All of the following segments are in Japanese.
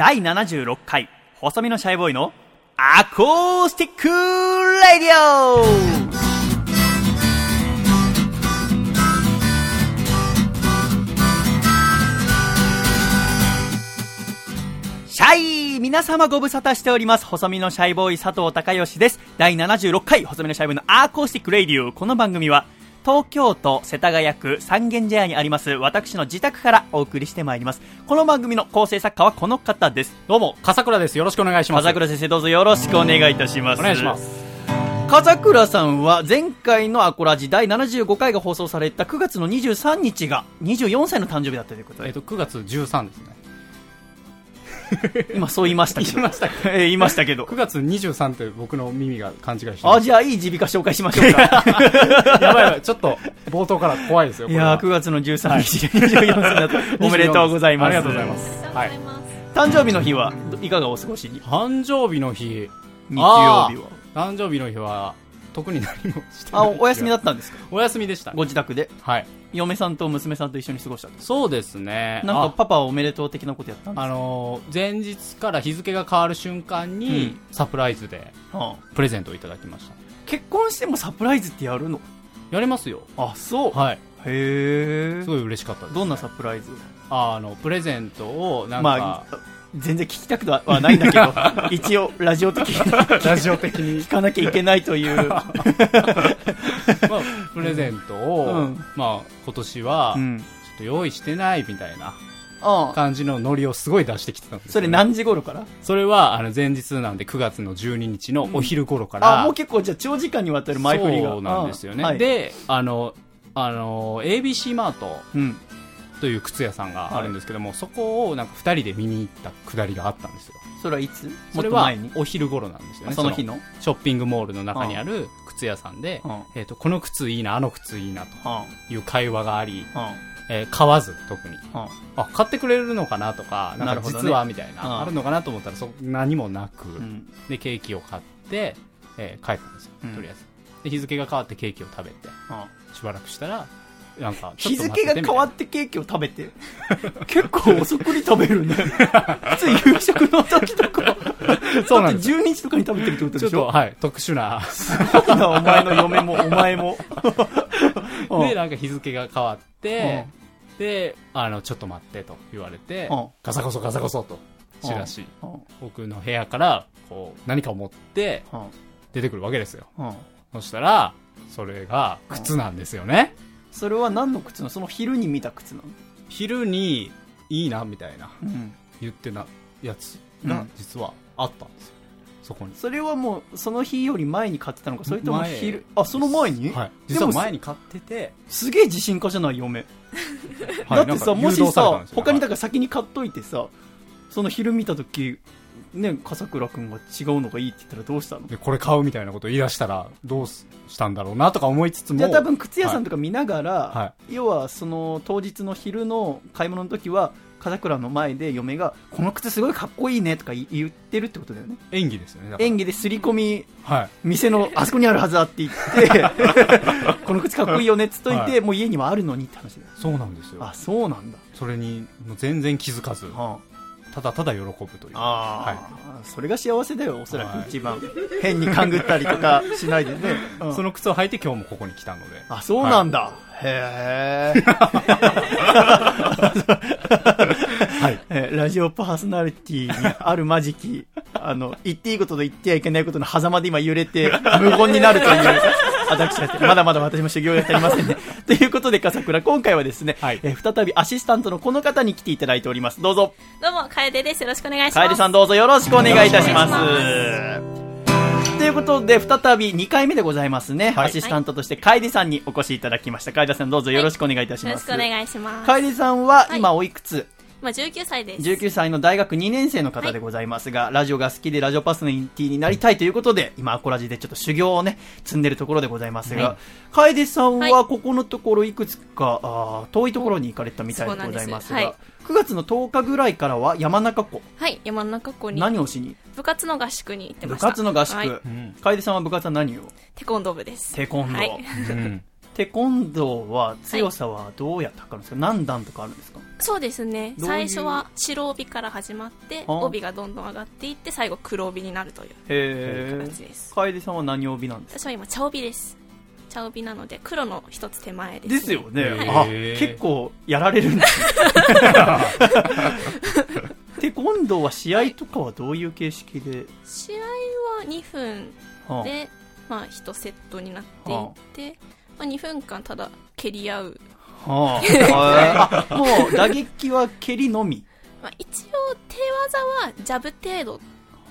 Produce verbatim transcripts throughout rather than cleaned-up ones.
だいななじゅうろっかい細身のシャイボーイのアコースティックラディオ。シャイ、皆様ご無沙汰しております。細身のシャイボーイ佐藤孝義です。だいななじゅうろっかい細身のシャイボーイのアコースティックラディオ。この番組は東京都世田谷区三軒茶屋にあります私の自宅からお送りしてまいります。この番組の構成作家はこの方です。どうも笠倉です。よろしくお願いします。笠倉先生、どうぞよろしくお願いいたします。お願いします。笠倉さんは前回のアコラジだいななじゅうごかいが放送されたくがつのにじゅうさんにちがにじゅうよんさいの誕生日だったということで、えっと、くがつじゅうさんですね。今そう言いましたけど言いましたけど、えー、言いましたけどくがつにじゅうさんという僕の耳が勘違いしてます。あ、じゃあいい耳鼻科紹介しましょうか。やばいやばい、ちょっと冒頭から怖いですよ。いやくがつのじゅうさんにち、はい、おめでとうございます。ありがとうございます、はい、誕生日の日はいかがお過ごしに。誕生日の日、日曜日は誕生日の日は特に何もしてない。あ、お休みだったんですか。お休みでした。ご自宅で、はい、嫁さんと娘さんと一緒に過ごした。そうですね。なんかパパはおめでとう的なことやったんですか。あのー、前日から日付が変わる瞬間に、うん、サプライズでプレゼントをいただきました。結婚してもサプライズってやるの。やりますよ。あ、そう、はい、へえ。すごい嬉しかったです、ね、どんなサプライズ。あ、あのプレゼントをなんか、まあ全然聞きたくはないんだけど一応ラジオ的にラジオ的に聞かなきゃいけないというまあプレゼントを、うん、まあ今年はちょっと用意してないみたいな感じのノリをすごい出してきてたんです、ね。それ何時頃から。それはあの前日なんでくがつのじゅうににちのお昼頃から、うん、あ、もう結構じゃあ長時間にわたる前振りが。そうなんですよね。あ、はい、であのあの エービーシー マート、うん、という靴屋さんがあるんですけども、はい、そこをなんかふたりで見に行ったくだりがあったんですよ。それはいつ。それはお昼頃なんですよね。その日のショッピングモールの中にある靴屋さんで、うん、えー、とこの靴いいな、あの靴いいなという会話があり、うん、えー、買わず特に、うん、あ、買ってくれるのかなとか、なんか実はみたい な, なる、ね、うん、あるのかなと思ったらそ何もなく、うん、でケーキを買って、えー、帰ったんですよ、うん、とりあえず。で日付が変わってケーキを食べて、うん、しばらくしたらなんかちょっと待っててみたいな。日付が変わってケーキを食べて結構遅くに食べるね。普通夕食の時とかそうなんです。だってじゅうにじとかに食べてるってことでしょ。ちょっと、はい、特殊なすごいな、お前の嫁もお前もでなんか日付が変わって、うん、であのちょっと待ってと言われて、うん、ガサゴソガサゴソとしだし、うんうん、僕の部屋からこう何かを持って出てくるわけですよ、うん、そしたらそれが靴なんですよね、うん。それは何の靴なの。その昼に見た靴なの。昼にいいなみたいな、うん、言ってなやつが実はあったんですよ、うん、そこに。それはもうその日より前に買ってたのか、それとも昼。あ、その前に、はい、実は前に買ってて。すげえ自信家じゃない嫁だってさ、はい、もしさ他にだから先に買っといてさ、その昼見た時ね、笠倉くんが違うのがいいって言ったらどうしたの。でこれ買うみたいなこと言い出したらどうしたんだろうなとか思いつつも、じゃあ多分靴屋さんとか見ながら、はいはい、要はその当日の昼の買い物の時は笠倉の前で嫁がこの靴すごいかっこいいねとか言ってるってことだよね。演技ですよね。演技で刷り込み、はい、店のあそこにあるはずだって言ってこの靴かっこいいよねっつっといて、はい、もう家にはあるのにって話だよ。そうなんですよ。あ、そうなんだ。それに全然気づかず、はあ、ただただ喜ぶという。あ、はい、それが幸せだよおそらく一番、はい、変に勘ぐったりとかしないでね、うん、その靴を履いて今日もここに来たので。あ、そうなんだ、はい、へー、はい、ラジオパーソナリティにあるまじきあの言っていいことと言ってはいけないことの狭間で今揺れて無言になるという私まだまだ私も修行やっておりませんねということで笠倉、今回はですね、はい、え再びアシスタントのこの方に来ていただいております。どうぞ。どうも楓です。よろしくお願いします。楓さん、どうぞよろしくお願いいたします。ということで再びにかいめでございますね、はい、アシスタントとして楓さんにお越しいただきました。楓さん、どうぞよろしくお願いいたします。はい、よろしくお願いします。楓さんは今おいくつ。はい、今じゅうきゅうさいです。じゅうきゅうさいの大学にねんせいの方でございますが、はい、ラジオが好きでラジオパーソナリティになりたいということで、今アコラジでちょっと修行をね積んでるところでございますが、はい、楓さんはここのところいくつか、はい、あ遠いところに行かれたみたいでございますが、はい、くがつのとおかぐらいからは山中湖。はい、山中湖に何をしに。部活の合宿に行ってました。部活の合宿、はい、楓さんは部活は何を。テコンドー部です。テコンドー、はい、うん、テコンドーは強さはどうやって測るんですか、はい、何段とかあるんですか？そうですね、最初は白帯から始まって帯がどんどん上がっていって最後黒帯になるという形です。楓さんは何帯なんですか？私は今茶帯です。茶帯なので黒の一つ手前ですね。ですよね、はい、あ、結構やられるんですテコンドーは試合とかはどういう形式で？試合はにふんで、まあ、いちセットになっていって、まあ、にふんかんただ蹴り合う、はあ、あもう打撃は蹴りのみ、まあ、一応手技はジャブ程度って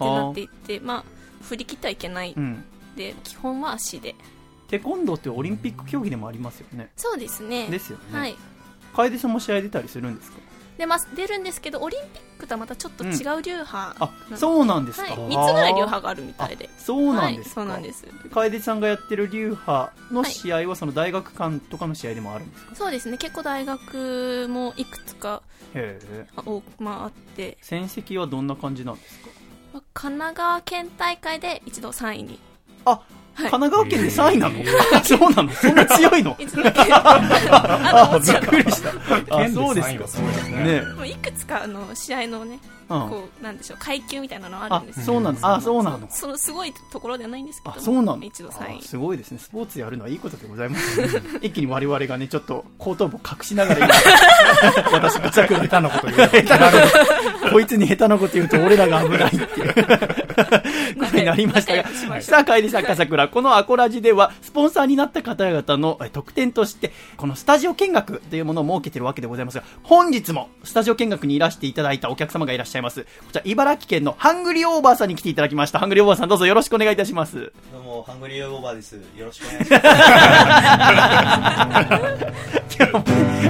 なっていて、はあ、まあ、振り切ってはいけない、うん、で基本は足で。テコンドーってオリンピック競技でもありますよね。そうですね。ですよね、はい、楓さんも試合出たりするんですか？出ます、出るんですけどオリンピックとはまたちょっと違う流派、うん、あ、そうなんですか、はい、みっつぐらい流派があるみたいで。そうなんですか、はい、そうなんです。楓さんがやってる流派の試合はその大学間とかの試合でもあるんですか？はい、そうですね、結構大学もいくつか多く、まあ、あって。戦績はどんな感じなんですか？まあ、神奈川県大会で一度さんいに。あ、神奈川県でさんいなの、えー、そうなの、そんな強いのびっくりした。あ、そうですか、そうですね、ね、もういくつかあの試合のね、うん、こうなんでしょう、階級みたいなのあるんですけど、すごいところではないんですけど。あ、そうなの、一度さんい。すごいですね、スポーツやるのはいいことでございます、ね、一気に我々がねちょっと後頭部を隠しながら私が下手なこと言うこいつに下手なこと言うと俺らが危ないっていうことになりましたが、はい、さあ楓作家桜、このアコラジではスポンサーになった方々の特典としてこのスタジオ見学というものを設けているわけでございますが、本日もスタジオ見学にいらしていただいたお客様がいらっしゃいます。こちら茨城県のハングリーオーバーさんに来ていただきました。ハングリーオーバーさん、どうぞよろしくお願いいたします。どうも、ハングリーオーバーです、よろしくお願いします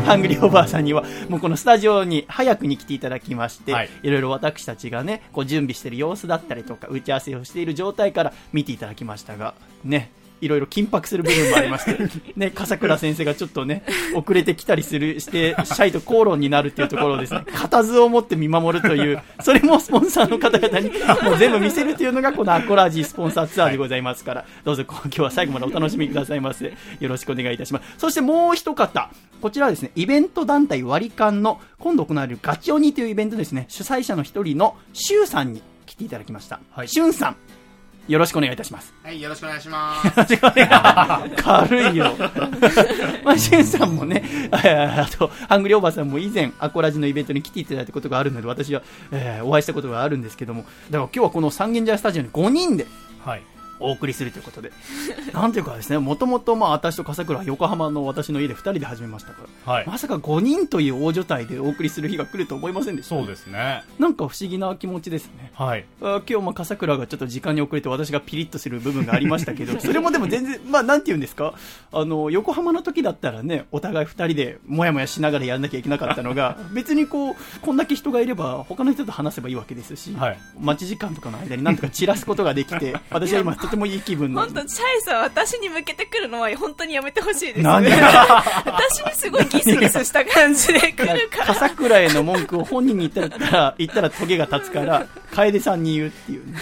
ハングリーオーバーさんにはもうこのスタジオに早くに来ていただきまして、はい、いろいろ私たちがねこう準備している様子だったりとか打ち合わせをしている状態から見ていただきましたがね、いろいろ緊迫する部分もありましてね、笠倉先生がちょっとね遅れてきたりするしてシャイと口論になるっていうところをですね、固唾を持って見守るという、それもスポンサーの方々にもう全部見せるというのがこのアコラジスポンサーツアーでございますから、どうぞ今日は最後までお楽しみくださいませ、よろしくお願いいたします。そしてもう一方、こちらはですねイベント団体割り勘の今度行われるガチ鬼というイベントですね、主催者の一人のシュンさんに来ていただきました、はい、シュンさん、よろしくお願いいたします。はい、よろしくお願いします。軽いよ。まあ、シュンさんもね、あと、ハングリーおばさんも以前、アコラジのイベントに来ていただいたことがあるので、私は、えー、お会いしたことがあるんですけども、だから今日はこの三軒茶屋スタジオにごにんで、はい。お送りするということで、なんていうかですね、もともとまあ私と笠倉は横浜の私の家でふたりで始めましたから、はい、まさかごにんという大所帯でお送りする日が来ると思いませんでした、ね、そうですね、なんか不思議な気持ちですね、はい、あ、今日も笠倉がちょっと時間に遅れて私がピリッとする部分がありましたけどそれもでも全然、まあ、なんていうんですか、あの横浜の時だったらねお互いふたりでもやもやしながらやらなきゃいけなかったのが別にこうこんだけ人がいれば他の人と話せばいいわけですし、はい、待ち時間とかの間になんとか散らすことができて私は今とてもいい気分なんです。本当シャイさん私に向けてくるのは本当にやめてほしいですね。私にすごいギスギスした感じで来るから。笠倉への文句を本人に言ったら言ったらトゲが立つから楓さんに言うっていう、ね。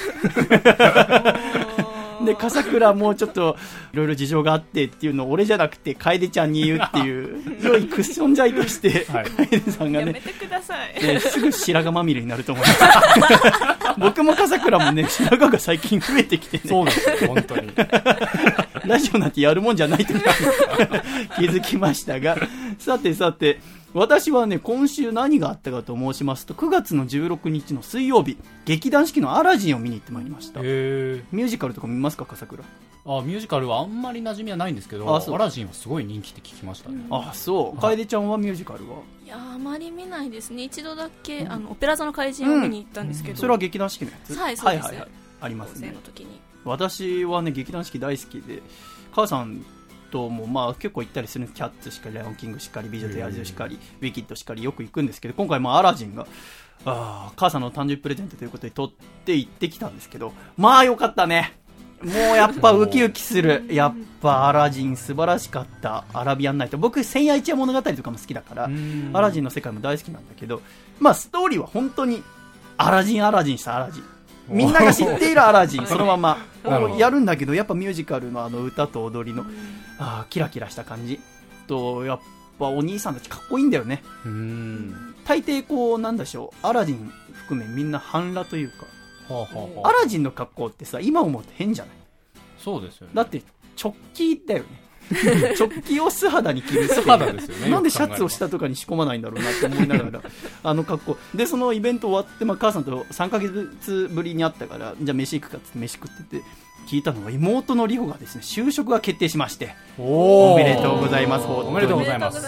で笠倉もちょっといろいろ事情があってっていうのを俺じゃなくて楓ちゃんに言うっていう良いクッション材として楓さんがね、やめてください、ね、すぐ白髪まみれになると思います僕も笠倉もね白髪が最近増えてきてね、そうなんですよ本当にラジオなんてやるもんじゃないと気づきましたが、さてさて私はね今週何があったかと申しますと、くがつのじゅうろくにちの水曜日、劇団四季のアラジンを見に行ってまいりました。へー、ミュージカルとか見ますか笠倉？あ、ミュージカルはあんまり馴染みはないんですけど、アラジンはすごい人気って聞きましたね。あ、そう、はい、楓ちゃんはミュージカルは？いや、あまり見ないですね。一度だけ、うん、あのオペラ座の怪人を見に行ったんですけど、うん、それは劇団四季のやつ？はい、そうです、はいはいはい、ありますね。の時に私はね劇団四季大好きで、母さんともまあ結構行ったりする、キャッツしかり、ライオンキングしかり、美女と野獣しかり、ウィキッドしかり、よく行くんですけど、今回もアラジンがあ母さんの誕生日プレゼントということで撮って行ってきたんですけど、まあよかったね。もうやっぱウキウキする、やっぱアラジン素晴らしかった。アラビアンナイト、僕千夜一夜物語とかも好きだからアラジンの世界も大好きなんだけど、まあストーリーは本当にアラジンアラジンしたアラジンみんなが知っているアラジンそのままをやるんだけど、やっぱミュージカルのあの歌と踊りのあキラキラした感じと、やっぱお兄さんたちかっこいいんだよね。うーん、大抵こうなんでしょう、アラジン含めみんな半裸というか、はあはあ、アラジンの格好ってさ今思うと変じゃない。そうですよね、だって直帰だよね直帰を素肌に着る素肌ですよね。なんでシャツを下とかに仕込まないんだろうなって思いながらあの格好で、そのイベント終わって、まあ、母さんとさんかげつぶりに会ったから、じゃあ飯行くかって飯食ってて聞いたのが、妹のリホがですね就職が決定しまして、おおめでとうございます。おめでとうございます。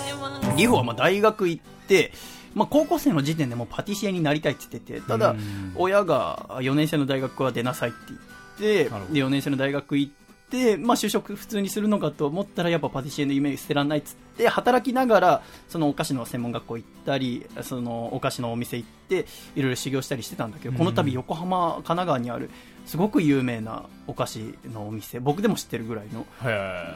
リホはまあ大学行って、まあ、高校生の時点でもうパティシエになりたいって言ってて、ただ親がよねん生の大学は出なさいって言って、でよねん生の大学行ってで、まあ、就職普通にするのかと思ったら、やっぱパティシエの夢捨てらんないっつって働きながら、そのお菓子の専門学校行ったり、そのお菓子のお店行っていろいろ修行したりしてたんだけど、この度横浜神奈川にあるすごく有名なお菓子のお店、僕でも知ってるぐらいの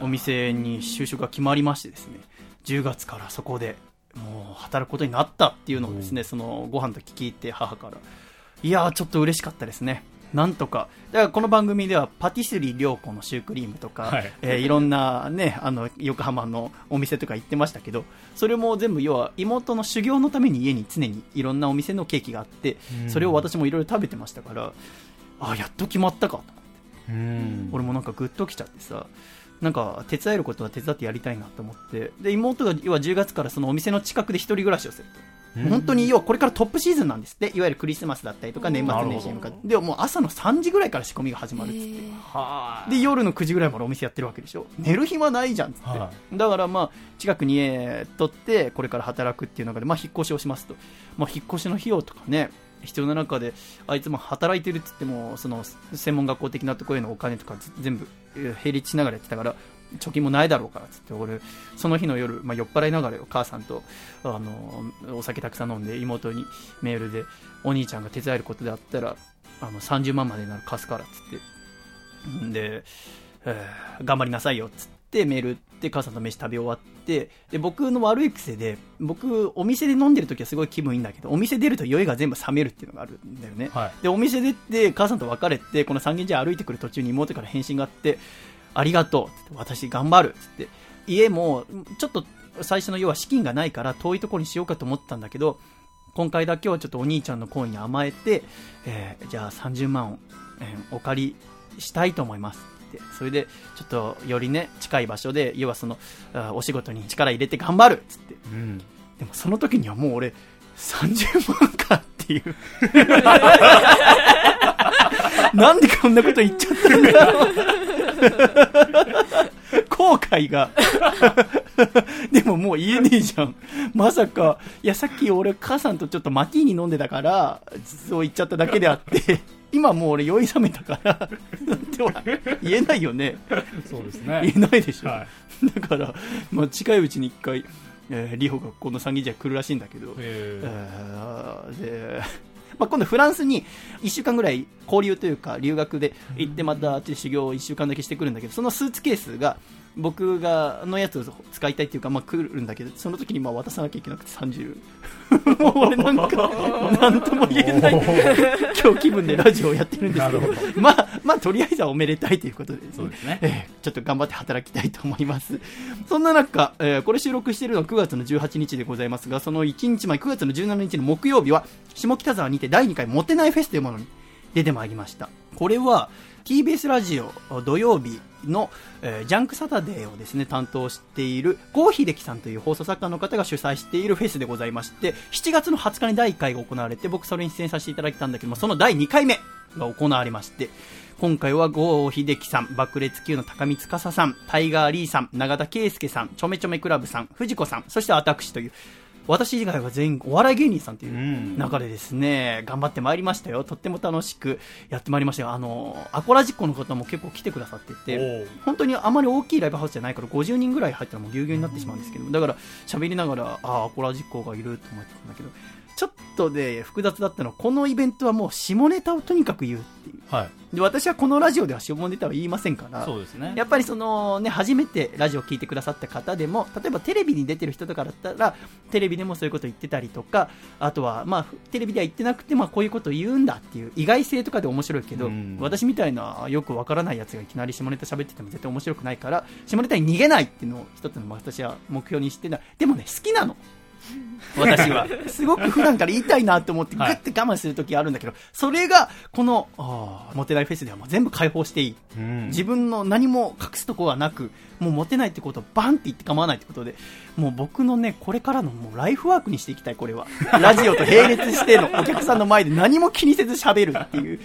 お店に就職が決まりましてですね、じゅうがつからそこでもう働くことになったっていうのをですね、そのご飯の時聞いて母から、いやーちょっと嬉しかったですね。なんとか、だからこの番組ではパティスリー良子のシュークリームとか、はい、えー、いろんな、ね、あの横浜のお店とか行ってましたけど、それも全部要は妹の修行のために家に常にいろんなお店のケーキがあって、それを私もいろいろ食べてましたから、あやっと決まったかと思って、うん、俺もなんかグッときちゃってさ、なんか手伝えることは手伝ってやりたいなと思って、で妹が要はじゅうがつからそのお店の近くで一人暮らしをすると、本当に要はこれからトップシーズンなんですって。いわゆるクリスマスだったりとか年末年始に向かって、でもう朝のさんじぐらいから仕込みが始まるっつって、で夜のくじぐらいまでお店やってるわけでしょ。寝る暇ないじゃんっつって、だからまあ近くに家取ってこれから働くっていう中で、まあ引っ越しをしますと、まあ引っ越しの費用とかね必要な中で、あいつも働いてるっつっても、その専門学校的なところへのお金とか全部並立しながらやってたから、貯金もないだろうからっつって、俺その日の夜、まあ、酔っ払いながらよ、母さんとあのお酒たくさん飲んで、妹にメールで、お兄ちゃんが手伝えることであったらあのさんじゅうまんまでなら貸すからっつって、で、えー、頑張りなさいよっつってメールって、母さんと飯食べ終わって、で僕の悪い癖で、僕お店で飲んでる時はすごい気分いいんだけど、お店出ると酔いが全部冷めるっていうのがあるんだよね、はい、でお店出て母さんと別れて、この三軒茶屋歩いてくる途中に妹から返信があって、ありがとうって、私頑張るって、家もちょっと最初の要は資金がないから遠いところにしようかと思ったんだけど、今回だけはちょっとお兄ちゃんの声に甘えて、えー、じゃあさんじゅうまんを、えー、お借りしたいと思いますって、それでちょっとよりね近い場所で要はそのお仕事に力入れて頑張るって言って、うん、でもその時にはもう俺さんじゅうまんかっていうなんでこんなこと言っちゃったんだろう後悔がでももう家ねえじゃん。まさか、いやさっき俺母さんとちょっとマティーニ飲んでたからそう言っちゃっただけであって今もう俺酔い冷めたから言えないよね。そうですね、言えないでしょ、はい、だから、まあ、近いうちに一回、えー、リホがこの三軒茶屋来るらしいんだけど、えー、でまあ、今度フランスにいっしゅうかんぐらい交流というか留学で行って、またあっちで修行をいっしゅうかんだけしてくるんだけど、そのスーツケースが僕がのやつを使いたいというか、まあ来るんだけど、その時にまあ渡さなきゃいけなくてさんじゅうもう俺なんか何とも言えない今日気分でラジオをやってるんですけど、まあまあとりあえずはおめでたいということでですね、そうですね、えー、ちょっと頑張って働きたいと思います。そんな中、えー、これ収録しているのはくがつのじゅうはちにちでございますが、そのいちにちまえくがつのじゅうしちにちの木曜日は下北沢にてだいにかいモテないフェスというものに出てまいりました。これは ティービーエス ラジオ土曜日の、えー、ジャンクサタデーをですね担当している郷秀樹さんという放送作家の方が主催しているフェスでございまして、しちがつのはつかにだいいっかいが行われて、僕それに出演させていただいたんだけども、そのだいにかいめが行われまして、今回は郷秀樹さん、爆裂級の高見司さん、タイガーリーさん、永田圭介さん、ちょめちょめクラブさん、藤子さん、そして私という、私以外は全員お笑い芸人さんという中でですね、頑張ってまいりましたよ。とっても楽しくやってまいりましたが、あのアコラジッコの方も結構来てくださっていて、本当にあまり大きいライブハウスじゃないからごじゅうにんぐらい入ったらもうぎゅうぎゅうになってしまうんですけど、だから喋りながら、あアコラジッコがいると思ってたんだけど、ちょっとで複雑だったのは、このイベントはもう下ネタをとにかく言うっていう、はい、で私はこのラジオではしょぼネタは言いませんから、そうですね、やっぱりその、ね、初めてラジオを聞いてくださった方でも、例えばテレビに出てる人とかだったらテレビでもそういうこと言ってたりとか、あとは、まあ、テレビでは言ってなくて、まあ、こういうこと言うんだっていう意外性とかで面白いけど、うん、私みたいなよくわからないやつがいきなり下ネタ喋ってても絶対面白くないから、下ネタに逃げないっていうのを一つの私は目標にしてる。でもね、好きなの私はすごく普段から言いたいなと思ってグッて我慢する時あるんだけど、はい、それがこのモテないフェスではもう全部解放していい、うん、自分の何も隠すところはなく、もうモテないってことをバンって言って構わないってことで、もう僕のねこれからのもうライフワークにしていきたい。これはラジオと並列してのお客さんの前で何も気にせず喋るっていう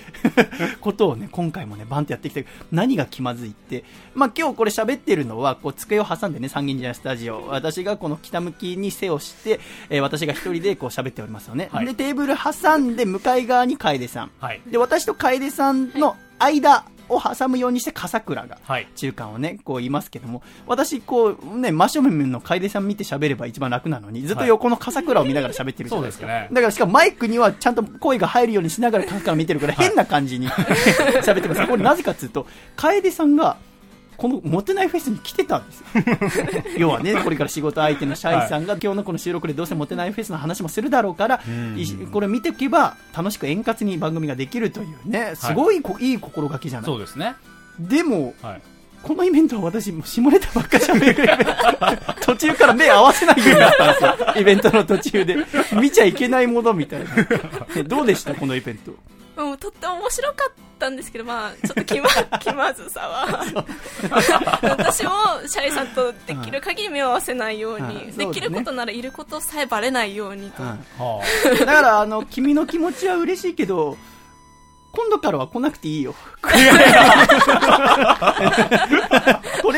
ことをね、今回もねバンってやっていきたい。何が気まずいって、まあ、今日これ喋ってるのはこう机を挟んでね、三軒茶屋スタジオ、私がこの北向きに背をして、えー、私が一人でこう喋っておりますよね、はい、でテーブル挟んで向かい側に楓さん、はい、で私と楓さんの間を挟むようにして笠倉が中間をねこういますけども、私こうね真正面の楓さん見て喋れば一番楽なのに、ずっと横の笠倉を見ながら喋ってるじゃないですか、はい、そうですかね、だからしかもマイクにはちゃんと声が入るようにしながら笠倉見てるから変な感じに喋、はい、ってます。これなぜかというと、楓さんがこのモテないフェスに来てたんです要はね、これから仕事相手のシャイさんが、はい、今日のこの収録でどうせモテないフェスの話もするだろうから、これ見ておけば楽しく円滑に番組ができるというね、すごい、はい、いい心がけじゃない。そうですね。でも、はい、このイベントは私も下ネタばっかり喋る途中から目合わせないようになったんですよイベントの途中で見ちゃいけないものみたいなどうでしたこのイベント？うん、とっても面白かったんですけど、まあ、ちょっと気 ま, 気まずさは私もシャイさんとできる限り目を合わせないように、はいはい、う で, ね、できることならいることさえバレないようにと、はい、だからあの君の気持ちは嬉しいけど今度からは来なくていいよこれ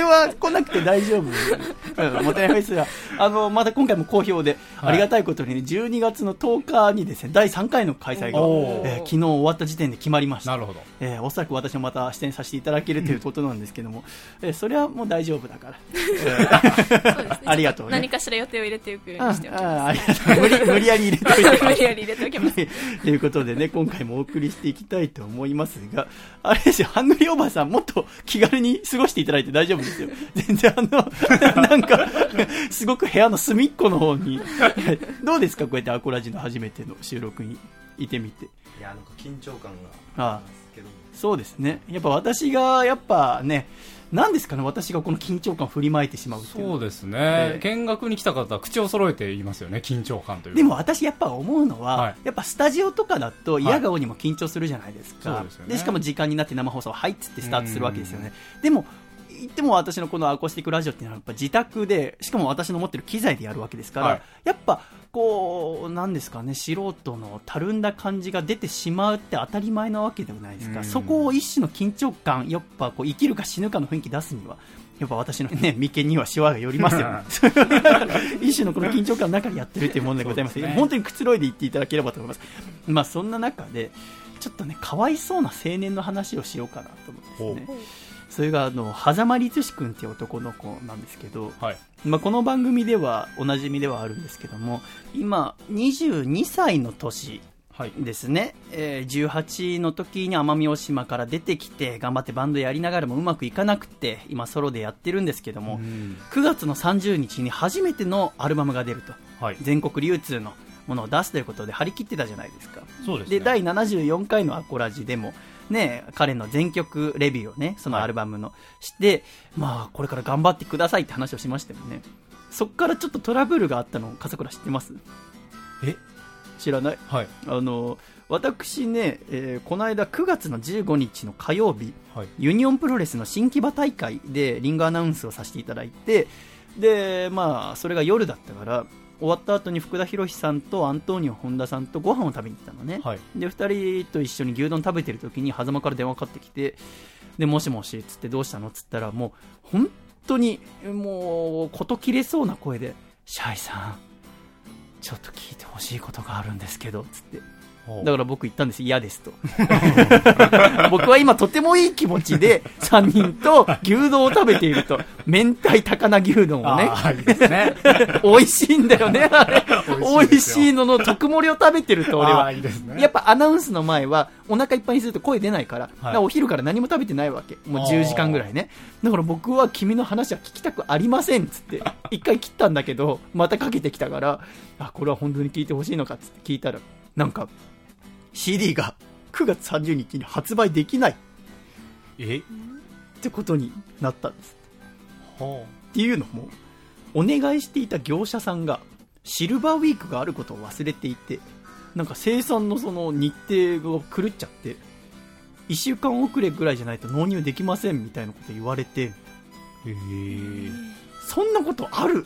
は来なくて大丈夫モテないフェスはあのまた今回も好評で、はい、ありがたいことに、ね、じゅうにがつのとおかにですねだいさんかいの開催が、えー、昨日終わった時点で決まりました。なるほど、えー、おそらく私もまた出演させていただけるということなんですけども、うん、えー、それはもう大丈夫だからそうですね、ありがとう、ね、何かしら予定を入れておくようにしておきます。あああ 無, 理無理やり入れておきますということでね、今回もお送りしていきたいと思いますが、あれですよ、ハングリーおばさんもっと気軽に過ごしていただいて大丈夫ですよ全然あのなんかすごく部屋の隅っこの方にどうですかこうやってアコラジの初めての収録にいてみて。いや、なんか緊張感がありますけど、ああそうですね、やっぱ私がやっぱね、なんですかね、私がこの緊張感を振りまいてしまうっていう。そうですね、見学に来た方は口を揃えて言いますよね、緊張感という。でも私やっぱ思うのは、はい、やっぱスタジオとかだと嫌顔にも緊張するじゃないですか、はい、そうですよね。でしかも時間になって生放送はいっつってスタートするわけですよね。でも言っても私のこのアコースティックラジオっていうのはやっぱ自宅で、しかも私の持ってる機材でやるわけですから、はい、やっぱこうなんですかね、素人のたるんだ感じが出てしまうって当たり前なわけではないですか。そこを一種の緊張感、やっぱこう生きるか死ぬかの雰囲気出すにはやっぱ私の、ね、眉間にはシワが寄りますよね一種のこの緊張感の中でやってるというものでございます。そうですね、本当にくつろいでいっていただければと思います。まあそんな中でちょっとね、かわいそうな青年の話をしようかなと思うんですね。それがあの狭間律志くんっていう男の子なんですけど、はい、まあ、この番組ではおなじみではあるんですけども、今にじゅうにさいの年ですね、はい、えー、じゅうはちの時に奄美大島から出てきて頑張ってバンドやりながらもうまくいかなくて今ソロでやってるんですけども、うん、くがつのさんじゅうにちに初めてのアルバムが出ると、はい、全国流通のものを出すということで張り切ってたじゃないですか。そうですね、で第ななじゅうよんかいのアコラジでもね、彼の全曲レビューをね、そのアルバムの、はい、して、まあ、これから頑張ってくださいって話をしましたよね。そこからちょっとトラブルがあったの、笠倉知ってます？え、知らない、はい、あの私ね、えー、この間くがつのじゅうごにちの火曜日、はい、ユニオンプロレスの新木場大会でリングアナウンスをさせていただいて、で、まあ、それが夜だったから終わった後に福田博史さんとアントニオ本田さんとご飯を食べに行ったのね、はい、でふたりと一緒に牛丼食べてる時に狭間から電話かかってきて、でもしもしっつって、どうしたのっつったら、もう本当にもうこと切れそうな声で、シャイさんちょっと聞いてほしいことがあるんですけどっつって、だから僕言ったんです、嫌ですと僕は今とてもいい気持ちでさんにんと牛丼を食べていると、明太高菜牛丼をね、あ、いいですね美味しいんだよね、あれ美味しいのの特盛りを食べてると、俺は。いいですね、やっぱアナウンスの前はお腹いっぱいにすると声出ないから、はい、だからお昼から何も食べてないわけ、もうじゅうじかんぐらいね。だから僕は君の話は聞きたくありませんっつって一回切ったんだけど、またかけてきたから、あ、これは本当に聞いてほしいのかっつって聞いたら、なんか シーディー がくがつさんじゅうにちに発売できないえってことになったんです。はあ、っていうのも、お願いしていた業者さんがシルバーウィークがあることを忘れていて、なんか生産のその日程が狂っちゃって、いっしゅうかん遅れぐらいじゃないと納入できませんみたいなこと言われて、へえ、そんなことある？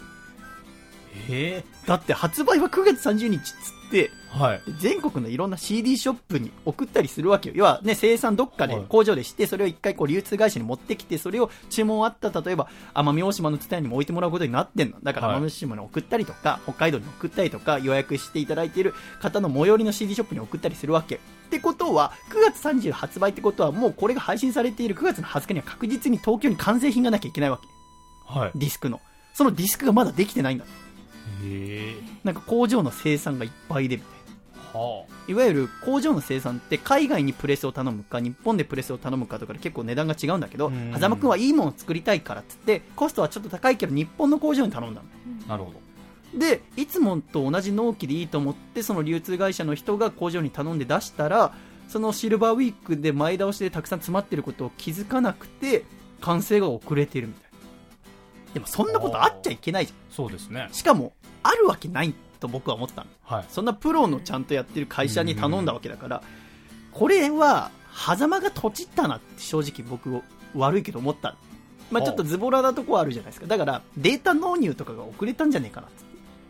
えー、だって発売はくがつさんじゅうにちっつって、はい、全国のいろんな シーディー ショップに送ったりするわけよ。要はね、生産どっかで工場でして、それを一回こう流通会社に持ってきて、それを注文あった例えば奄美大島の蔦屋にも置いてもらうことになってんのだから、奄美大島に送ったりとか、北海道に送ったりとか、予約していただいている方の最寄りの シーディー ショップに送ったりするわけってことは、くがつさんじゅうにち発売ってことは、もうこれが配信されているくがつのはつかには確実に東京に完成品がなきゃいけないわけ、はい、ディスクのそのディスクがまだできてないんだ。へ、なんか工場の生産がいっぱいでみたいな、はあ、いわゆる工場の生産って海外にプレスを頼むか日本でプレスを頼むかとかで結構値段が違うんだけど、狭間くんはいいものを作りたいからっつって、コストはちょっと高いけど日本の工場に頼んだの。なるほど。でいつもと同じ納期でいいと思って、その流通会社の人が工場に頼んで出したら、そのシルバーウィークで前倒しでたくさん詰まってることを気づかなくて、完成が遅れてるみたいな。でもそんなことあっちゃいけないじゃん。そうですね。しかもあるわけないと僕は思ったの、はい、そんなプロのちゃんとやってる会社に頼んだわけだから、これは狭間がとちったなって正直僕悪いけど思った、まあ、ちょっとズボラなとこはあるじゃないですか。だからデータ納入とかが遅れたんじゃねえかなって。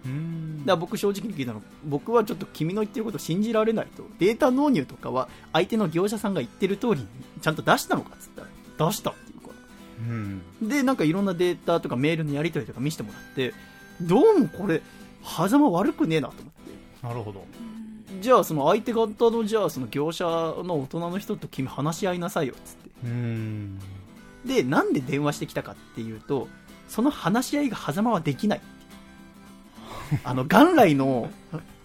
うーん、だから僕正直に聞いたの、僕はちょっと君の言ってることを信じられないと、データ納入とかは相手の業者さんが言ってる通りにちゃんと出したのかっつったら、出したっていうから、うん、でなんかいろんなデータとかメールのやり取りとか見せてもらって、どうもこれ狭間悪くねえなと思って。なるほど。じゃあその相手方の、じゃあその業者の大人の人と君話し合いなさいよっつって、うーん、でなんで電話してきたかっていうと、その話し合いが狭間はできないあの元来の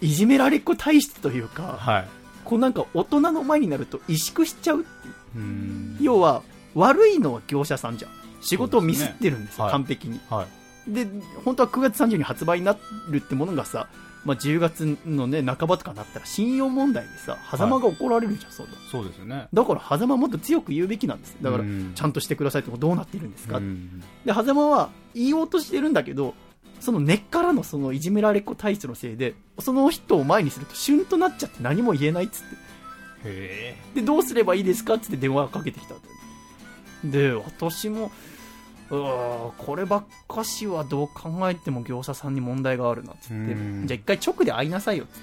いじめられっ子体質というか、はい、こうなんか大人の前になると萎縮しちゃうっていう。うーん、要は悪いのは業者さんじゃん。仕事をミスってるんですよ、はい、完璧に、はい、で本当はくがつさんじゅうにちに発売になるってものがさ、まあ、じゅうがつの、ね、半ばとかになったら信用問題でさ、狭間が怒られるじゃん、はい、そ, そうですよね。だから狭間はもっと強く言うべきなんです。だからちゃんとしてくださいってどうなっているんですか。で狭間は言おうとしてるんだけど、その根っから の, そのいじめられっ子体質のせいで、その人を前にするとシュンとなっちゃって何も言えないっつって、へー、でどうすればいいですかっつって電話かけてきた。で私もこればっかしはどう考えても業者さんに問題があるなっつって、じゃあ一回直で会いなさいよっつっ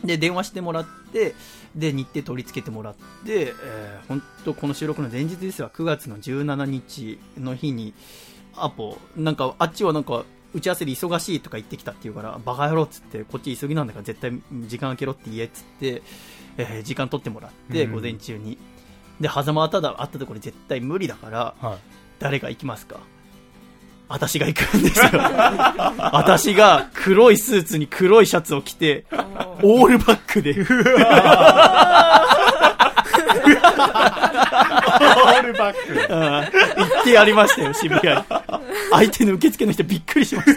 て、で電話してもらって、で日程取り付けてもらって、えー、本当この収録の前日ですが、くがつのじゅうしちにちの日にアポ、なんかあっちはなんか打ち合わせで忙しいとか言ってきたっていうから、バカ野郎っつって、こっち急ぎなんだから絶対時間空けろって言えっつって、えー、時間取ってもらって、午前中にで狭間はただ会ったところで絶対無理だから、はい、誰が行きますか。私が行くんですよ私が黒いスーツに黒いシャツを着てオールバックでオールバック行ってやりましたよ、渋谷に。相手の受付の人びっくりしまし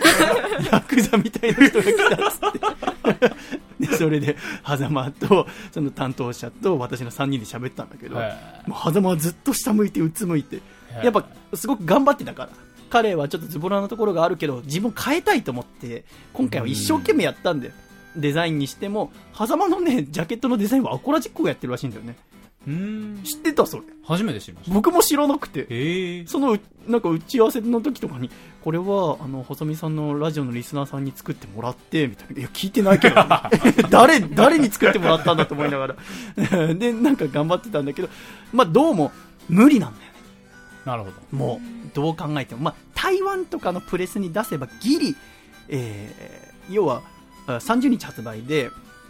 たヤクザみたいな人が来たっつってでそれで狭間とその担当者と私のさんにんで喋ったんだけど、もう狭間はずっと下向いてうつむいて、やっぱすごく頑張ってたから、彼はちょっとズボラなところがあるけど自分変えたいと思って今回は一生懸命やったんだよ。デザインにしても狭間のね、ジャケットのデザインはアコラジックがやってるらしいんだよね。うーん、知ってた？それ初めて知りました。僕も知らなくて、えー、そのなんか打ち合わせの時とかに、これはあの細見さんのラジオのリスナーさんに作ってもらってみたいな。いや聞いてないけど誰, 誰に作ってもらったんだと思いながらでなんか頑張ってたんだけど、まあ、どうも無理なんだよ。なるほど。もうどう考えても、まあ、台湾とかのプレスに出せばギリ、えー、要はさんじゅうにち発売で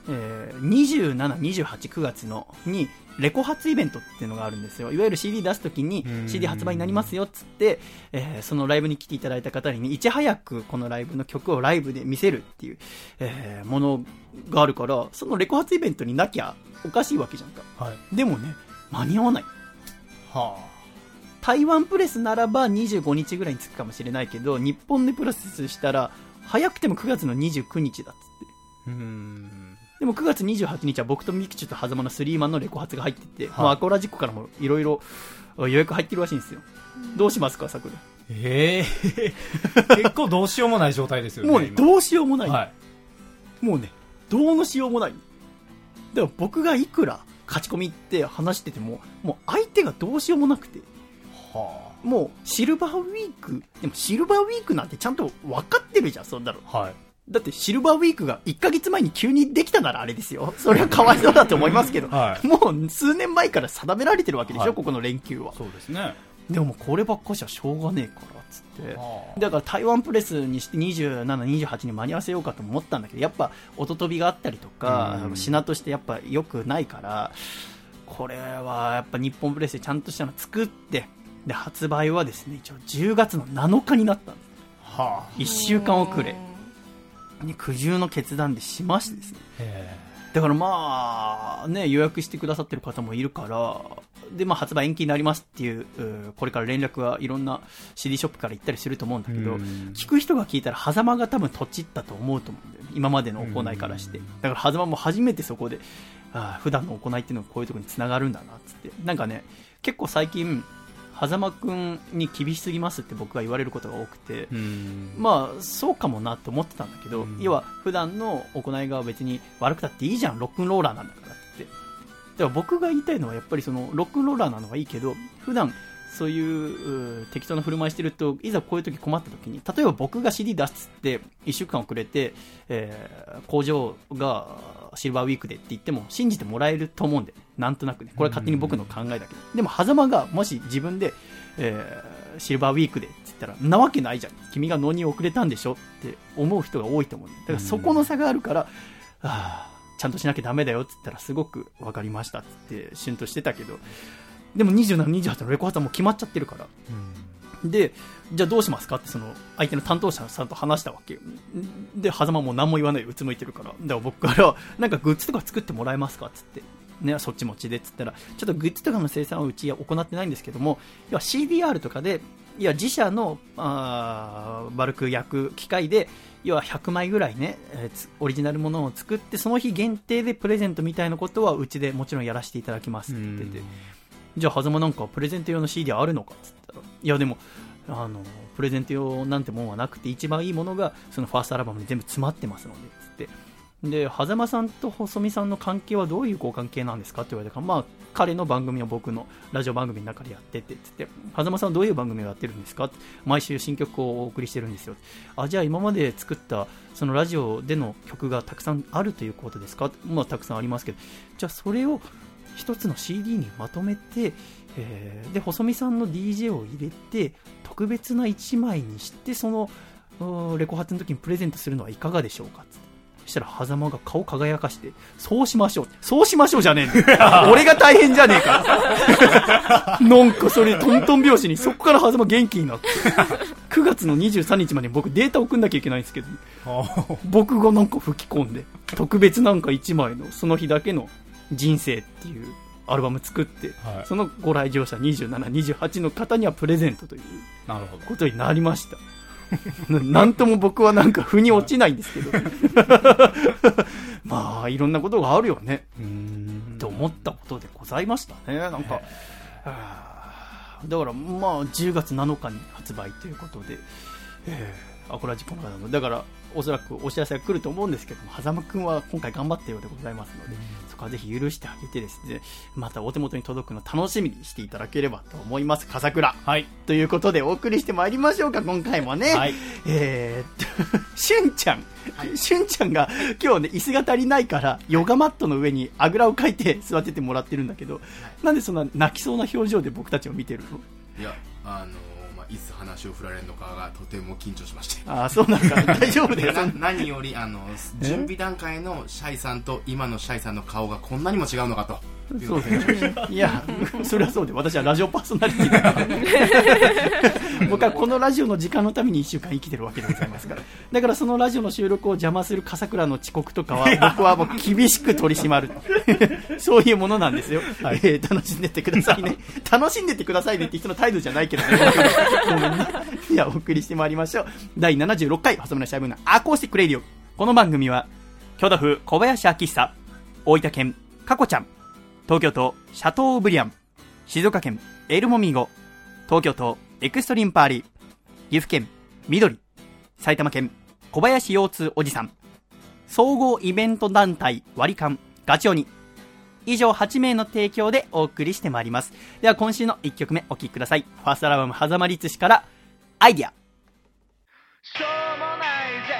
えー、にじゅうしち、にじゅうはち、くがつのにレコ発イベントっていうのがあるんですよ。いわゆる シーディー 出すときに シーディー 発売になりますよっつって、えー、そのライブに来ていただいた方にいち早くこのライブの曲をライブで見せるっていう、えー、ものがあるから、そのレコ発イベントになきゃおかしいわけじゃんか、はい、でもね間に合わない。はあ、台湾プレスならばにじゅうごにちぐらいに着くかもしれないけど、日本でプロセスしたら早くてもくがつのにじゅうくにちだっつって。うーん、でもくがつにじゅうはちにちは僕とミキチュとハザマのスリーマンのレコ発が入ってて、はい、もうアコラジックからもいろいろ予約入ってるらしいんですよ。どうしますかさくら。えー、結構どうしようもない状態ですよね。もうねどうしようもない、はい、もうねどうのしようもない。でも僕がいくら勝ち込みって話してても、もう相手がどうしようもなくて、もうシルバーウィーク、でもシルバーウィークなんてちゃんと分かってるじゃん、そんなの、はい、だってシルバーウィークがいっかげつまえに急にできたならあれですよ、それはかわいそうだと思いますけど、はい、もう数年前から定められてるわけでしょ、はい、ここの連休は。そうですね。でもこればっかしはしょうがねえからっつって、はあ、だから台湾プレスにしてにじゅうしち、にじゅうはちに間に合わせようかと思ったんだけど、やっぱ音飛びがあったりとか、うん、品としてやっぱ良くないから、これはやっぱ日本プレスでちゃんとしたの作って、で発売はですね一応じゅうがつのなのかになったんです、はあ、いっしゅうかん遅れに苦渋の決断でしましてですね。へー、だからまあね予約してくださってる方もいるからで、まあ、発売延期になりますっていう、これから連絡はいろんな シーディー ショップから行ったりすると思うんだけど、聞く人が聞いたら狭間が多分とちったと思うと思うんだよね、今までの行いからして。だから狭間も初めてそこで、あ、普段の行いっていうのがこういうところにつながるんだなっつって。なんかね結構最近狭間くんに厳しすぎますって僕が言われることが多くて、まあそうかもなと思ってたんだけど、要は普段の行いが別に悪くたっていいじゃん、ロックンローラーなんだからって。でも僕が言いたいのはやっぱりそのロックンローラーなのがいいけど、普段そういう適当な振る舞いしてると、いざこういう時困った時に、例えば僕が シーディー 出すっていっしゅうかん遅れて、えー、工場がシルバーウィークでって言っても信じてもらえると思うんで、なんとなくね、これは勝手に僕の考えだけど、でも狭間がもし自分で、えー、シルバーウィークでって言ったら、なわけないじゃん、君が納入遅れたんでしょって思う人が多いと思うんで、だからそこの差があるから、はあ、ちゃんとしなきゃダメだよって言ったらすごく分かりましたってシュンとしてたけど、でもにじゅうしち、にじゅうはちのレコ発はもう決まっちゃってるから、うん、でじゃあどうしますかってその相手の担当者さんと話したわけで、狭間も何も言わないでうつむいてるから、だから僕からなんかグッズとか作ってもらえますかって言って、ね、そっち持ちでって言ったら、ちょっとグッズとかの生産はうち行ってないんですけども、要は シーディーアール とかで、いや自社のあバルク焼く機械で要はひゃくまいぐらいね、えー、オリジナルものを作って、その日限定でプレゼントみたいなことはうちでもちろんやらせていただきますって言ってて、うん、じゃあ狭間なんかプレゼント用の シーディー あるのかって言ったら、いやでもあのプレゼント用なんてもんはなくて、一番いいものがそのファーストアルバムに全部詰まってますのでつって、で狭間さんと細見さんの関係はどういうご関係なんですかって言われたから、まあ彼の番組は僕のラジオ番組の中でやっててつって、狭間さんはどういう番組をやってるんですかって、毎週新曲をお送りしてるんですよ。あ、じゃあ今まで作ったそのラジオでの曲がたくさんあるということですか。まあたくさんありますけど、じゃあそれを一つの シーディー にまとめて、えー、で細見さんの ディージェー を入れて特別ないちまいにして、そのレコ発の時にプレゼントするのはいかがでしょうかって。そしたら狭間が顔輝かして、そうしましょうそうしましょうじゃねえんだ俺が大変じゃねえかなんかそれトントン拍子に、そこから狭間元気になってくがつのにじゅうさんにちまで僕データ送んなきゃいけないんですけど僕がなんか吹き込んで特別なんかいちまいのその日だけの人生っていうアルバム作って、はい、そのご来場者にじゅうしち、にじゅうはちの方にはプレゼントということになりましたなんとも僕はなんか腑に落ちないんですけど、はい、まあいろんなことがあるよねと思ったことでございましたね。なんかだからまあじゅうがつなのかに発売ということで、アコラジコの方のだからおそらくお知らせが来ると思うんですけども、狭間くんは今回頑張ったようでございますので、そこはぜひ許してあげてですね、またお手元に届くの楽しみにしていただければと思います。笠倉、はい、ということでお送りしてまいりましょうか今回もね、はい、えー、っとしゅんちゃん、はい、しゅんちゃんが今日ね椅子が足りないからヨガマットの上にあぐらをかいて座っててもらってるんだけど、はい、なんでそんな泣きそうな表情で僕たちを見てるの。いやあのいつ話を振られるのかがとても緊張しました。ああ、そうなんか大丈夫だよ。何よりあの準備段階のシャイさんと今のシャイさんの顔がこんなにも違うのかと。そうね、いやそれはそうで、私はラジオパーソナリティだから僕はこのラジオの時間のためにいっしゅうかん生きてるわけでございますから、だからそのラジオの収録を邪魔する笠倉の遅刻とかは僕はもう厳しく取り締まるそういうものなんですよ、はい。えー、楽しんでってくださいね楽しんでってくださいねって人の態度じゃないけど、ね、ごめんね。いや、お送りしてまいりましょう。だいななじゅうろっかい細村シャイブーンのアコースティックレディオ。この番組は京都府小林明久、大分県かこちゃん、東京都シャトーブリアン、静岡県エルモミーゴ、東京都エクストリームパーリー、岐阜県緑、埼玉県小林腰痛おじさん、総合イベント団体割り勘ガチ鬼、以上はちめいの提供でお送りしてまいります。では今週のいっきょくめお聴きください。ファーストアルバム狭間律師からアイディア。しょうもないぜ、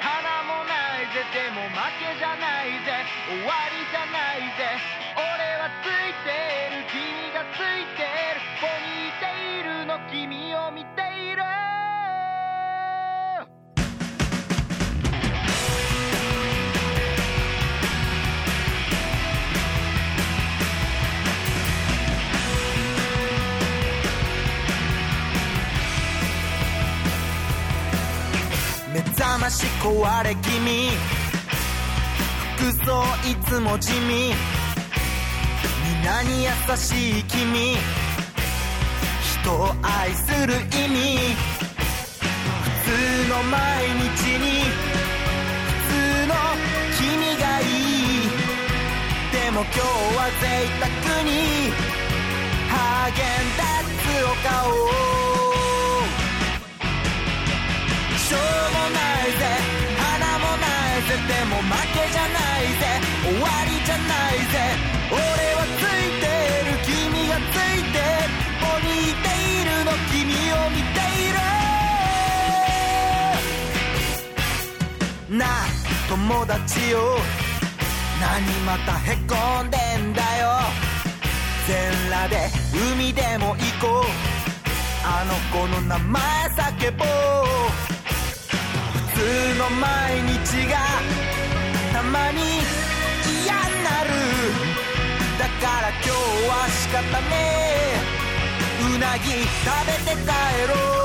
花もないぜ、でも負けじゃないぜ、終わりじゃないぜ、君を見ている。目覚まし壊れ気味、服装いつも地味、みんなに優しい君、愛する意味、普通の毎日に普通の君がいい、でも今日は贅沢にハーゲンダッツを買おう。しょうもないぜ、花もないぜ、でも負けじゃないぜ、終わりじゃないぜ、俺はついてる、君がついてる、ここにいているの、君を見ている。なあ友達よ、何またへこんでんだよ、全裸で海でも行こう、あの子の名前叫ぼう。普通の毎日がたまに嫌になる、だから今日は仕方ねえ、うなぎ食べて帰ろう。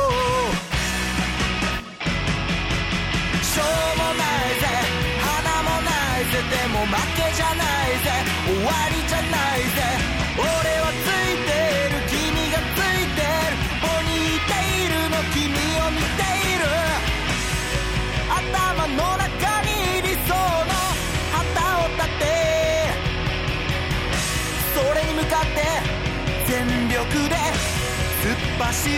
しょうもないぜ、花もないぜ、でも負けじゃないぜ、終わりじゃないぜ、俺はついてる、君がついてる、ここにいているの、君を見ている。頭の中に理想の旗を立て、それに向かって全力で突っ走る、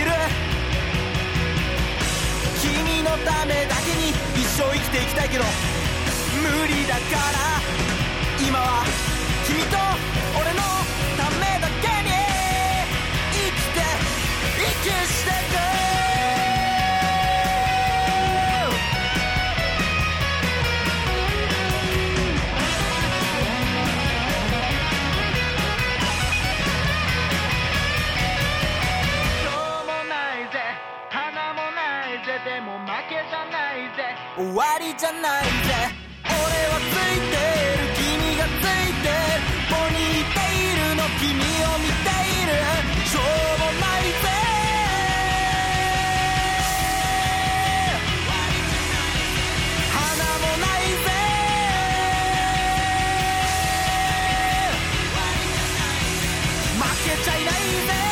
君のためだけに一生生きていきたいけど無理だから、今は君と俺のためだけに生きて息してく。終わりじゃないぜ、俺はついてる、君がついてる、ここにいているの、君を見ている。しょうもないぜ、花もないぜ、負けちゃいないぜ、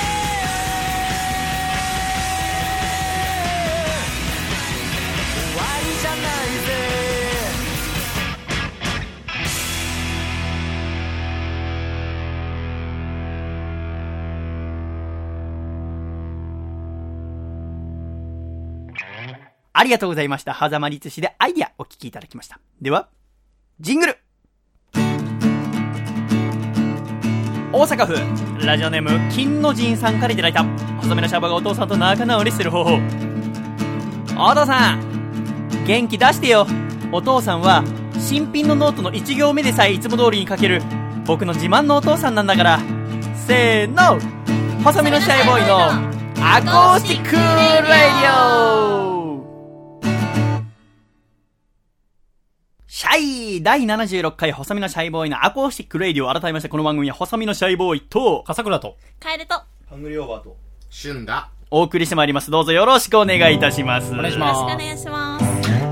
ありがとうございました。狭間律師でアイディアお聞きいただきました。ではジングル。大阪府ラジオネーム金の神さんからいただいた。細めのシャバがお父さんと仲直りする方法。お父さん元気出してよ。お父さんは新品のノートのいち行目でさえいつも通りに書ける僕の自慢のお父さんなんだから。せーの、細めのシャイボーイのアコースティックレディオシャイだいななじゅうろっかい細身のシャイボーイのアコースティックレディオ、改めましてこの番組は細身のシャイボーイと笠倉とカエルとハングリーオーバーとシュンがお送りしてまいります。どうぞよろしくお願いいたします。お願いします。よろしくお願いしま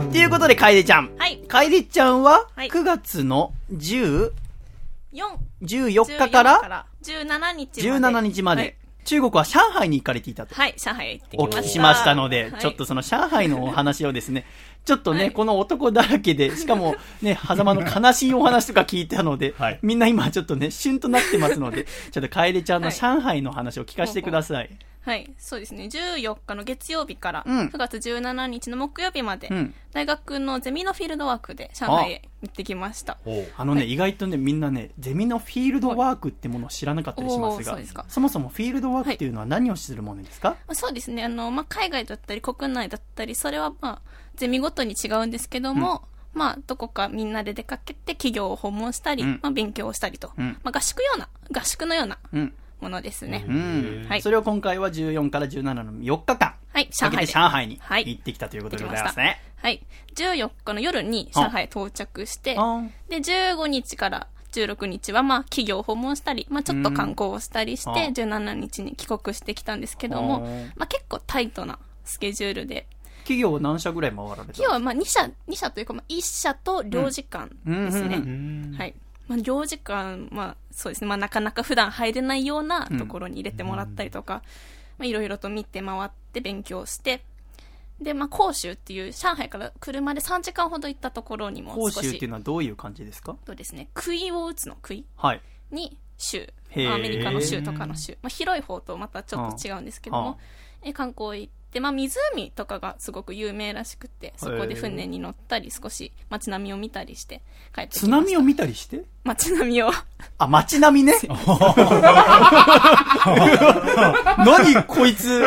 す。ということでカエデちゃん、はい、カエデちゃんはくがつのじゅうよっか、じゅうよっかからじゅうしちにちまで、じゅうしちにちまで、はい、中国は上海に行かれていたと。はい、上海行ってきました。お聞きしましたので、はい、ちょっとその上海のお話をですね、ちょっとね、はい、この男だらけで、しかもね、狭間の悲しいお話とか聞いたので、はい、みんな今ちょっとね、旬となってますので、ちょっと楓ちゃんの上海の話を聞かせてください。はい、ほうほう、はい、そうですね、じゅうよっかの月曜日からくがつじゅうしちにちの木曜日まで、うん、大学のゼミのフィールドワークで上海へ行ってきました。あのね、はい、意外とね、みんなね、ゼミのフィールドワークってものを知らなかったりしますが、はい、そ, すそもそもフィールドワークっていうのは何をするものですか？はい、そうですね、あの、まあ、海外だったり国内だったり、それはまあゼミごとに違うんですけども、うん、まあ、どこかみんなで出かけて企業を訪問したり、うん、まあ、勉強をしたりと、うん、まあ、合宿ような、合宿のような、うん、ものですね。うん、はい。それを今回はじゅうよんからじゅうしちのよっかかん、はい、上海で上海に行ってきたということでございますね。はい。はい、じゅうよっかの夜に上海到着して、でじゅうごにちからじゅうろくにちはまあ企業を訪問したり、まあちょっと観光をしたりして、うん、じゅうしちにちに帰国してきたんですけども、まあ結構タイトなスケジュールで。企業を何社ぐらい回られた？企業はまあに社、に社というかまあいっ社とりょうじかんですね。うんうんうん、はい。まあ、領事館、まあ、そうですね、まあ、なかなか普段入れないようなところに入れてもらったりとか、うん、まあ、いろいろと見て回って勉強して、で、まあ、広州っていう、上海から車でさんじかんほど行ったところにも少し。広州っていうのはどういう感じですか？そうですね、杭を打つの杭に州、はい、アメリカの州とかの州、まあ、広い方とまたちょっと違うんですけども、え観光行って、でまあ、湖とかがすごく有名らしくて、そこで船に乗ったり少し街並みを見たりして帰ってきました。津波を見たりして街並みをあ、街並みね何こいつ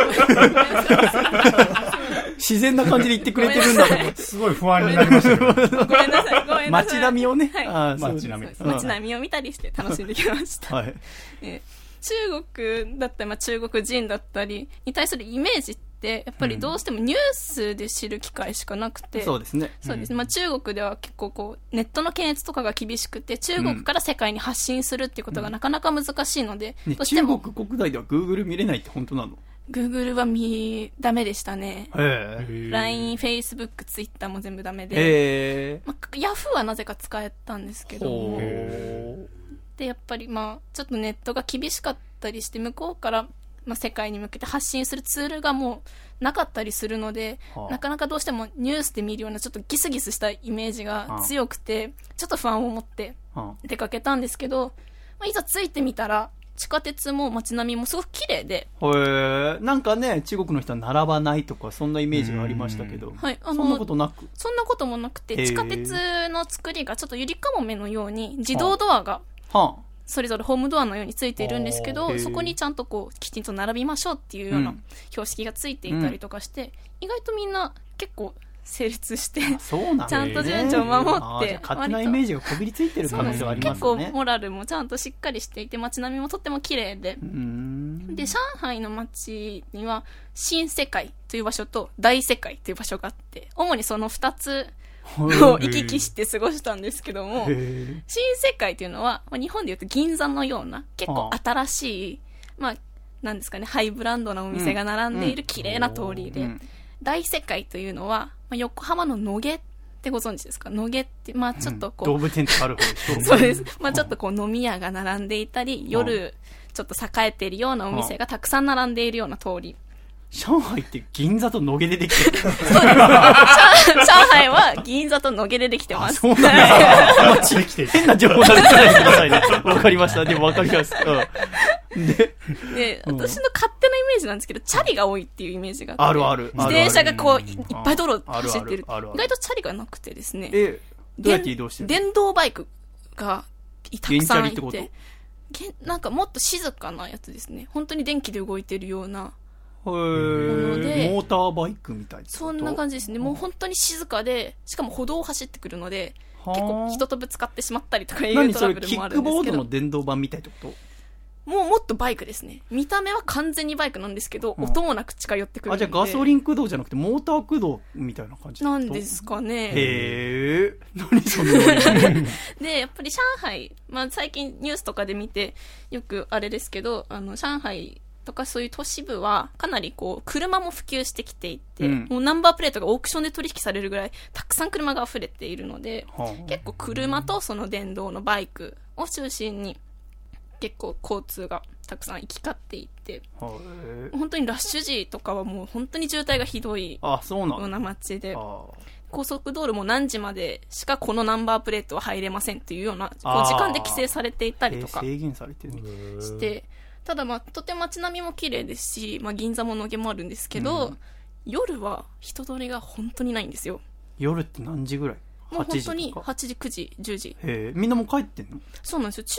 自然な感じで言ってくれてるんだけどすごい不安になりましたけどごめんなさい、ごめんなさい。街並みをね、はい、あ街並み、街並みを見たりして楽しんできました、はい。えー、中国だったり、まあ、中国人だったりに対するイメージってやっぱりどうしてもニュースで知る機会しかなくて、そうですね、そうです、まあ、中国では結構こうネットの検閲とかが厳しくて、中国から世界に発信するっていうことがなかなか難しいので、うん、どうしても、ね、中国国内では Google 見れないって本当なの？ Google は見ダメでしたね。 ライン、Facebook、Twitter も全部ダメで、まあ、Yahoo はなぜか使えたんですけども、でやっぱりまあちょっとネットが厳しかったりして、向こうからまあ、世界に向けて発信するツールがもうなかったりするので、はあ、なかなかどうしてもニュースで見るようなちょっとギスギスしたイメージが強くて、はあ、ちょっと不安を持って出かけたんですけど、はあ、まあ、いざ着いてみたら地下鉄も街並みもすごく綺麗で、へー、なんかね、中国の人は並ばないとかそんなイメージがありましたけど、はい、あのそんなことなく、そんなこともなくて、地下鉄の作りがちょっとゆりかもめのように自動ドアが、はあはあ、それぞれホームドアのようについているんですけど、そこにちゃんとこうきちんと並びましょうっていうような標識がついていたりとかして、うん、意外とみんな結構成立して、そうなん、ちゃんと順序を守って、勝手なイメージがこびりついてる可能性はありますね。結構モラルもちゃんとしっかりしていて、街並みもとっても綺麗で、うーん、で上海の街には新世界という場所と大世界という場所があって、主にそのふたつを行き来して過ごしたんですけども、新世界というのは日本でいうと銀座のような結構新しい、まあなんですかね、ハイブランドなお店が並んでいる綺麗な通りで、うんうん、大世界というのは横浜の野毛ってご存知ですか？野毛ってまあちょっとこう、うん、動物園とかある方そうです、まあちょっとこう飲み屋が並んでいたり、夜ちょっと栄えているようなお店がたくさん並んでいるような通り。上海って銀座と野毛でできてるそうです。上海は銀座と野毛でできてます。あ、そうなんだ変な情報なんてないでくださいね。わかりました。でもわかります、うん、で, で、うん、私の勝手なイメージなんですけど、チャリが多いっていうイメージが あ, あるある自転車がこう い, いっぱい道路走ってる。あるあるあるある。意外とチャリがなくてですね、えどうやって移動してる？電動バイクがたくさんいて、電チャリってこと？なんかもっと静かなやつですね。本当に電気で動いてるようなので、モーターバイクみたいな、そんな感じですね。もう本当に静かで、しかも歩道を走ってくるので、結構人とぶつかってしまったりとかいうトラブルもあるんですけど。何それ、キックボードの電動版みたいってこと？もうもっとバイクですね。見た目は完全にバイクなんですけど、うん、音もなく近寄ってくるんで。あ、じゃあガソリン駆動じゃなくてモーター駆動みたいな感じなんですかね。へー、何そんなので、やっぱり上海、まあ、最近ニュースとかで見てよくあれですけど、あの上海とかそういう都市部はかなりこう車も普及してきていて、うん、もうナンバープレートがオークションで取引されるぐらいたくさん車が溢れているので、はあ、結構車とその電動のバイクを中心に結構交通がたくさん行き交っていて、はあ、本当にラッシュ時とかはもう本当に渋滞がひどいような街で、あ高速道路も何時までしかこのナンバープレートは入れませんというようなこう時間で規制されていたりとか制限されてるして、ただ、まあ、とても街並みも綺麗ですし、まあ、銀座も野毛もあるんですけど、うん、夜は人通りが本当にないんですよ。夜って何時ぐらい？もう本当にはちじ、くじ、じゅうじ。へー、みんなもう帰ってんの？そうなんですよ。中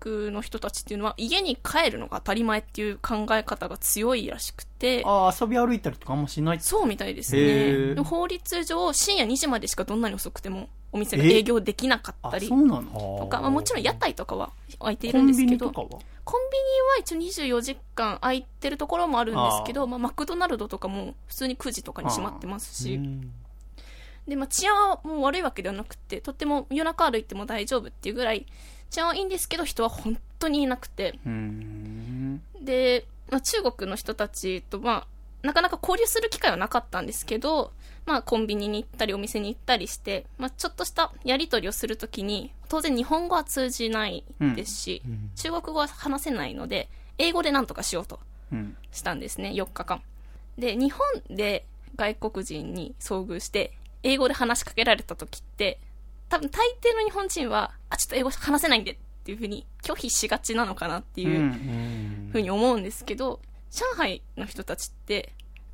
国の人たちっていうのは家に帰るのが当たり前っていう考え方が強いらしくて、あ遊び歩いたりとかあんましない。そうみたいですね。で法律上深夜にじまでしかどんなに遅くてもお店が営業できなかったりとか、まあ、もちろん屋台とかは開いているんですけど、コンビニとかはコンビニは一応にじゅうよじかん空いてるところもあるんですけど、まあ、マクドナルドとかも普通にくじとかに閉まってますし、で、まあ、治安はもう悪いわけではなくて、とっても夜中歩いても大丈夫っていうぐらい治安はいいんですけど、人は本当にいなくて、うーんで、まあ、中国の人たちと、まあ、なかなか交流する機会はなかったんですけど、まあ、コンビニに行ったりお店に行ったりして、まあ、ちょっとしたやり取りをするときに当然日本語は通じないですし、うん、中国語は話せないので英語でなんとかしようとしたんですね、うん、よっかかんで。日本で外国人に遭遇して英語で話しかけられたときって多分大抵の日本人はあちょっと英語話せないんでっていう風に拒否しがちなのかなっていう風に思うんですけど、上海の人たちってやっ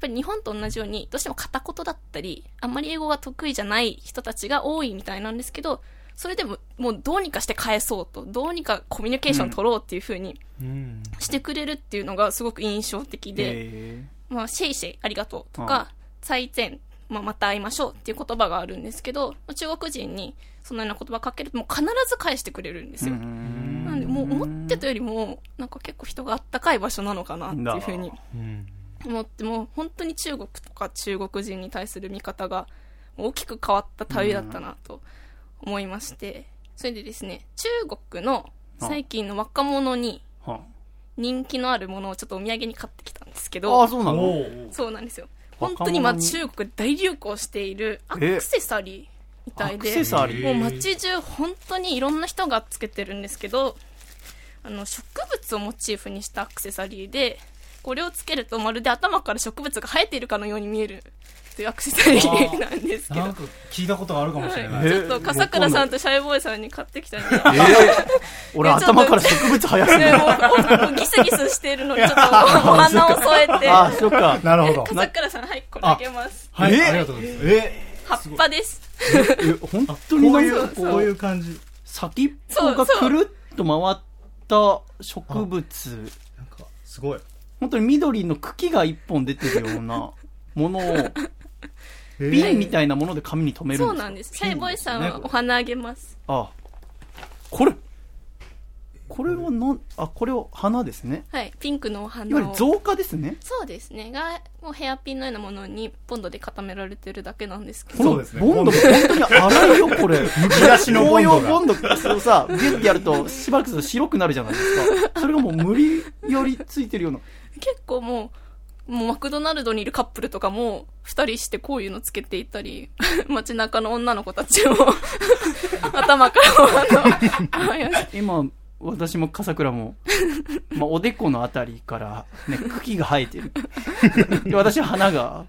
ぱり日本と同じようにどうしても片言だったりあんまり英語が得意じゃない人たちが多いみたいなんですけど、それでももうどうにかして返そうと、どうにかコミュニケーション取ろうっていう風にしてくれるっていうのがすごく印象的で、まあ、シェイシェイありがとうとか再見、まあ、また会いましょうっていう言葉があるんですけど、中国人にそのような言葉かけるともう必ず返してくれるんですよ。なんでもう思ってたよりもなんか結構人があったかい場所なのかなっていう風に思って、もう本当に中国とか中国人に対する見方が大きく変わった旅だったなと思いまして、それでですね、中国の最近の若者に人気のあるものをちょっとお土産に買ってきたんですけど。ああ、そうなの？そうなんですよ。本当にまあ中国で大流行しているアクセサリーみたいで、もう街中本当にいろんな人がつけてるんですけど、あの植物をモチーフにしたアクセサリーで、これをつけるとまるで頭から植物が生えているかのように見えるというアクセサリーなんですけど。なんか聞いたことがあるかもしれない、はい、ちょっと笠倉さんとシャイボーイさんに買ってきたんで、えー、俺頭から植物生やすのもうギスギスしているのにちょっとお花を添えてあ、そっか、なるほど。笠倉さん、はい、これあげます。はい、えー、ありがとうございます。えー、葉っぱです。えー、本当にこういう、こういう感じ、先っぽがくるっと回った植物、なんかすごい本当に緑の茎が一本出てるようなものを瓶みたいなもので紙に留めるんです。そうなんです。シャイボーイさんはお花あげます。ああ、これこれはなん、あ、これは花ですね。はい、ピンクのお花を、いわゆる造花ですね。そうですね、がもうヘアピンのようなものにボンドで固められてるだけなんですけど。そうですね、ボンドが本当に粗いよこれむき出しのボンドがボンドをさ、ビュッてやるとしばらくすると白くなるじゃないですか。それがもう無理やりついてるような結構もう、もうマクドナルドにいるカップルとかもふたりしてこういうのつけていたり、街中の女の子たちも頭からも今私も笠倉も、まあ、おでこのあたりから、ね、茎が生えてるで私は花が、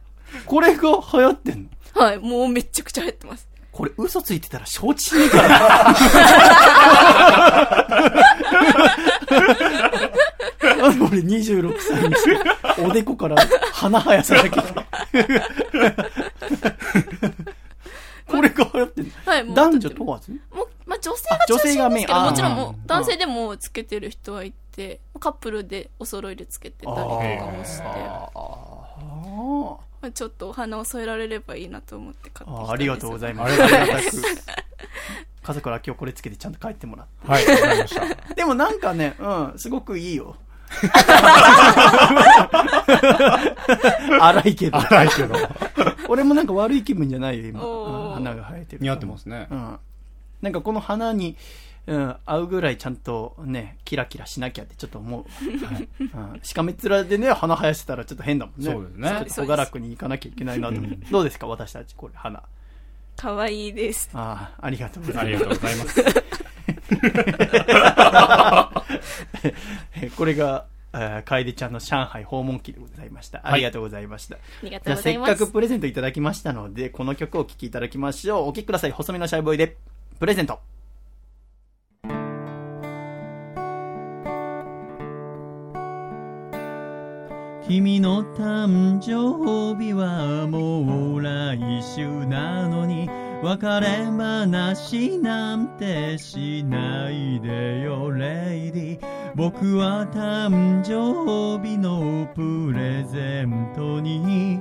これが流行ってんの。はい、もうめちゃくちゃ流行ってます。これ嘘ついてたら承知しねえから俺にじゅうろくさいにしておでこから花生やさなきゃこれが流行ってんの、はい、もう男女問わず、もう、まあ、女性が中心ですけど、もちろんもう男性でもつけてる人はいて、カップルでお揃いでつけてたりとかもして、ああ、まあ、ちょっとお花を添えられればいいなと思って買ってきたんですよ。あ、ありがとうございます。家族は今日これつけてちゃんと帰ってもらって。はい、わかりました。でもなんかね、うん、すごくいいよ。荒いけど。荒いけど。俺もなんか悪い気分じゃないよ、今。花が生えてる。似合ってますね。うん。なんかこの花に、うん、会うぐらいちゃんとね、キラキラしなきゃってちょっと思う。はいうん、しかめっ面でね、花生やしてたらちょっと変だもんね。そうですね。ちょっとほがらくに行かなきゃいけないなと思う。どうですか、私たち、これ、花。かわいいです。ああ、ありがとうございます。これが、楓ちゃんの上海訪問記でございました。ありがとうございました。はい、じゃあせっかくプレゼントいただきましたので、この曲をお聴きいただきましょう。お聴きください。細身のシャイボーイで、プレゼント。君の誕生日はもう来週なのに別れ話なんてしないでよレイディ。僕は誕生日のプレゼントに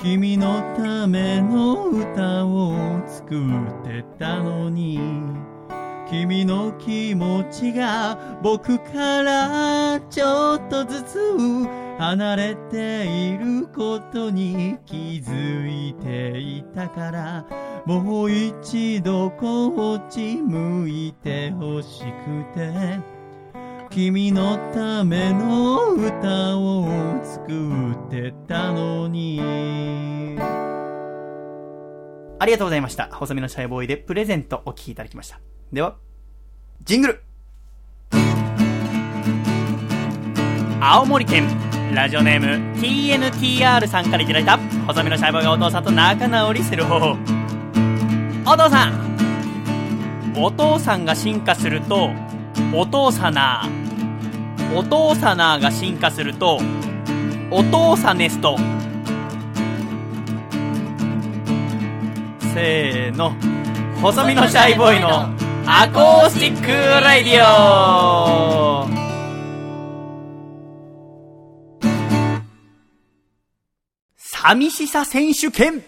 君のための歌を作ってたのに君の気持ちが僕からちょっとずつ離れていることに気づいていたからもう一度こっち向いてほしくて君のための歌を作ってたのに。ありがとうございました。細身のシャイボーイでプレゼントお聞きいただきました。ではジングル。青森県ラジオネーム ティーエヌティーアール さんからいただいた細身のシャイボーイがお父さんと仲直りする方法。お父さんお父さんが進化するとお父さなお父さなが進化するとお父さネスト。せーの、細身のシャイボーイのアコースティックラディオ。寂しさ選手権。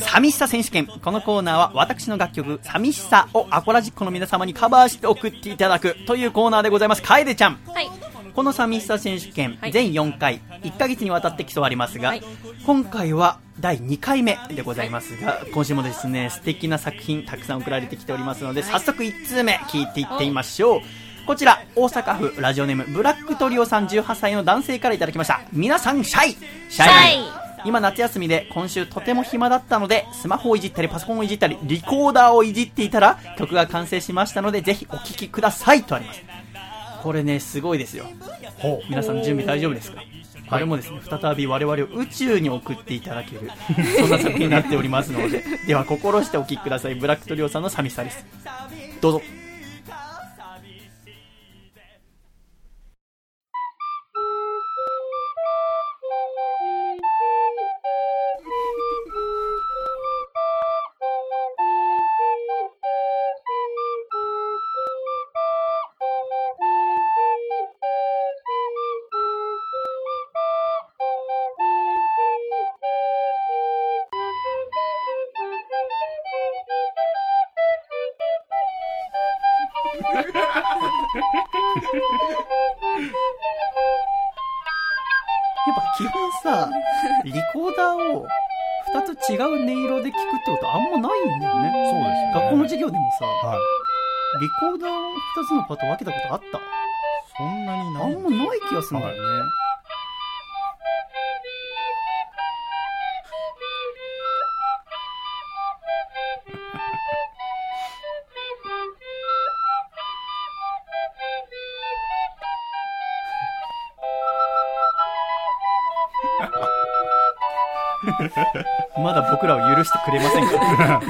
寂しさ選手権。このコーナーは私の楽曲寂しさをアコラジックの皆様にカバーして送っていただくというコーナーでございます。かえでちゃん、はい、この寂しさ選手権、はい、全よんかいいっかげつにわたって競われますが、はい、今回はだいにかいめでございますが、はい、今週もですね素敵な作品たくさん送られてきておりますので、はい、早速いち通目聞いていってみましょう。こちら大阪府ラジオネームブラックトリオさんじゅうはっさいの男性からいただきました。皆さんシャイシャイ、今夏休みで今週とても暇だったのでスマホをいじったりパソコンをいじったりリコーダーをいじっていたら曲が完成しましたのでぜひお聴きくださいとあります。これねすごいですよ。ほう、皆さん準備大丈夫ですか？これもですね再び我々を宇宙に送っていただけるそんな作品になっておりますのででは心してお聴きください。ブラックトリオさんの寂しさです。どうぞ。やっぱ基本さリコーダーをふたつ違う音色で聞くってことあんまないんだよね。そうですね。学校の授業でもさ、はい、リコーダーをふたつのパート分けたことあった？そんなにない、あんまない気がするんだよね、はい。まだ僕らを許してくれませんか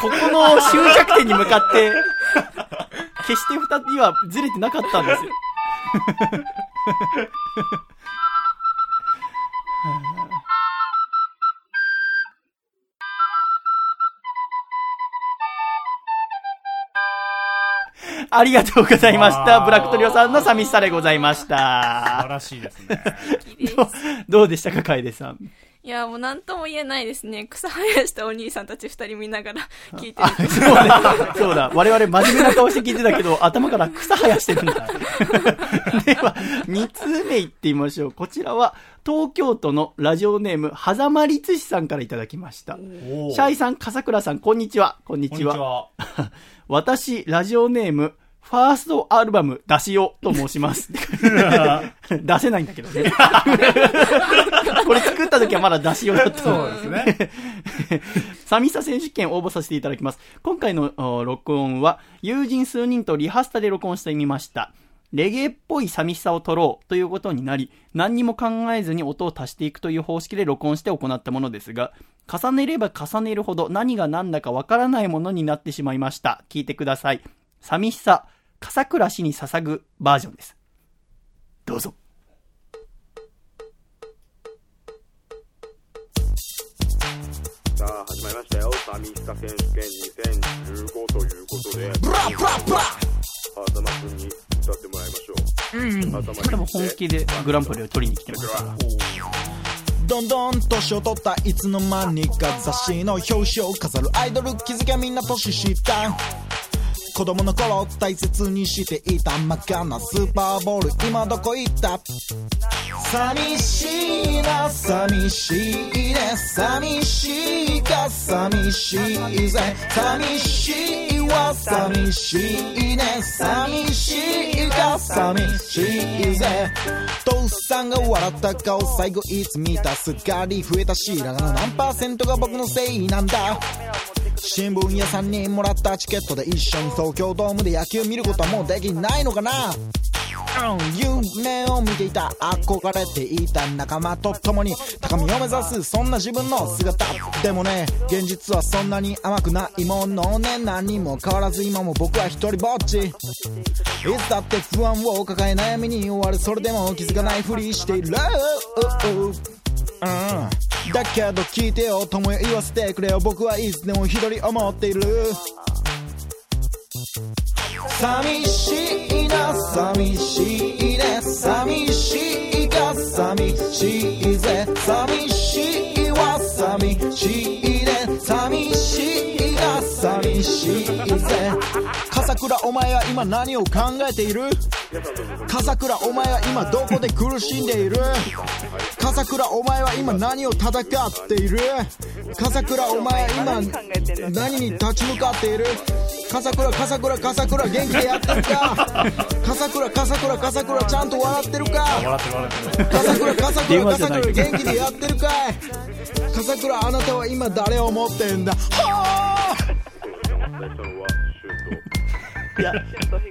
ここの終着点に向かって決してふたつはずれてなかったんですよ。ありがとうございました。ブラックトリオさんの寂しさでございました。素晴らしいですね。ど, どうでしたか、楓さん。いや、もう何とも言えないですね。草生やしたお兄さんたち二人見ながら聞いてる。そうだ、そうだ。我々真面目な顔して聞いてたけど、頭から草生やしてるんだ。では、二通目行ってみましょう。こちらは、東京都のラジオネーム、はざまりつしさんからいただきました。シャイさん、笠倉さん、こんにちは。こんにちは。私、ラジオネーム、ファーストアルバム出しようと申します。出せないんだけどね。これ作った時はまだ出しようだった。そうですね。寂しさ選手権応募させていただきます。今回の録音は友人数人とリハスタで録音してみました。レゲエっぽい寂しさを撮ろうということになり、何にも考えずに音を足していくという方式で録音して行ったものですが、重ねれば重ねるほど何が何だかわからないものになってしまいました。聞いてください。寂しさ笠倉氏に捧ぐバージョンです。どうぞ。さあ始まりましたよ、寂しさ選手権にせんじゅうごということで、ブラブラブラ風間君に歌ってもらいましょう。うん、うん、これも本気でグランプリを取りに来てますから。どんどん年を取ったいつの間にか雑誌の表紙を飾るアイドル気づきはみんな年下。子供の頃大切にしていた真っ赤なスーパーボール今どこ行った。寂しいな寂しいね、寂しいか寂しいぜ、寂しいは寂しいね、寂しいか寂しいぜ。父さんが笑った顔最後いつ見た、すっかり増えた白髪の何パーセントが僕のせいなんだ。新聞屋さんにもらったチケットで一緒に東京ドームで野球見ることはもうできないのかな。夢を見ていた憧れていた仲間と共に高みを目指す、そんな自分の姿。でもね現実はそんなに甘くないものね。何も変わらず今も僕は一人ぼっち。いつだって不安を抱え悩みに終わる、それでも気づかないふりしている。うん、だけど聞いてよ友よ言わせてくれよ、僕はいつでも一人思っている。寂しいな寂しいね、寂しいが寂しいぜ、寂しいは寂しいね、寂しいが寂しいぜ。笠倉お前は今何を考えている。笠倉お前は今どこで苦しんでいる。笠倉お前は今何を戦っている。笠倉お前は今何に立ち向かっている。笠倉笠倉笠倉元気でやってるか。笠倉笠倉笠倉ちゃんと笑ってるか。笠倉笠倉笠倉元気でやってるかい。笠倉あなたは今誰を思ってんだ。はーいや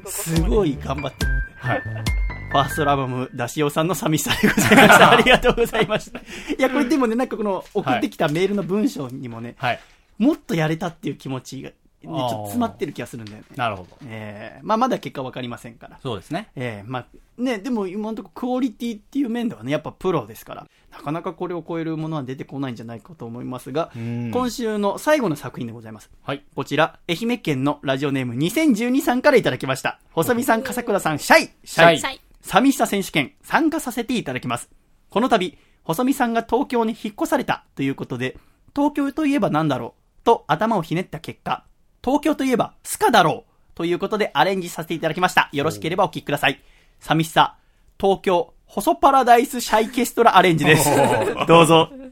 すごい頑張ってる、はい、ファーストラバムだしおさんの寂しさでございましたありがとうございました。いやこれでもねなんかこの送ってきたメールの文章にもね、はい、もっとやれたっていう気持ちがね、ちょっと詰まってる気がするんだよね。なるほど、えーまあ、まだ結果分かりませんから。そうですね、えーまあ、ねでも今のところクオリティっていう面ではねやっぱプロですからなかなかこれを超えるものは出てこないんじゃないかと思いますが、今週の最後の作品でございます、はい、こちら愛媛県のラジオネームにせんじゅうにさんからいただきました。細見さん笠倉さんシャイシャイ、シャイ寂しさ選手権参加させていただきます。この度細見さんが東京に引っ越されたということで、東京といえば何だろうと頭をひねった結果、東京といえばスカだろうということでアレンジさせていただきました。よろしければお聞きください。寂しさ、東京、細パラダイスシャイケストラアレンジです。どうぞ。東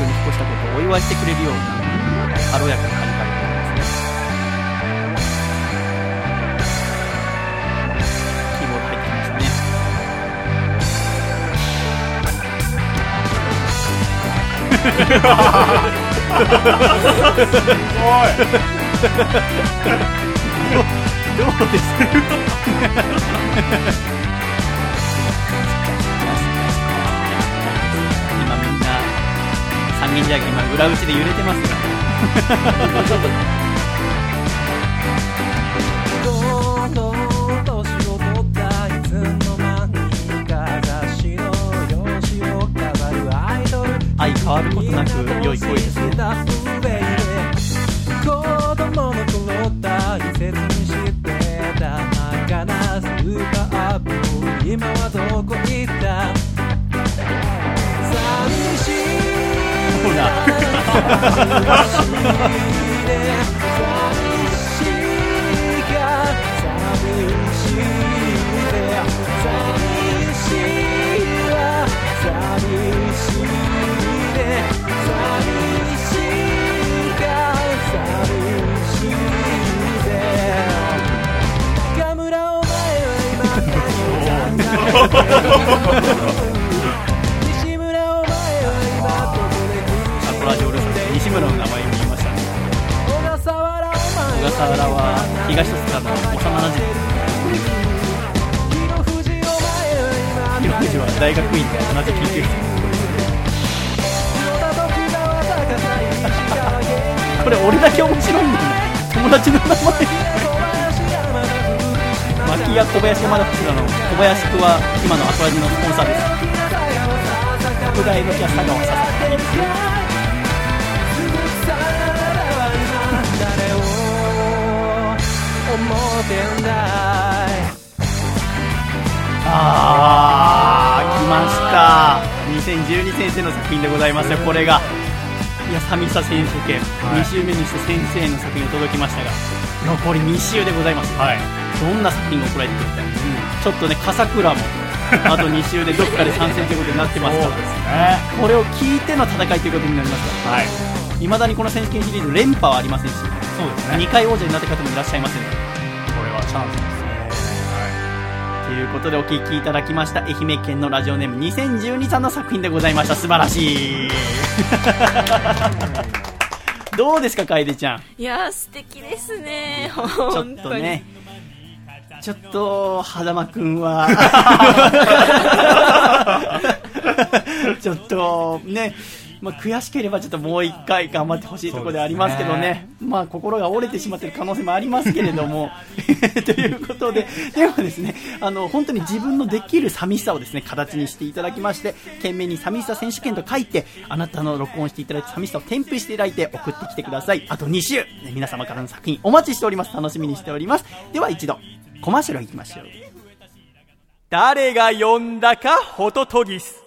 京に引っ越したことをお祝いしてくれるような軽やかな感じ。すごいどうですかみじゃき、今裏打ちで揺れてますがどうどう年を取ったいつの間にか雑誌の表紙を変わるアイドル、相変わることなく良い声ですね。子供の頃大切にしてた儚スーパーボーイ、今はどこ行ったほら西村の名前に言いましたね。小笠原は東戸塚の幼馴染。広藤は大学院で同じ研究室。これ俺だけ面白いんだよね。友達の名前牧谷小林山田藤田の小林くんは今のアクラジのスポンサーです。特大のキャスターがおさすあー、来ました。にせんじゅうに先生の作品でございますよ。これがいや寂しさ選手権、はい、に週目にして先生の作品が届きましたが、残りに週でございます、はい、どんな作品が送られてくるか、うん、ちょっとね笠倉もあとに週でどっかで参戦ということになってますからです、ね、これを聞いての戦いということになりますから、はい、未だにこの選手権シリーズ連覇はありませんし、そうですね、にかい王者になった方もいらっしゃいません、ね、これはチャンスですね、はい、ということでお聞きいただきました愛媛県のラジオネームにせんじゅうにさんの作品でございました。素晴らしいどうですか楓ちゃん。いや素敵ですね。ちょっとねちょっと羽玉くんはちょっとね、まあ、悔しければちょっともう一回頑張ってほしいところでありますけど ね, ね、まあ、心が折れてしまっている可能性もありますけれどもということで、ではですね、あの本当に自分のできる寂しさをですね形にしていただきまして、懸命に寂しさ選手権と書いてあなたの録音していただいた寂しさを添付していただいて送ってきてください。あとに週、皆様からの作品お待ちしております。楽しみにしております。では一度コマーシャルいきましょう。誰が呼んだかホトトギス。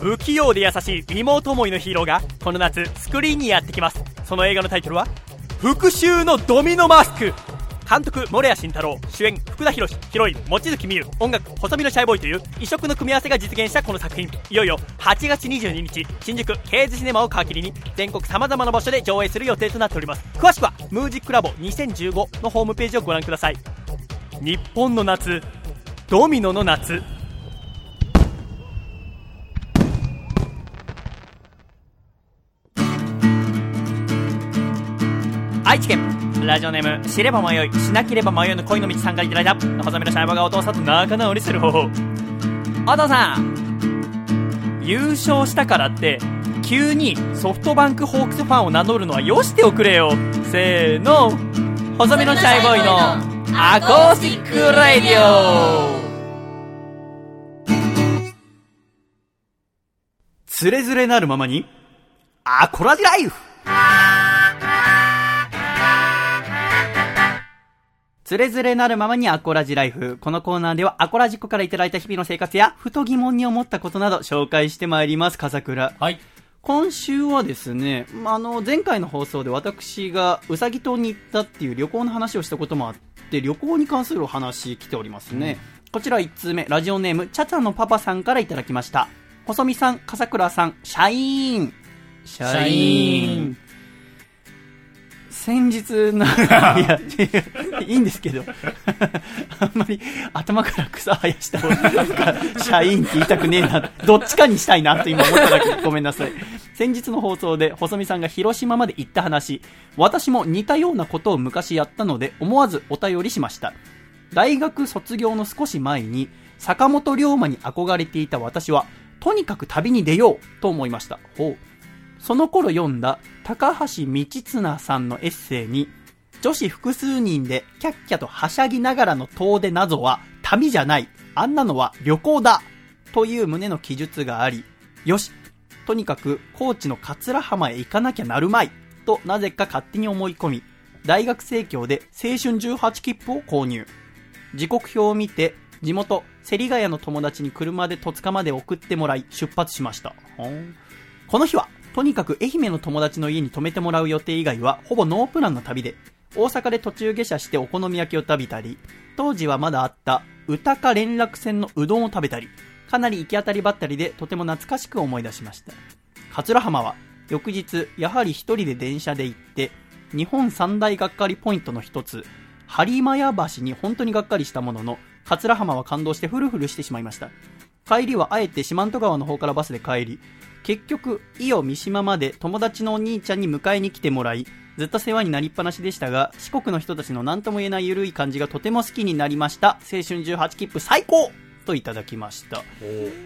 不器用で優しい妹思いのヒーローがこの夏スクリーンにやってきます。その映画のタイトルは復讐のドミノマスク。監督森谷慎太郎、主演福田博史、ヒロイン望月美優、音楽細身のシャイボーイという異色の組み合わせが実現したこの作品、いよいよはちがつにじゅうににち新宿ケーズシネマを皮切りに全国様々な場所で上映する予定となっております。詳しくはムージックラボにせんじゅうごのホームページをご覧ください。日本の夏、ドミノの夏。愛知県ラジオネーム知れば迷いしなければ迷いの恋の道さんからいただいた細身のシャイボーがお父さんと仲直りする方法。お父さん、優勝したからって急にソフトバンクホークスファンを名乗るのはよしておくれよ。せーの、細身のシャイボーイのアコースティックラディオ。つれづれなるままにアコラジライフ。つれづれなるままにアコラジライフ。このコーナーではアコラジっ子からいただいた日々の生活やふと疑問に思ったことなど紹介してまいります。笠倉、はい、今週はですね、あの前回の放送で私がうさぎ島に行ったっていう旅行の話をしたこともあって、旅行に関するお話来ておりますね、うん、こちらいち通目ラジオネームチャチャのパパさんからいただきました。細見さん、笠倉さん、シャイーンシャイーン。先日な、いや、いいんですけど、あんまり頭から草生やした方が、なんか、シャインって言いたくねえな、どっちかにしたいなと今思っただけでごめんなさい。先日の放送で、細見さんが広島まで行った話、私も似たようなことを昔やったので、思わずお便りしました。大学卒業の少し前に、坂本龍馬に憧れていた私は、とにかく旅に出ようと思いました。ほう。その頃読んだ高橋道綱さんのエッセイに、女子複数人でキャッキャとはしゃぎながらの遠出などは旅じゃない、あんなのは旅行だという旨の記述があり、よし、とにかく高知の桂浜へ行かなきゃなるまいとなぜか勝手に思い込み、大学生協で青春じゅうはち切符を購入。時刻表を見て、地元セリガヤの友達に車で戸塚まで送ってもらい出発しました。この日はとにかく愛媛の友達の家に泊めてもらう予定以外はほぼノープランの旅で、大阪で途中下車してお好み焼きを食べたり、当時はまだあった宇高連絡船のうどんを食べたり、かなり行き当たりばったりでとても懐かしく思い出しました。桂浜は翌日やはり一人で電車で行って、日本三大がっかりポイントの一つ播磨屋橋に本当にがっかりしたものの、桂浜は感動してフルフルしてしまいました。帰りはあえて四万十川の方からバスで帰り、結局伊予三島まで友達のお兄ちゃんに迎えに来てもらい、ずっと世話になりっぱなしでしたが、四国の人たちの何とも言えない緩い感じがとても好きになりました。青春じゅうはち切符最高といただきました。青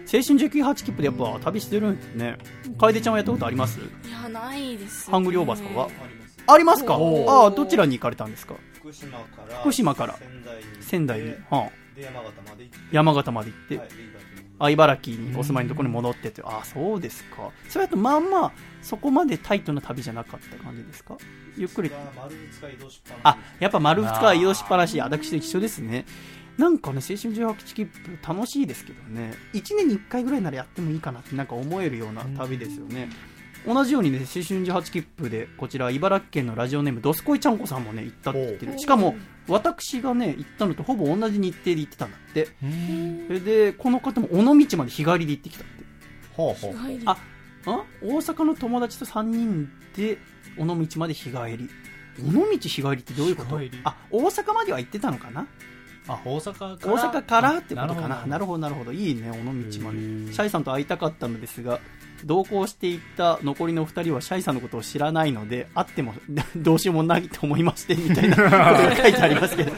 春じゅうはち切符でやっぱ旅してるんですね。楓ちゃんはやったことあります？いや、ないです、ね、ハングリーおばさんはありますか？ああ、どちらに行かれたんですか？福島から福島から仙台に、仙台に、はあ、で山形まで行って山形まで行って、はい、あ、茨城にお住まいのところに戻ってと、あ、そうですか。それだとまあまあそこまでタイトな旅じゃなかった感じですか？ゆっくり。丸ふつか移動しっぱなし。あ、やっぱ丸ふつか移動しっぱなし。私と一緒ですね。なんかね、青春じゅうはち切符楽しいですけどね、いちねんにいっかいぐらいならやってもいいかなってなんか思えるような旅ですよね。同じようにね、青春じゅうはち切符でこちら茨城県のラジオネームどすこいちゃんこさんもね行ったって言ってる。しかも私がね行ったのとほぼ同じ日程で行ってたんだって。それでこの方も尾道まで日帰りで行ってきたって。ほうほう。ああ、大阪の友達とさんにんで尾道まで日帰り。尾道日帰りってどういうこと？あ、大阪までは行ってたのかな。あ、大阪から大阪からってことかな。なるほどなるほど、いいね。尾道までシャイさんと会いたかったのですが、同行していった残りのふたりはシャイさんのことを知らないので、会ってもどうしようもないと思いましてみたいなことが書いてありますけど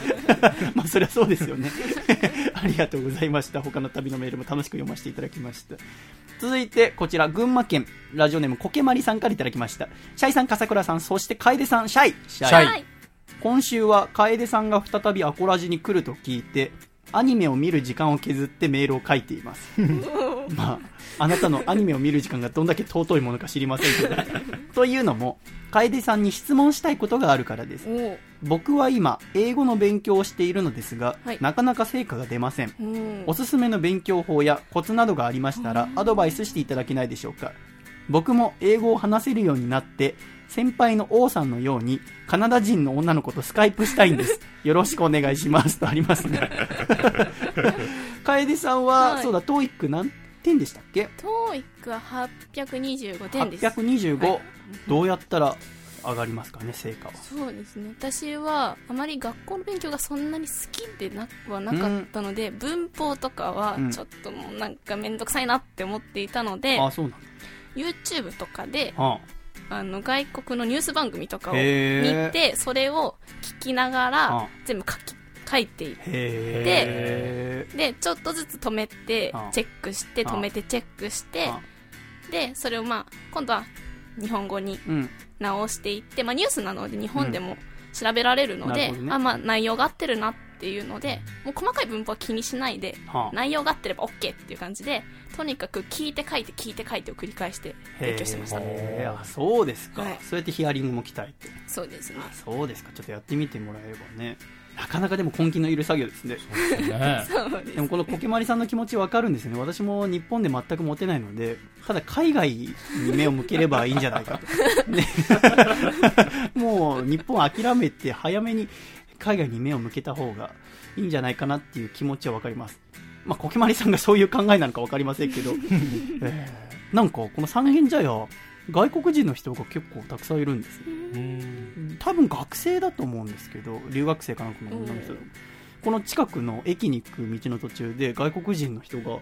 まあそりゃそうですよねありがとうございました。他の旅のメールも楽しく読ませていただきました。続いてこちら群馬県ラジオネームこけまりさんからいただきました。シャイさん、笠倉さん、そして楓さん、シャイシャイ、シャイ今週は楓さんが再びアコラジに来ると聞いて、アニメを見る時間を削ってメールを書いていますまあ、あなたのアニメを見る時間がどんだけ尊いものか知りませんけどというのも、楓さんに質問したいことがあるからです。僕は今英語の勉強をしているのですが、はい、なかなか成果が出ません。おすすめの勉強法やコツなどがありましたらアドバイスしていただけないでしょうか。僕も英語を話せるようになって、先輩の王さんのようにカナダ人の女の子とスカイプしたいんですよろしくお願いしますとありますね楓さんは、はい、そうだ、トーイック何点でしたっけ？トーイックははっぴゃくにじゅうごてんです。はっぴゃくにじゅうご、はい、どうやったら上がりますかね、成果は。そうですね、私はあまり学校の勉強がそんなに好きでなはなかったので、うん、文法とかはちょっともうなんかめんどくさいなって思っていたので、うん、あ、そうなんだ。YouTube とかで、はあ、あの外国のニュース番組とかを見て、それを聞きながら全部書き書いていって、でちょっとずつ止めてチェックして、止めてチェックして、でそれを、まあ、今度は日本語に直していって、うん、まあ、ニュースなので日本でも調べられるので、うん、ね、あ、まあ、内容が合ってるなっていうので、もう細かい文法は気にしないで、はあ、内容が合ってれば OK っていう感じで、とにかく聞いて書いて聞いて書いてを繰り返して勉強してました。へー、あ、そうですか、はい、そうやってヒアリングも鍛えて。そうですね。あ、そうですか。ちょっとやってみてもらえればね。なかなかでも根気のいる作業ですね。そうですねでもこのこけまりさんの気持ち分かるんですよね。私も日本で全くモテないので、ただ海外に目を向ければいいんじゃないかと、ね、もう日本諦めて早めに海外に目を向けた方がいいんじゃないかなっていう気持ちは分かります。まあ、こけまりさんがそういう考えなのか分かりませんけど、えー、なんかこの三軒茶屋、外国人の人が結構たくさんいるんですね。うん、多分学生だと思うんですけど、留学生かなんかの女の人。この近くの駅に行く道の途中で外国人の人が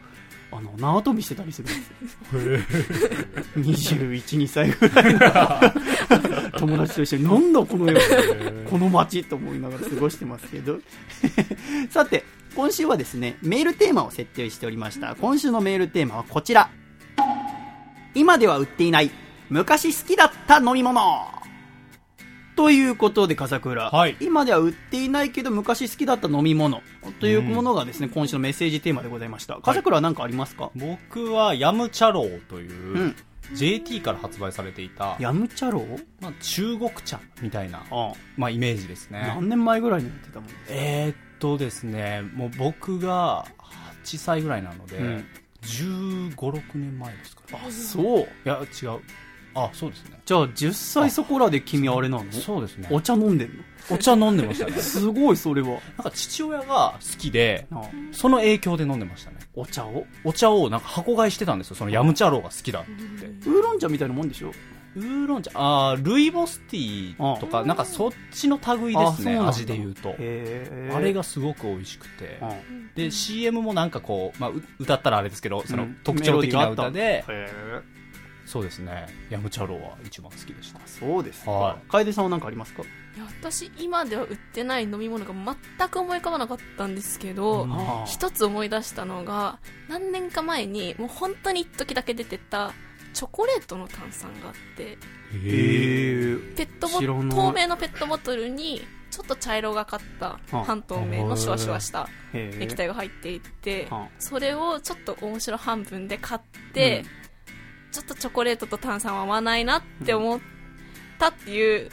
あの縄跳びしてたりするんですよにじゅういち、にさいぐらいの友達と一緒になんだこのよこの街と思いながら過ごしてますけどさて今週はですね、メールテーマを設定しておりました。今週のメールテーマはこちら、今では売っていない昔好きだった飲み物ということで、笠倉、はい、今では売っていないけど昔好きだった飲み物というものがですね、うん、今週のメッセージテーマでございました。笠倉は何かありますか？はい、僕はヤムチャローという、うん、ジェーティー から発売されていたヤムチャロー、まあ、中国茶みたいな、ああ、まあ、イメージですね。何年前ぐらいにやってたもんですか？えーっとですね、もう僕がはっさいぐらいなので、うん、じゅうご、ろくねんまえですから、ね、あ、そういや違うあ、そうですね。じゃあじゅっさいそこらで君あれなの？そうですね。お茶飲んでるの？お茶飲んでましたね。すごい、それは。なんか父親が好きで、ああ、その影響で飲んでましたね。お茶を？お茶をなんか箱買いしてたんですよ。そのヤムチャローが好きだって。ウーロン茶みたいなもんでしょ？ウーロン茶、あー、ルイボスティーとか、ああ、なんかそっちの類ですね、味で言うと。へー。あれがすごく美味しくて。ああ、で シーエム もなんかこう、まあ、歌ったらあれですけど、その特徴的な歌で。うん、へー。そうですね、ヤムチャローは一番好きでした。そうですか、はい、楓さんは何かありますか？いや、私今では売ってない飲み物が全く思い浮かばなかったんですけど、一つ思い出したのが、何年か前にもう本当に一時だけ出てたチョコレートの炭酸があって、へペットボ透明のペットボトルにちょっと茶色がかった半透明のシュワシュワした液体が入っていて、それをちょっと面白半分で買って、うん、ちょっとチョコレートと炭酸は合わないなって思ったっていう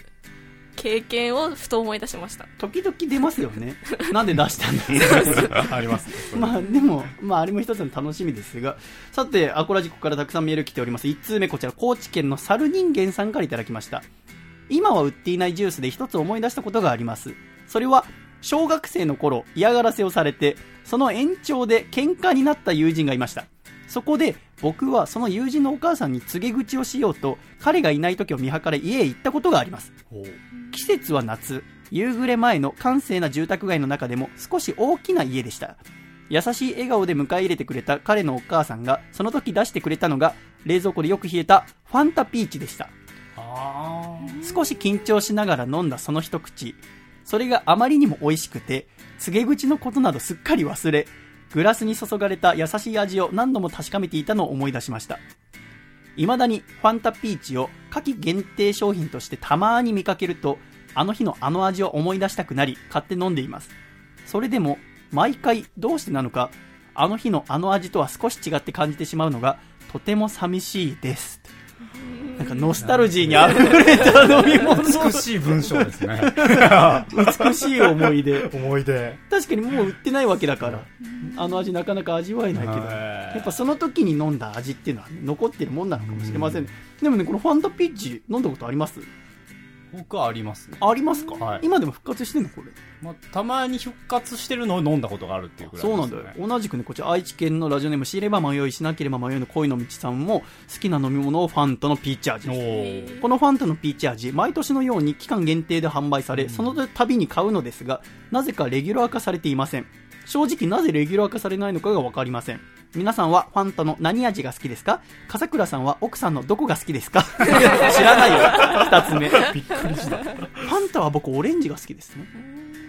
経験をふと思い出しました。時々出ますよね。なんで出したんですか？あります、ね。まあでも、まあ、あれも一つの楽しみですが、さてアコラジコからたくさんメール来ております。いち通目、こちら高知県の猿人間さんからいただきました。今は売っていないジュースで一つ思い出したことがあります。それは小学生の頃嫌がらせをされて、その延長で喧嘩になった友人がいました。そこで僕はその友人のお母さんに告げ口をしようと、彼がいない時を見計らい家へ行ったことがあります。季節は夏、夕暮れ前の閑静な住宅街の中でも少し大きな家でした。優しい笑顔で迎え入れてくれた彼のお母さんがその時出してくれたのが、冷蔵庫でよく冷えたファンタピーチでした。あ、少し緊張しながら飲んだその一口、それがあまりにも美味しくて、告げ口のことなどすっかり忘れ、グラスに注がれた優しい味を何度も確かめていたのを思い出しました。未だにファンタピーチを夏季限定商品としてたまに見かけると、あの日のあの味を思い出したくなり買って飲んでいます。それでも毎回どうしてなのか、あの日のあの味とは少し違って感じてしまうのがとても寂しいです。なんかノスタルジーにあふれた飲み物。美しい文章ですね。美しい思い出。思い出。確かにもう売ってないわけだから、あの味なかなか味わえないけど、やっぱその時に飲んだ味っていうのは、ね、残ってるもんなのかもしれませんね。でもね、このファンタピーチ飲んだことあります？僕はありますね。ありますか、はい、今でも復活してんのこれ、まあ、たまに復活してるのを飲んだことがあるっていうくらいです、ね、そうなんだよ。同じくね、こちら愛知県のラジオネーム、知れば迷いしなければ迷いの恋の道さんも、好きな飲み物をファンタのピーチ味です。このファンタのピーチ味、毎年のように期間限定で販売され、その度に買うのですが、なぜかレギュラー化されていません。正直なぜレギュラー化されないのかが分かりません。皆さんはファンタの何味が好きですか？笠倉さんは奥さんのどこが好きですか？知らないよ。ふたつめ、びっくりした。ファンタは僕オレンジが好きですね。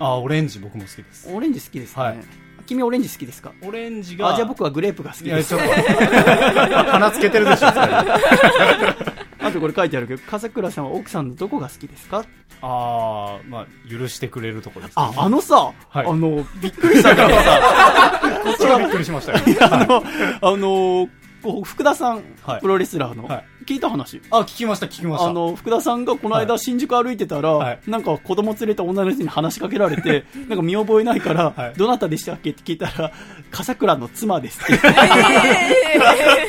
あ、オレンジ僕も好きです。オレンジ好きですね、はい。君オレンジ好きですか？オレンジが、あ、じゃあ僕はグレープが好きです。いや、ちょっと鼻つけてるでしょ。あとこれ書いてあるけど、笠倉さんは奥さんのどこが好きですか？あー、まあ、許してくれるところです、ね、あ、あのさ、はい、あのびっくりしたからさ、こっちがびっくりしましたよ。あの、あのー、福田さん、はい、プロレスラーの、はい、聞いた話。あ、聞きました聞きました。あの福田さんがこの間、はい、新宿歩いてたら、はい、なんか子供連れた女の人に話しかけられて、なんか見覚えないから、はい、どなたでしたっけって聞いたら、笠倉の妻ですって。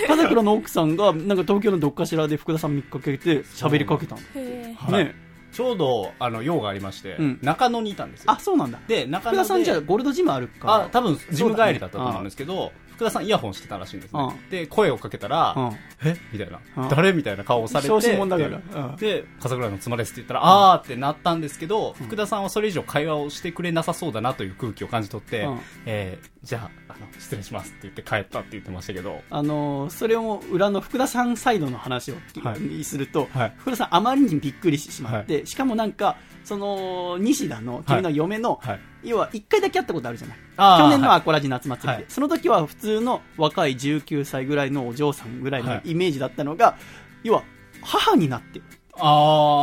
笠倉の奥さんがなんか東京のどっかしらで福田さん見かけて喋りかけたの。ね。はいちょうどあの用がありまして、うん、中野にいたんですよ。あ、そうなんだ。で、中野で福田さんじゃあゴールドジムあるから、あ、多分ジム帰りだったと思うんですけど、ね、福田さんイヤホンしてたらしいんですね、うん、で、声をかけたら、うん、えみたいな、うん、誰みたいな顔をされて、小心者だから、うん、で、笠倉の妻ですって言ったら、うん、あーってなったんですけど、うん、福田さんはそれ以上会話をしてくれなさそうだなという空気を感じ取って、うんえー、じゃあ、あの失礼しますって言って帰ったって言ってましたけど、あのー、それを裏の福田さんサイドの話を、はい、すると、はい、福田さんあまりにびっくりしてしまって、はい、しかもなんかその西田の君の嫁の、はいはい、要はいっかいだけ会ったことあるじゃない、去年のアコラジ夏祭りで、はい、その時は普通の若いじゅうきゅうさいぐらいのお嬢さんぐらいのイメージだったのが、はい、要は母になってあ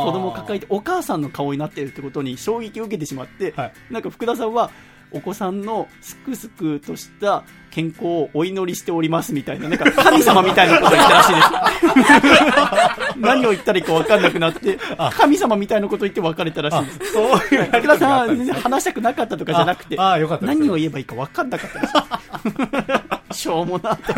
子供を抱えてお母さんの顔になっているってことに衝撃を受けてしまって、はい、なんか福田さんはお子さんのすくすくとした健康をお祈りしておりますみたいな、なんか神様みたいなことを言ったらしいです何を言ったらいいか分かんなくなって神様みたいなことを言って別れたらしいです。そういう福田さんは全然話したくなかったとかじゃなくて、ああよかった、何を言えばいいか分かんなかったですしょうもなと、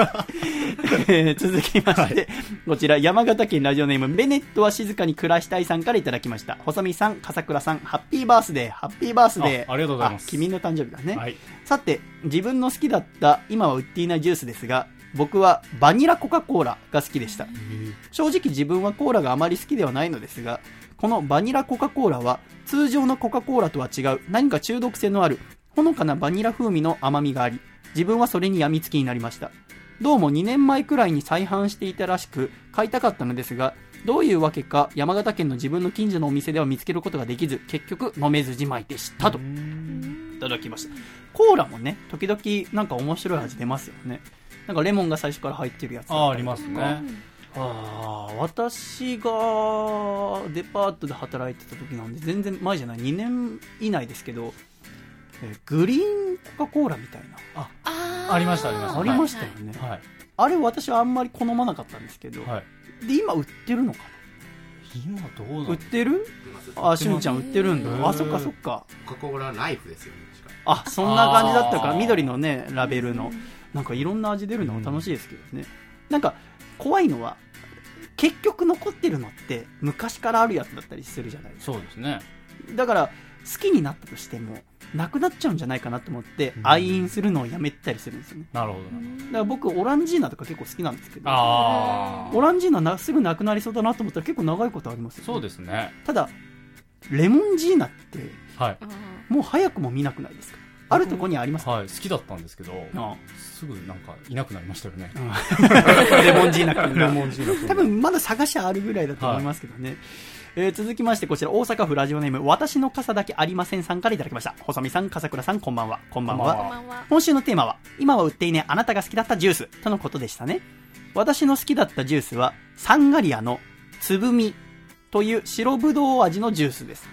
えー、続きまして、はい、こちら山形県ラジオネームベネットは静かに暮らしたいさんからいただきました。細見さん、笠倉さん、ハッピーバースデー。ハッピーバースデー。 あ, ありがとうございます。君の誕生日だね、はい、さて自分の好きだった今は売っていないジュースですが、僕はバニラコカ・コーラが好きでした。正直自分はコーラがあまり好きではないのですが、このバニラコカ・コーラは通常のコカ・コーラとは違う何か中毒性のあるほのかなバニラ風味の甘みがあり、自分はそれに病みつきになりました。どうもにねんまえくらいに再販していたらしく買いたかったのですが、どういうわけか山形県の自分の近所のお店では見つけることができず、結局飲めずじまいでしたといただきました。コーラもね、時々なんか面白い味出ますよね。なんかレモンが最初から入ってるやつ あ, ありますね。あ、私がデパートで働いてた時なんで全然前じゃない、にねんいないですけど、えー、グリーンコカ・コーラみたいな あ, あ, ありましたありましたありましたよね、はいはい、あれ私はあんまり好まなかったんですけど、はい、で今売ってるのかな、今どうなの、売ってる、あ、しゅんちゃん売ってるんだ。あ、そっかそっか。コカ・コーラライフですよね。あ、そんな感じだったから、緑のねラベルのなんかいろんな味出るのも楽しいですけどね、うん、なんか怖いのは結局残ってるのって昔からあるやつだったりするじゃないですか。そうですね。だから好きになったとしてもなくなっちゃうんじゃないかなと思って愛飲するのをやめたりするんですよね、うん、なるほどなるほど。だから僕オランジーナとか結構好きなんですけど、あ、オランジーナすぐなくなりそうだなと思ったら結構長いことありますよね。そうですね。ただレモンジーナって、はい、もう早くも見なくないですか。あるとこにありますか、はい、好きだったんですけど、ああすぐなんかいなくなりましたよね、うん、レモンジーナ君レモンジーナ君多分まだ探しあるぐらいだと思いますけどね、はい、えー、続きましてこちら大阪府ラジオネーム私の傘だけありませんさんからいただきました。細見さん、笠倉さん、こんばんは。こんばんは。今週のテーマは今は売っていないあなたが好きだったジュースとのことでしたね。私の好きだったジュースはサンガリアのつぶみという白ぶどう味のジュースです。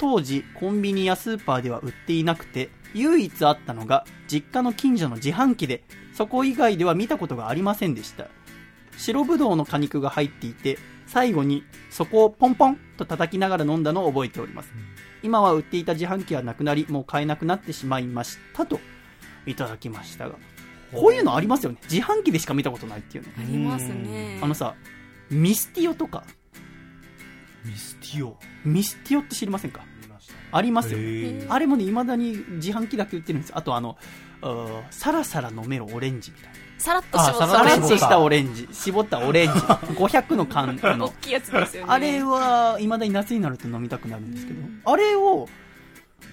当時コンビニやスーパーでは売っていなくて、唯一あったのが実家の近所の自販機で、そこ以外では見たことがありませんでした。白ぶどうの果肉が入っていて、最後にそこをポンポンと叩きながら飲んだのを覚えております。今は売っていた自販機はなくなり、もう買えなくなってしまいましたといただきましたが、こういうのありますよね。自販機でしか見たことないっていうのありますね。あのさ、ミスティオとかミスティオミスティオって知りませんか。ありますよ、ね、あれもね、いまだに自販機だけ売ってるんです。あとあのあサラサラ飲めるオレンジみたいな、さらっとしたオレンジ、絞ったオレンジごひゃくの缶の大きいやつですよね。あれはいまだに夏になると飲みたくなるんですけど、あれを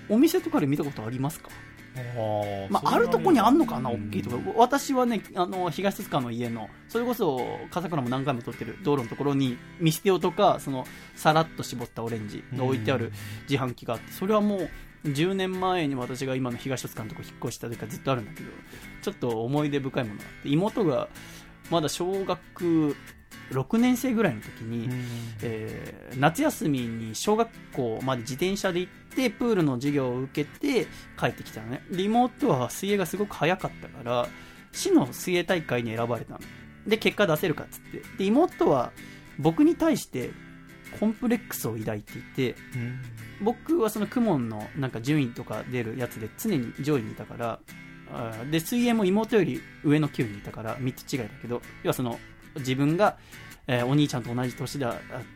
お店とかで見たことありますか。あ、まあ、あるとこにあんのかな、大きいとこ。私はね、あの東戸塚の家のそれこそ笠倉も何回も撮ってる道路のところにミステオとかそのさらっと絞ったオレンジの置いてある自販機があって、それはもうじゅうねんまえに私が今の東戸塚のところ引っ越した時からずっとあるんだけど、ちょっと思い出深いものがあって、妹がまだ小学ろくねん生ぐらいの時に、えー、夏休みに小学校まで自転車で行ってプールの授業を受けて帰ってきたのね。で、妹は水泳がすごく早かったから市の水泳大会に選ばれたので、結果出せるかっつって、で妹は僕に対してコンプレックスを抱いていて、僕はその公文のなんか順位とか出るやつで常に上位にいたから、で水泳も妹より上の級にいたからみっつ違いだけど、要はその自分が、えー、お兄ちゃんと同じ年だっ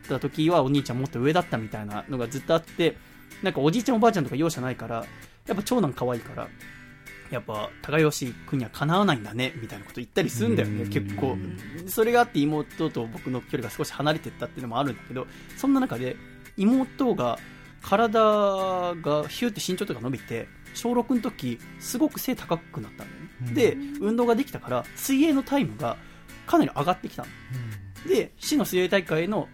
た時はお兄ちゃんもっと上だったみたいなのがずっとあって、なんかおじいちゃんおばあちゃんとか容赦ないから、やっぱ長男可愛いからやっぱ高吉君にはかなわないんだねみたいなこと言ったりするんだよね。結構それがあって妹と僕の距離が少し離れてったっていうのもあるんだけど、そんな中で妹が体がヒューって身長とか伸びて小ろくの時すごく背高くなったんだよね。で運動ができたから水泳のタイムがかなり上がってきたの、うん、で市の水泳大会の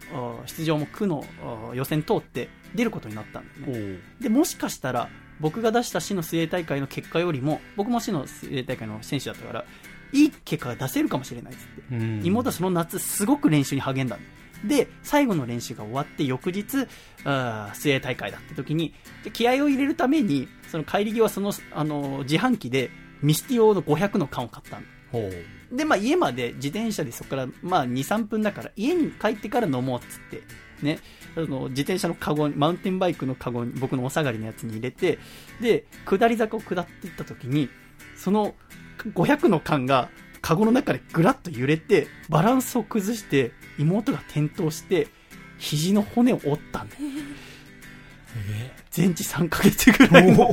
出場も区の予選通って出ることになったんだよね。でもしかしたら僕が出した市の水泳大会の結果よりも、僕も市の水泳大会の選手だったからいい結果が出せるかもしれないっつって、うん、妹はその夏すごく練習に励んだんだ。で最後の練習が終わって翌日あ水泳大会だって時に気合を入れるためにその帰り際その、あのー、自販機でミスティ用のごひゃくの缶を買ったんだ。ほうで、まあ、家まで自転車でそこから、まあ、にさんぷんだから家に帰ってから飲もうっつってね、あの自転車のカゴにマウンテンバイクのカゴに僕のお下がりのやつに入れて、で下り坂を下っていった時にそのごひゃくの缶がカゴの中でぐらっと揺れてバランスを崩して妹が転倒して肘の骨を折ったんだ。全治さんかげつぐらいの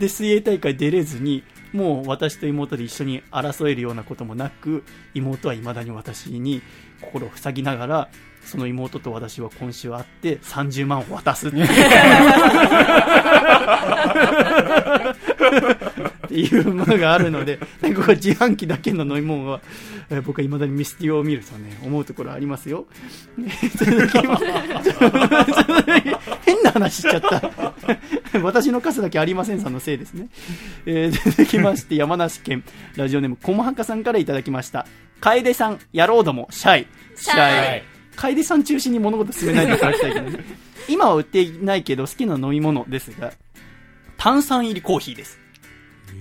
で水泳大会出れずに、もう私と妹で一緒に争えるようなこともなく、妹はいまだに私に心を塞ぎながら、その妹と私は今週会ってさんじゅうまんを渡すっていうものがあるので、なんかここ自販機だけの飲み物は、えー、僕はいまだにミスティオを見るとね思うところありますよ。変な話しちゃった私の数だけありませんさんのせいですね、えー、続きまして山梨県ラジオネームコモハカさんからいただきました。楓さん野郎どもシャイシャイ。楓さん中心に物事進めないでくださいけど、ね、今は売っていないけど好きな飲み物ですが炭酸入りコーヒーです。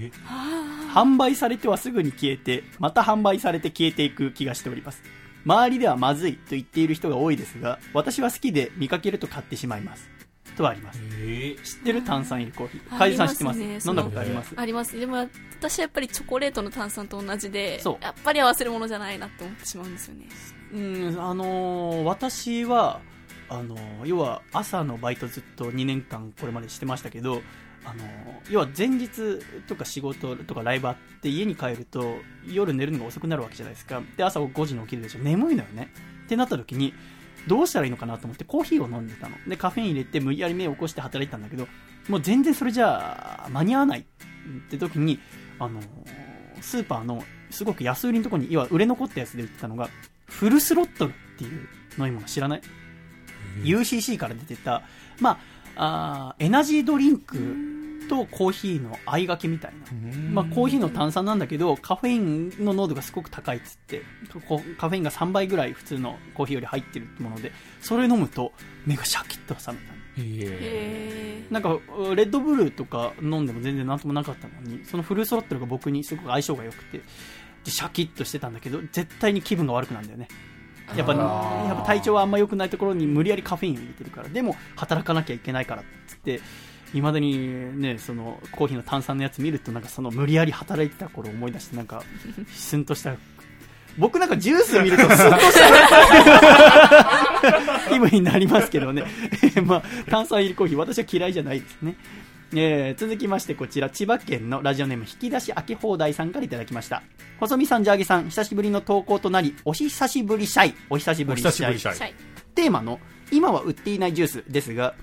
え販売されてはすぐに消えてまた販売されて消えていく気がしております。周りではまずいと言っている人が多いですが私は好きで見かけると買ってしまいますとはあります。知ってる炭酸入りコーヒー楓さん知ってます、ね、飲んだことありますあります。でも私はやっぱりチョコレートの炭酸と同じでやっぱり合わせるものじゃないなって思ってしまうんですよね。うん、あのー、私はあのー、要は朝のバイトずっとにねんかんこれまでしてましたけど、あの要は前日とか仕事とかライブあって家に帰ると夜寝るのが遅くなるわけじゃないですか。で朝ごじに起きるでしょ、眠いのよねってなった時にどうしたらいいのかなと思ってコーヒーを飲んでたのでカフェイン入れて無理やり目を起こして働いたんだけど、もう全然それじゃ間に合わないって時にあのスーパーのすごく安売りのところに要は売れ残ったやつで売ってたのがフルスロットルっていう飲み物知らない？ ユーシーシー から出てた、まああエナジードリンクとコーヒーの相掛けみたいな、まあ、コーヒーの炭酸なんだけどカフェインの濃度がすごく高いっつってカフェインがさんばいぐらい普通のコーヒーより入ってるってもので、それ飲むと目がシャキッと覚めたの。へーなんかレッドブルとか飲んでも全然なんともなかったのにそのフルスロットルが僕にすごく相性が良くてでシャキッとしてたんだけど絶対に気分が悪くなるんだよね。やっぱやっぱ体調はあんま良くないところに無理やりカフェインを入れてるから、でも働かなきゃいけないからっつっていまだに、ね、そのコーヒーの炭酸のやつ見るとなんかその無理やり働いてた頃を思い出してなんかスンとした僕なんかジュース見るとスンとした気分になりますけどね、まあ、炭酸入りコーヒー私は嫌いじゃないですね。えー、続きましてこちら千葉県のラジオネーム引き出し開け放題さんからいただきました。細見さんジャーゲさん久しぶりの投稿となりお久しぶりシャイお久しぶりシャ イ, シャイテーマの今は売っていないジュースですが、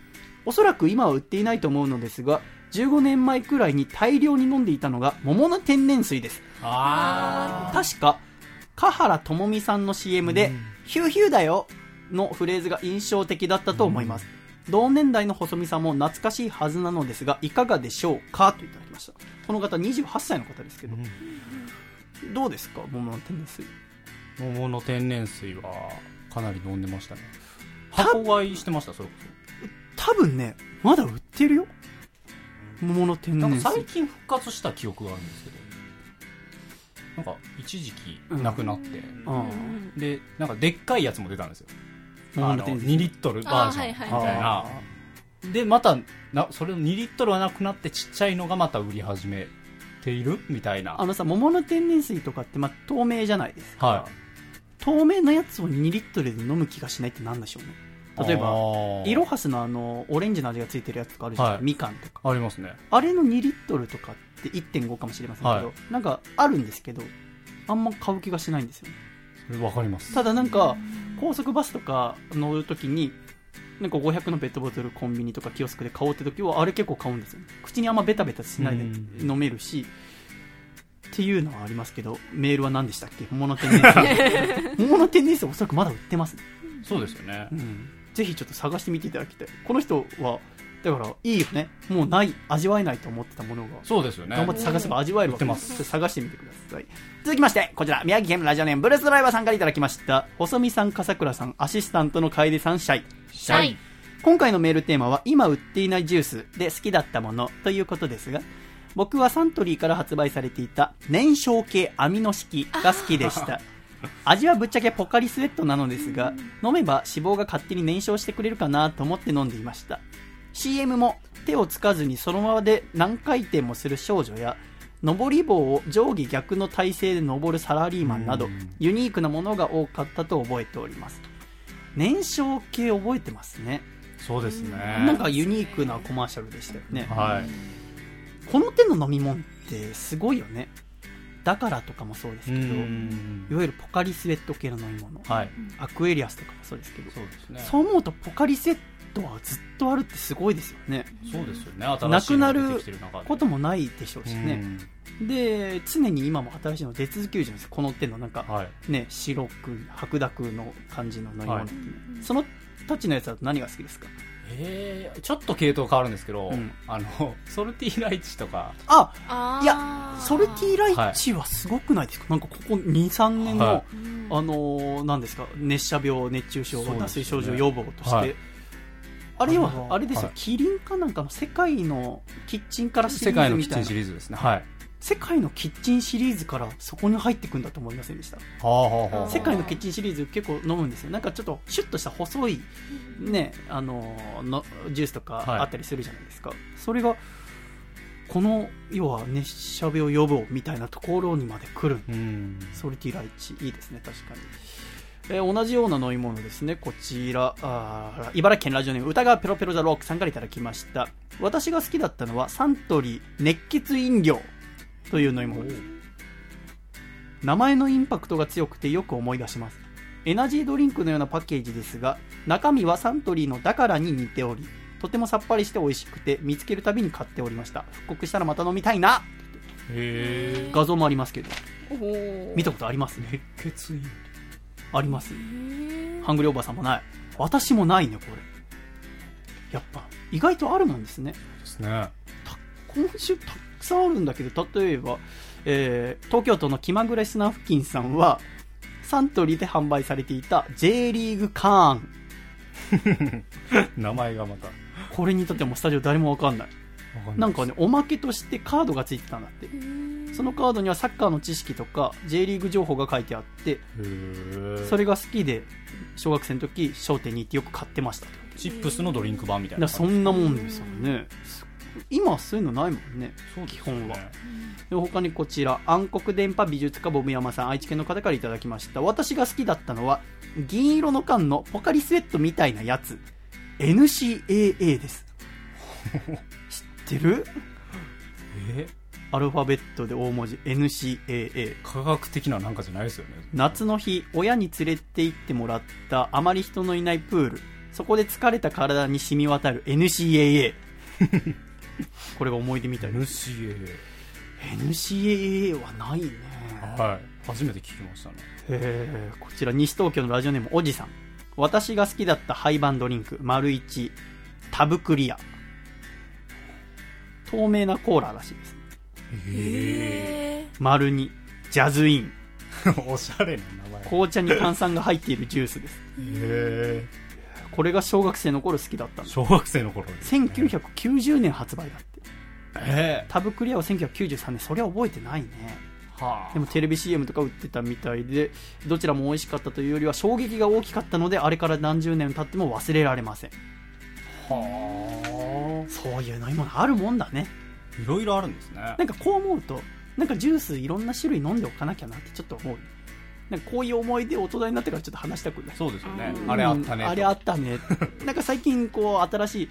おそらく今は売っていないと思うのですがじゅうごねんまえくらいに大量に飲んでいたのが桃の天然水です。あ確か香原朋美さんの シーエム で、うん、ヒューヒューだよのフレーズが印象的だったと思います、うん。同年代の細見さんも懐かしいはずなのですがいかがでしょうかといただきました。この方にじゅうはっさいの方ですけど、うん、どうですか桃の天然水。桃の天然水はかなり飲んでましたね。箱買いしてました。それこそ多分ねまだ売ってるよ桃の天然水。なんか最近復活した記憶があるんですけどなんか一時期なくなって、うん、でなんかでっかいやつも出たんですよあのにリットルバージョンみたいな、はいはい、でまたなそれのにリットルはなくなってちっちゃいのがまた売り始めているみたいな。あのさ桃の天然水とかって、まあ、透明じゃないですか、はい、透明のやつをにリットルで飲む気がしないってなんでしょうね。例えばイロハスのあのオレンジの味がついてるやつとかあるじゃないですか、はい、みかんとかありますね。あれのにリットルとかって いってんご かもしれませんけど、はい、なんかあるんですけどあんま買う気がしないんですよね。わかります。ただなんか高速バスとか乗るときになんかごひゃくのペットボトルコンビニとかキオスクで買おうって時はあれ結構買うんですよ、ね、口にあんまベタベタしないで飲めるしっていうのはありますけど、メールは何でしたっけ。桃の天然水桃の天然水おそらくまだ売ってますね。そうですよね、うん、ぜひちょっと探してみていただきたい。この人はだからいいよね、もうない味わえないと思ってたものが、そうですよね、頑張って探せば味わえるわけです。探してみてください。続きましてこちら宮城県のラジオネームブルースドライバーさんからいただきました。細見さん、笠倉さん、アシスタントの楓さん、シャイシャイ。今回のメールテーマは今売っていないジュースで好きだったものということですが、僕はサントリーから発売されていた燃焼系アミノ式が好きでした。味はぶっちゃけポカリスエットなのですが、飲めば脂肪が勝手に燃焼してくれるかなと思って飲んでいました。 シーエム も手をつかずにそのままで何回転もする少女や、登り棒を上下逆の体勢で登るサラリーマンなどユニークなものが多かったと覚えております。燃焼系覚えてますね。そうですね、なんかユニークなコマーシャルでしたよね、はい、この手の飲み物ってすごいよね。だからとかもそうですけど、いわゆるポカリスエット系の飲み物、はい、アクエリアスとかもそうですけど、 そうですね、そう思うとポカリスエットはずっとあるってすごいですよね。そうですよね、新しいのが出てきてる中でなくなることもないでしょうしね。で常に今も新しいの出続けるじゃないですか、この手のなんか、はいね、白く白濁の感じの飲み物って、ね、はい、そのたちのやつだと何が好きですか？えー、ちょっと系統変わるんですけど、うん、あのソルティーライチとか、ああ、いやソルティーライチはすごくないですか、はい、なんかここ に,さん 年の、はい、あのなんですか、熱射病、熱中症、脱水症状予防として、はい、あれはあれですよ、はい、キリンかなんかの世界のキッチンからシリーズみたいな、世界のキッチンシリーズですね、はい、世界のキッチンシリーズからそこに入ってくんだと思いませんでした？はあ、世界のキッチンシリーズ結構飲むんですよ。なんかちょっとシュッとした細い、ね、あののジュースとかあったりするじゃないですか、はい、それがこの要は熱射病予防みたいなところにまで来る。うん、ソルティライチいいですね、確かに。えー、同じような飲み物ですね。こちらあ茨城県ラジオネーム歌川ペロペロザロークさんからいただきました。私が好きだったのはサントリー熱血飲料という飲み物です。名前のインパクトが強くてよく思い出します。エナジードリンクのようなパッケージですが、中身はサントリーのだからに似ており、とてもさっぱりして美味しくて見つけるたびに買っておりました。復刻したらまた飲みたいな。へー、画像もありますけど、お見たことありますね。熱血飲料あります。ハングリーおばさんもない、私もないね。これやっぱ意外とあるなんですね。そうですね、今週たくさんあるんだけど、例えば、えー、東京都の気まぐれ砂付近さんはサントリーで販売されていた J リーグカーン名前がまたこれにとってもスタジオ誰も分かんない。分かんない。なんかね、おまけとしてカードがついてたんだって。そのカードにはサッカーの知識とか J リーグ情報が書いてあって、へー、それが好きで小学生の時商店に行ってよく買ってました。チップスのドリンク版みたいな。そんなもんですよね。今そういうのないもんね、基本は。で他にこちら暗黒電波美術家ボブ山さん、愛知県の方からいただきました。私が好きだったのは銀色の缶のポカリスエットみたいなやつ エヌシーエーエー です。知ってる？えアルファベットで大文字 エヌシーエーエー、 科学的ななんかじゃないですよね。夏の日親に連れて行ってもらったあまり人のいないプール、そこで疲れた体に染み渡る エヌシーエーエー。 これが思い出みたいです。 エヌシーエーエー、 エヌシーエーエー はないね。はい、初めて聞きましたね。えー、こちら西東京のラジオネームおじさん、私が好きだった廃盤ドリンク丸一タブクリア、透明なコーラらしいです。へー、丸二ジャズインおしゃれな名前。紅茶に炭酸が入っているジュースです。へー、これが小学生の頃好きだったんです。小学生の頃ですね。せんきゅうひゃくきゅうじゅうねん発売だって、えー、タブクリアはせんきゅうひゃくきゅうじゅうさんねん。そりゃ覚えてないね。はあ、でもテレビ シーエム とか売ってたみたいで、どちらも美味しかったというよりは衝撃が大きかったので、あれから何十年経っても忘れられません。はあ、そういうの今あるもんだね。いろいろあるんですね。なんかこう思うと、なんかジュースいろんな種類飲んでおかなきゃなってちょっと思う。なんかこういう思い出を大人になってからちょっと話したくない。そうですよね、うん、あれあったね、あれあったねなんか最近こう新しい、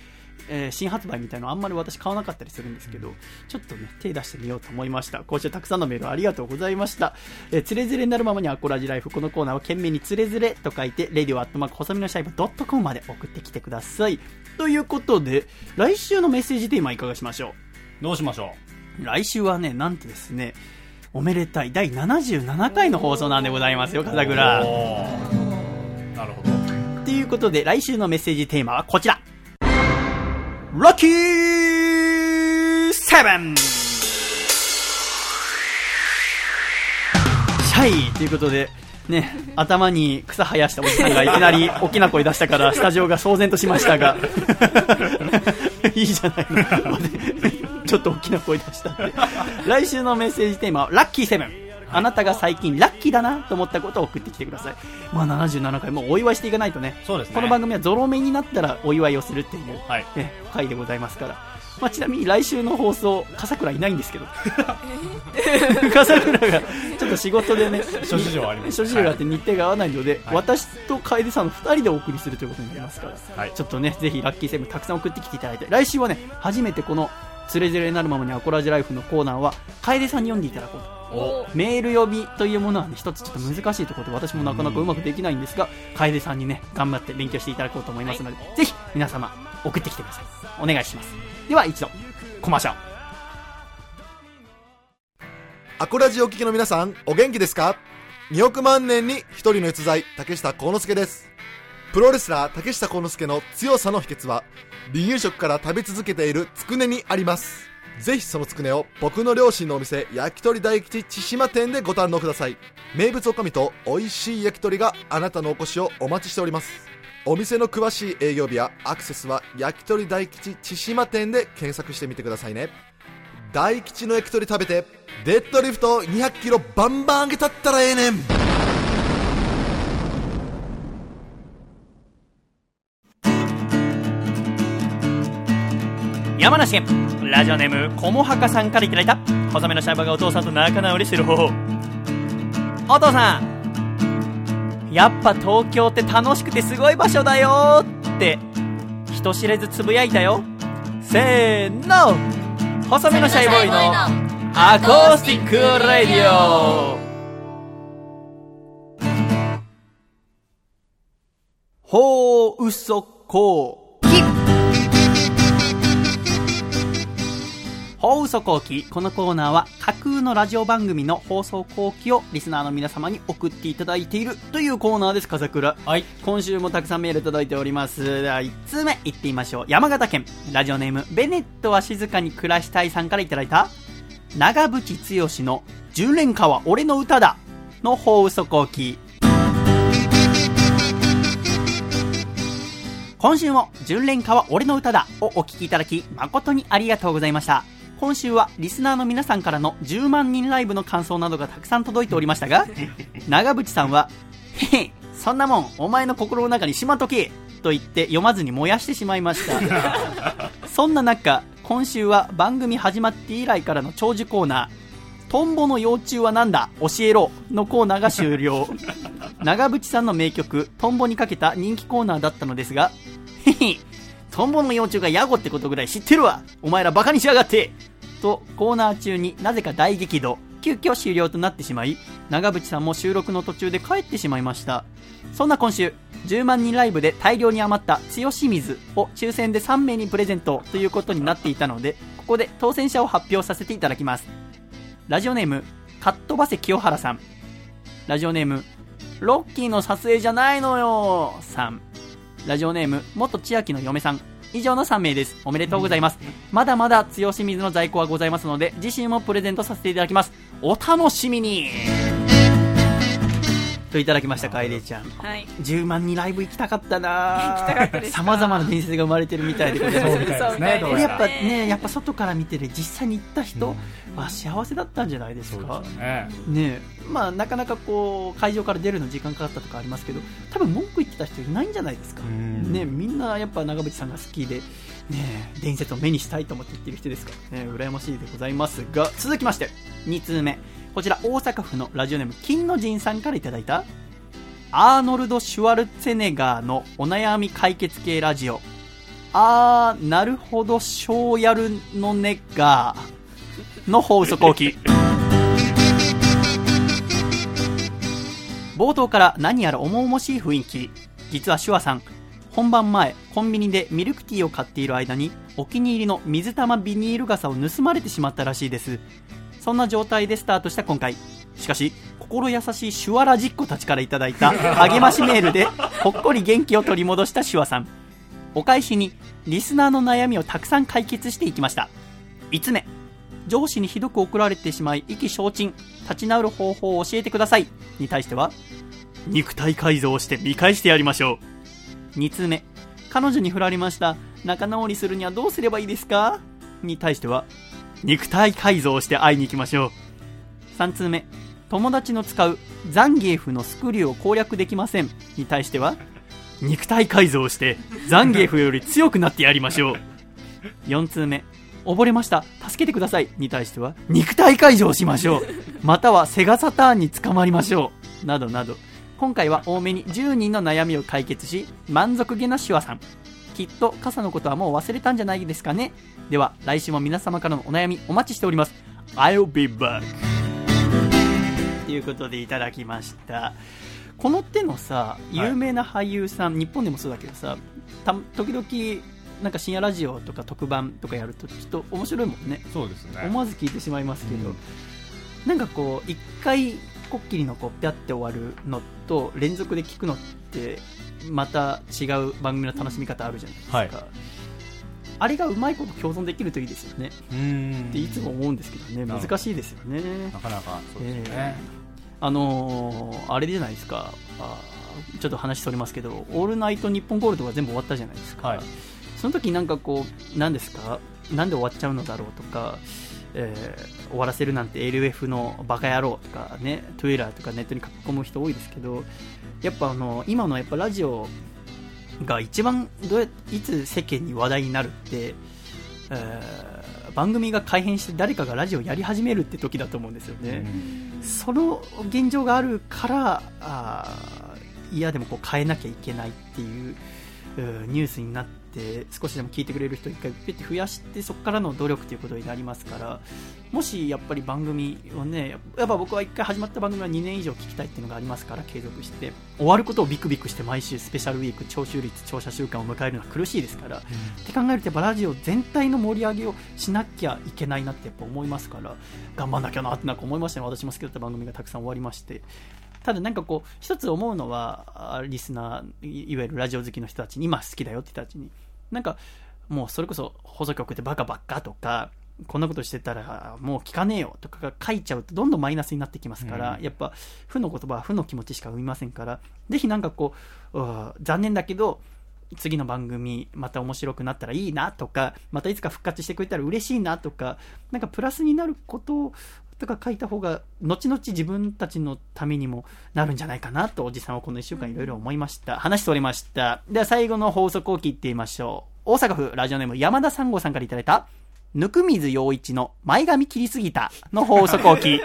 えー、新発売みたいなのあんまり私買わなかったりするんですけど、うん、ちょっとね手出してみようと思いました。こうしてたくさんのメールありがとうございました。えー、つれづれになるままにアコラジライフ、このコーナーは懸命につれづれと書いてレディオアットマーク細身のシャイブドットコムまで送ってきてください。ということで来週のメッセージテーマいかがしましょう。どうしましょう。来週はね、なんとですね、おめでたいだいななじゅうななかいの放送なんでございますよ、笠倉。なるほど。ということで、来週のメッセージテーマはこちら。ラッキーセブンシャイということで、ね、頭に草生やしたおじさんがいきなり大きな声出したからスタジオが騒然としましたがいいじゃないのちょっと大きな声出したって来週のメッセージテーマはラッキーセブン、あなたが最近ラッキーだなと思ったことを送ってきてください。まあ、ななじゅうななかいもお祝いしていかないと ね, そうですねこの番組はゾロ目になったらお祝いをするっていう、はい、ね、回でございますから。まあ、ちなみに来週の放送笠倉いないんですけど笠倉がちょっと仕事でね諸事情あります、諸事情があって日程が合わないので、はい、私と楓さんのふたりでお送りするということになりますから、はい、ちょっとねぜひラッキーセブンたくさん送ってきていただいて、来週はね初めてこのつれづれなるままにアコラジライフのコーナーは楓さんに読んでいただこうと。おメール呼びというものは、ね、一つちょっと難しいところで私もなかなかうまくできないんですが、うん、楓さんにね頑張って勉強していただこうと思いますので、はい、ぜひ皆様送ってきてください。お願いします。では一度コマーシャル。アコラジお聞きの皆さん、お元気ですか？におくまんねんに一人の逸材、竹下幸之助です。プロレスラー竹下幸之助の強さの秘訣は離乳食から食べ続けているつくねにあります。ぜひそのつくねを僕の両親のお店焼き鳥大吉千島店でご堪能ください。名物おかみと美味しい焼き鳥があなたのお越しをお待ちしております。お店の詳しい営業日やアクセスは焼き鳥大吉千島店で検索してみてくださいね。大吉の焼き鳥食べてデッドリフトにひゃくキロバンバン上げたったらええねん。山梨県ラジオネームこもはかさんからいただいた細めのシャバがお父さんと仲直りしてる方法。お父さん、やっぱ東京って楽しくてすごい場所だよって人知れずつぶやいたよ。せーの、細めのシャイボーイのアコースティックレディオ。ほううそこう放送後期。このコーナーは架空のラジオ番組の放送後期をリスナーの皆様に送っていただいているというコーナーです。笠倉、はい、今週もたくさんメールいただいております。ではいっつうめいってみましょう。山形県ラジオネームベネットは静かに暮らしたいさんからいただいた長渕剛のじゅう連歌は俺の歌だの放送後期。今週もじゅう連歌は俺の歌だをお聞きいただき誠にありがとうございました。今週はリスナーの皆さんからのじゅうまんにんライブの感想などがたくさん届いておりましたが長渕さんはへへそんなもんお前の心の中にしまっとけと言って読まずに燃やしてしまいましたそんな中、今週は番組始まって以来からの長寿コーナートンボの幼虫はなんだ教えろのコーナーが終了長渕さんの名曲トンボにかけた人気コーナーだったのですが、へへトンボの幼虫がヤゴってことぐらい知ってるわお前らバカにしやがってとコーナー中になぜか大激怒、急遽終了となってしまい長渕さんも収録の途中で帰ってしまいました。そんな今週じゅうまんにんライブで大量に余った強し水を抽選でさんめいにプレゼントということになっていたので、ここで当選者を発表させていただきます。ラジオネームカットバセ清原さん、ラジオネームロッキーの撮影じゃないのよさん、ラジオネーム元千秋の嫁さん、以上のさんめいです。おめでとうございます。まだまだ強し水の在庫はございますので次週もプレゼントさせていただきます。お楽しみにといただきました。楓ちゃん、はい、じゅうまんにライブ行きたかったなぁ。さまざまな伝説が生まれてるみたいでございますそうね、どうやっぱね、やっぱ外から見てる実際に行った人は、うんまあ、幸せだったんじゃないですか。そうですね。ねえ、まあ、なかなかこう会場から出るの時間かかったとかありますけど、多分文句言ってた人いないんじゃないですか、うんねえ、みんなやっぱ長渕さんが好きで、ねえ、伝説を目にしたいと思って言ってる人ですから、ね、羨ましいでございますが、続きましてにつうめ、こちら大阪府のラジオネーム金の神さんからいただいたアーノルド・シュワルツェネガーのお悩み解決系ラジオ、あーなるほどショーやるのねがーの放送後期冒頭から何やら重々しい雰囲気。実はシュワさん、本番前コンビニでミルクティーを買っている間にお気に入りの水玉ビニール傘を盗まれてしまったらしいです。そんな状態でスタートした今回、しかし心優しいシュワラジッコたちからいただいた励ましメールでほっこり元気を取り戻したシュワさん、お返しにリスナーの悩みをたくさん解決していきました。いつつめ、上司にひどく怒られてしまい意気消沈、立ち直る方法を教えてくださいに対しては、肉体改造をして見返してやりましょう。につうめ、彼女に振られました、仲直りするにはどうすればいいですかに対しては、肉体改造をして会いに行きましょう。さんつうめ、友達の使うザンギエフのスクリューを攻略できませんに対しては、肉体改造をしてザンギエフより強くなってやりましょう。よんつうめ、溺れました、助けてくださいに対しては、肉体改造しましょう、またはセガサターンに捕まりましょうなどなど、今回は多めにじゅうにんの悩みを解決し満足げなシュワさん、きっと傘のことはもう忘れたんじゃないですかね。では来週も皆様からのお悩みお待ちしております。 I'll be back ということでいただきました。この手のさ、有名な俳優さん、はい、日本でもそうだけどさ、た時々なんか深夜ラジオとか特番とかやるとちょっと面白いもんね。そうですね、思わず聞いてしまいますけど、うん、なんかこう一回こっきりのこうピャって終わるのと連続で聞くのってまた違う番組の楽しみ方あるじゃないですか、はい、あれがうまいこと共存できるといいですよね。うーんっていつも思うんですけどね、難しいですよね、なかなか。そうですね、えー、あのー、あれじゃないですか、あちょっと話それますけど、オールナイトニッポンゴールドが全部終わったじゃないですか、はい、その時なんかこう何ですか、なんで終わっちゃうのだろうとか、えー、終わらせるなんて エルエフ のバカ野郎とかね、トゥイラーとかネットに書き込む人多いですけど、やっぱあの今のやっぱラジオが一番どうやいつ世間に話題になるって、えー、番組が改変して誰かがラジオやり始めるって時だと思うんですよね、うん、その現状があるから、あいやでもこう変えなきゃいけないっていうニュースになって、少しでも聞いてくれる人を一回ピュッて増やして、そこからの努力ということになりますから、もしやっぱり番組をね、やっぱ僕は一回始まった番組はにねん以上聞きたいっていうのがありますから、継続して終わることをビクビクして毎週スペシャルウィーク、聴取率聴者週間を迎えるのは苦しいですから、うん、って考えるとやっぱラジオ全体の盛り上げをしなきゃいけないなってやっぱ思いますから、頑張んなきゃなってなんか思いましたね。私も好きだった番組がたくさん終わりまして、ただなんかこう一つ思うのは、リスナー、いわゆるラジオ好きの人たちに、今好きだよって人たちに、なんかもうそれこそ放送局ってバカばっかとか、こんなことしてたらもう聞かねえよとかが書いちゃうとどんどんマイナスになってきますから、うん、やっぱ負の言葉は負の気持ちしか生みませんから、ぜひなんかこう、うん、残念だけど次の番組また面白くなったらいいなとか、またいつか復活してくれたら嬉しいなとか、なんかプラスになることをとか書いた方が後々自分たちのためにもなるんじゃないかなと、おじさんはこのいっしゅうかんいろいろ思いました。話しとれました。では最後の法則を聞いてみましょう。大阪府ラジオネーム山田三号さんからいただいた、ぬくみず陽一の前髪切りすぎたの法則を聞い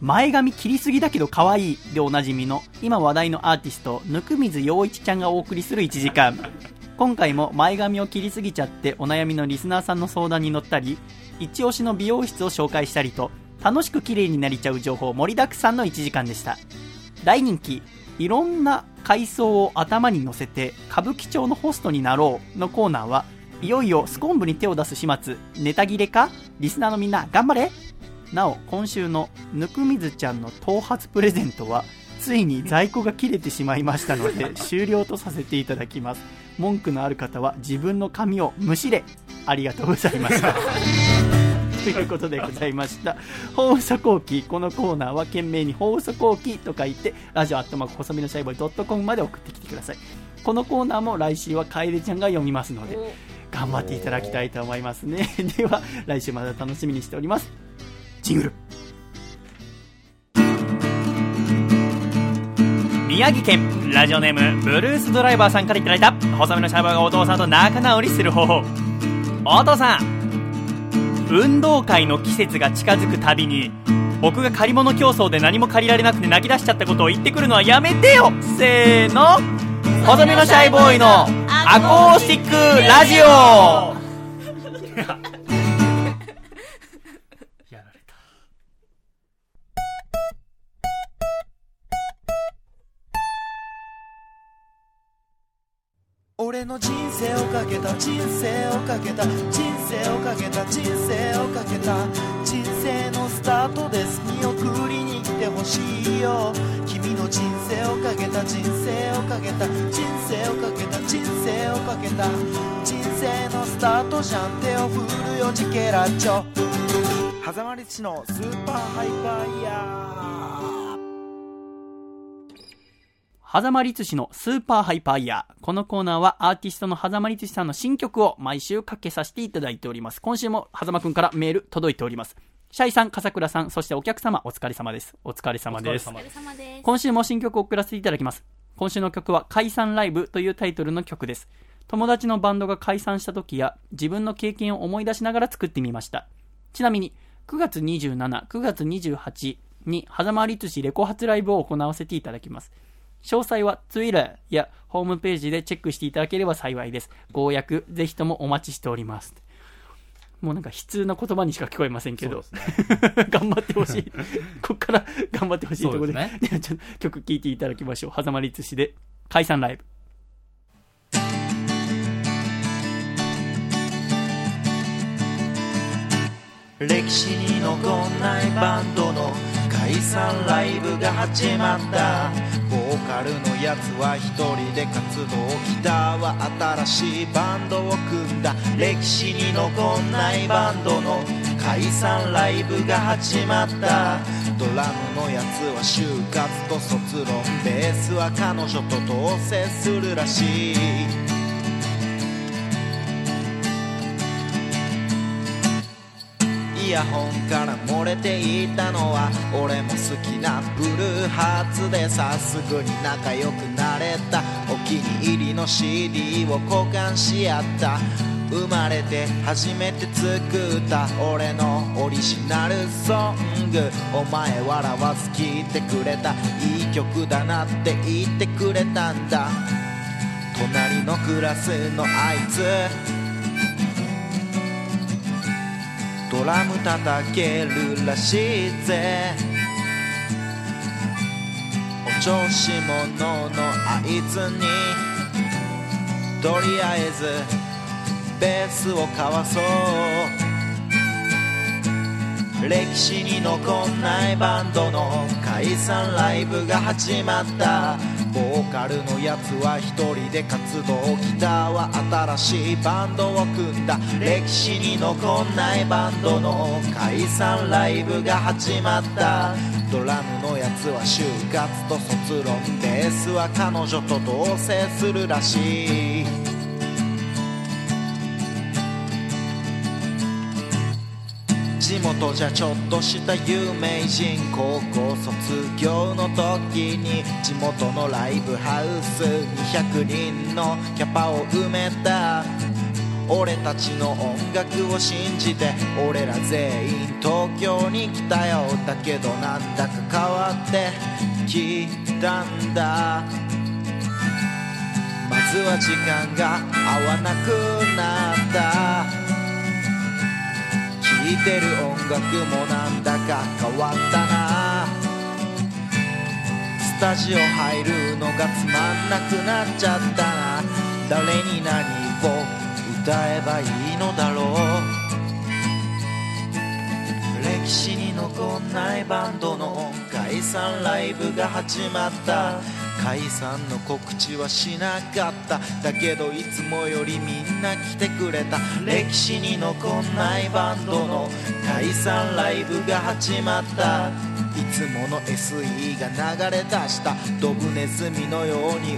前髪切りすぎだけど可愛いでおなじみの今話題のアーティストぬくみず陽一ちゃんがお送りするいちじかん、今回も前髪を切りすぎちゃってお悩みのリスナーさんの相談に乗ったり、一押しの美容室を紹介したりと、楽しく綺麗になりちゃう情報盛りだくさんのいちじかんでした。大人気いろんな階層を頭に乗せて歌舞伎町のホストになろうのコーナーは、いよいよスコンブに手を出す始末、ネタ切れか、リスナーのみんな頑張れ。なお今週のぬくみずちゃんの頭髪プレゼントはついに在庫が切れてしまいましたので終了とさせていただきます。文句のある方は自分の髪をむしれ。ありがとうございましたということでございました。放送後期、このコーナーは懸命に放送後期と書いてラジオアットマーク細身のシャイボーイ .com まで送ってきてください。このコーナーも来週は楓ちゃんが読みますので頑張っていただきたいと思いますねでは来週まだ楽しみにしております。ジングル、宮城県ラジオネームブルースドライバーさんからいただいた、細身のシャイボーイがお父さんと仲直りする方法。お父さん、運動会の季節が近づくたびに僕が借り物競争で何も借りられなくて泣き出しちゃったことを言ってくるのはやめてよ。せーの、細身のシャイボーイのアコースティックラジオ俺の人生をかけたた人生をかけた人生をかけた人生をかけた人生のスタートです。見送りに来てほしいよ。君の人生をかけた人生をかけた人生をかけた人生をかけた人生のスタートじゃん。手を振るよジケラッチョ狭間律師のスーパーハイパーイヤー。狭間律師のスーパーハイパーイヤー。このコーナーはアーティストの狭間律師さんの新曲を毎週かけさせていただいております。今週も狭間くんからメール届いております。シャイさん、笠倉さん、そしてお客様、お疲れ様です。お疲れ様です。お疲れ様です。今週も新曲を送らせていただきます。今週の曲は解散ライブというタイトルの曲です。友達のバンドが解散した時や自分の経験を思い出しながら作ってみました。ちなみに、くがつにじゅうしち、くがつにじゅうはちに狭間律師レコ発ライブを行わせていただきます。詳細はツイッターやホームページでチェックしていただければ幸いです。ご予約ぜひともお待ちしております。もうなんか悲痛な言葉にしか聞こえませんけど、ね、頑張ってほしいこっから頑張ってほしいところ で, で、ね、ちょっと曲聴いていただきましょう。狭間律師で解散ライブ。歴史に残んないバンドの解散ライブが始まった。ボーカルのやつは一人で活動。ギターは新しいバンドを組んだ。歴史に残んないバンドの解散ライブが始まった。ドラムのやつは就活と卒論。ベースは彼女と同棲するらしい。イヤホンから漏れていたのは俺も好きなブルーハーツでさ、すぐに仲良くなれた。お気に入りの シーディー を交換し合った。生まれて初めて作った俺のオリジナルソング。お前笑わず聴いてくれた。いい曲だなって言ってくれたんだ。隣のクラスのあいつドラム叩けるらしいぜ。お調子者のあいつにとりあえずベースを買わそう。歴史に残んないバンドの解散ライブが始まった。ボーカルのやつは一人で活動。ギターは新しいバンドを組んだ。歴史に残んないバンドの解散ライブが始まった。ドラムのやつは就活と卒論。ベースは彼女と同棲するらしい。地元じゃちょっとした有名人。高校卒業の時に地元のライブハウスにひゃくにんのキャパを埋めた。俺たちの音楽を信じて俺ら全員東京に来たよ。だけどなんだか変わってきたんだ。まずは時間が合わなくなった。聴いてる音楽もなんだか変わったな。スタジオ入るのがつまんなくなっちゃったな。誰に何を歌えばいいのだろう。歴史に残んないバンドの解散ライブが始まった。解散の告知はしなかった。だけどいつもよりみんな来てくれた。歴史に残んないバンドの解散ライブが始まった。いつもの エスイー が流れ出した。ドブネズミのように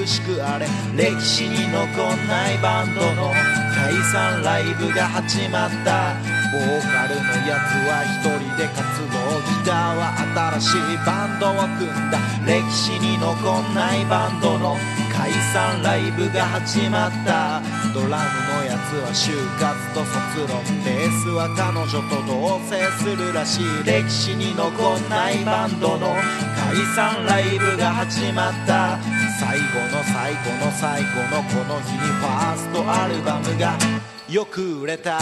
美しくあれ。歴史に残んないバンドの解散ライブが始まった。ボーカルのやつは一人で活動。ギターは新しいバンドを組んだ。歴史に残んないバンドの解散ライブが始まった。ドラムのやつは就活と卒論。ベースは彼女と同棲するらしい。歴史に残んないバンドの解散ライブが始まった。最後の最後の最後のこの日にファーストアルバムがよく売れた。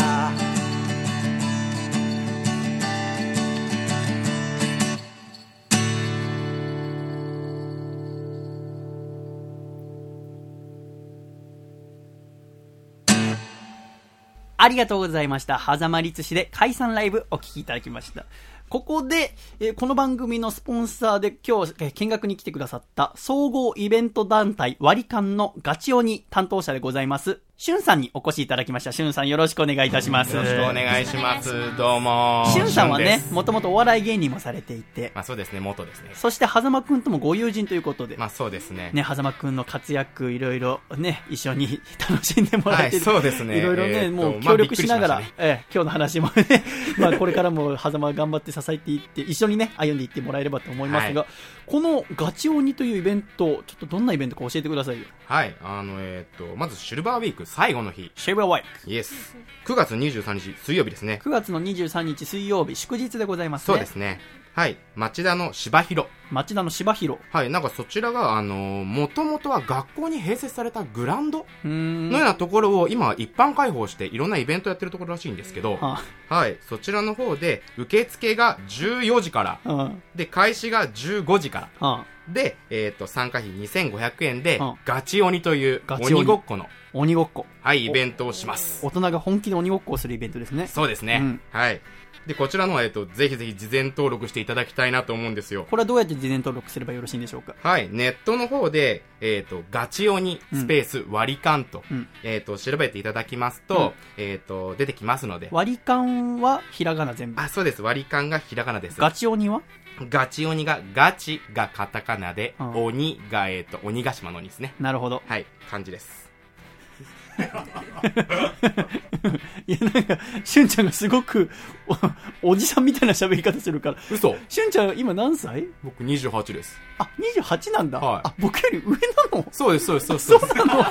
ありがとうございました。はざまりつしで解散ライブお聞きいただきました。ここで、えー、この番組のスポンサーで今日、えー、見学に来てくださった総合イベント団体割り勘のガチ鬼担当者でございますしゅんさんにお越しいただきました。しゅんさんよろしくお願いいたします。よろしくお願いします。どうもしゅんさんはね、もともとお笑い芸人もされていて、まあそうですね、元ですね。そしてはざまくんともご友人ということで、まあそうですね。ね、はざまくんの活躍いろいろね、一緒に楽しんでもらってる、はい、そうですね。いろいろね、えー、もう協力しながら、まあね、えー、今日の話もねまあこれからもはざま頑張って支えていって一緒にね歩んでいってもらえればと思いますが、はい、このガチ鬼というイベント、ちょっとどんなイベントか教えてくださいよ。はい、あのえー、っとまずシルバーウィーク最後の日、シルバーウィーク、イエス、くがつにじゅうさんにち水曜日ですね。くがつのにじゅうさんにち水曜日、祝日でございますね。そうですね。はい、町田の芝広、町田の芝広、はい、なんかそちらがあのもともとは学校に併設されたグランドのようなところを今は一般開放していろんなイベントやってるところらしいんですけど、はあ、はい、そちらの方で受付がじゅうよじから、うん、で開始がじゅうごじから、はあ、で、えー、と参加費にせんごひゃくえんで、はあ、ガチ鬼という鬼ごっこの鬼ごっこ、はい、イベントをします。大人が本気で鬼ごっこをするイベントですね。そうですね、うん、はい。でこちらのは、えっと、ぜひぜひ事前登録していただきたいなと思うんですよ。これはどうやって事前登録すればよろしいんでしょうか。はい、ネットの方で、えっと、ガチ鬼スペース割り勘と、うん、えっと、調べていただきますと、うん、えっと、出てきますので。割り勘はひらがな全部。あ、そうです。割り勘がひらがなです。ガチ鬼はガチ鬼が、ガチがカタカナで、うん、鬼が、えっと、鬼ヶ島の鬼ですね。なるほど。はい、漢字です。いやなんかしゅんちゃんがすごく お, おじさんみたいな喋り方するから。嘘。しゅんちゃん今何歳？僕にじゅうはちです。あ、にじゅうはちなんだ、はい、あ、僕より上なの？そうですそうですそうです。そうなの？ご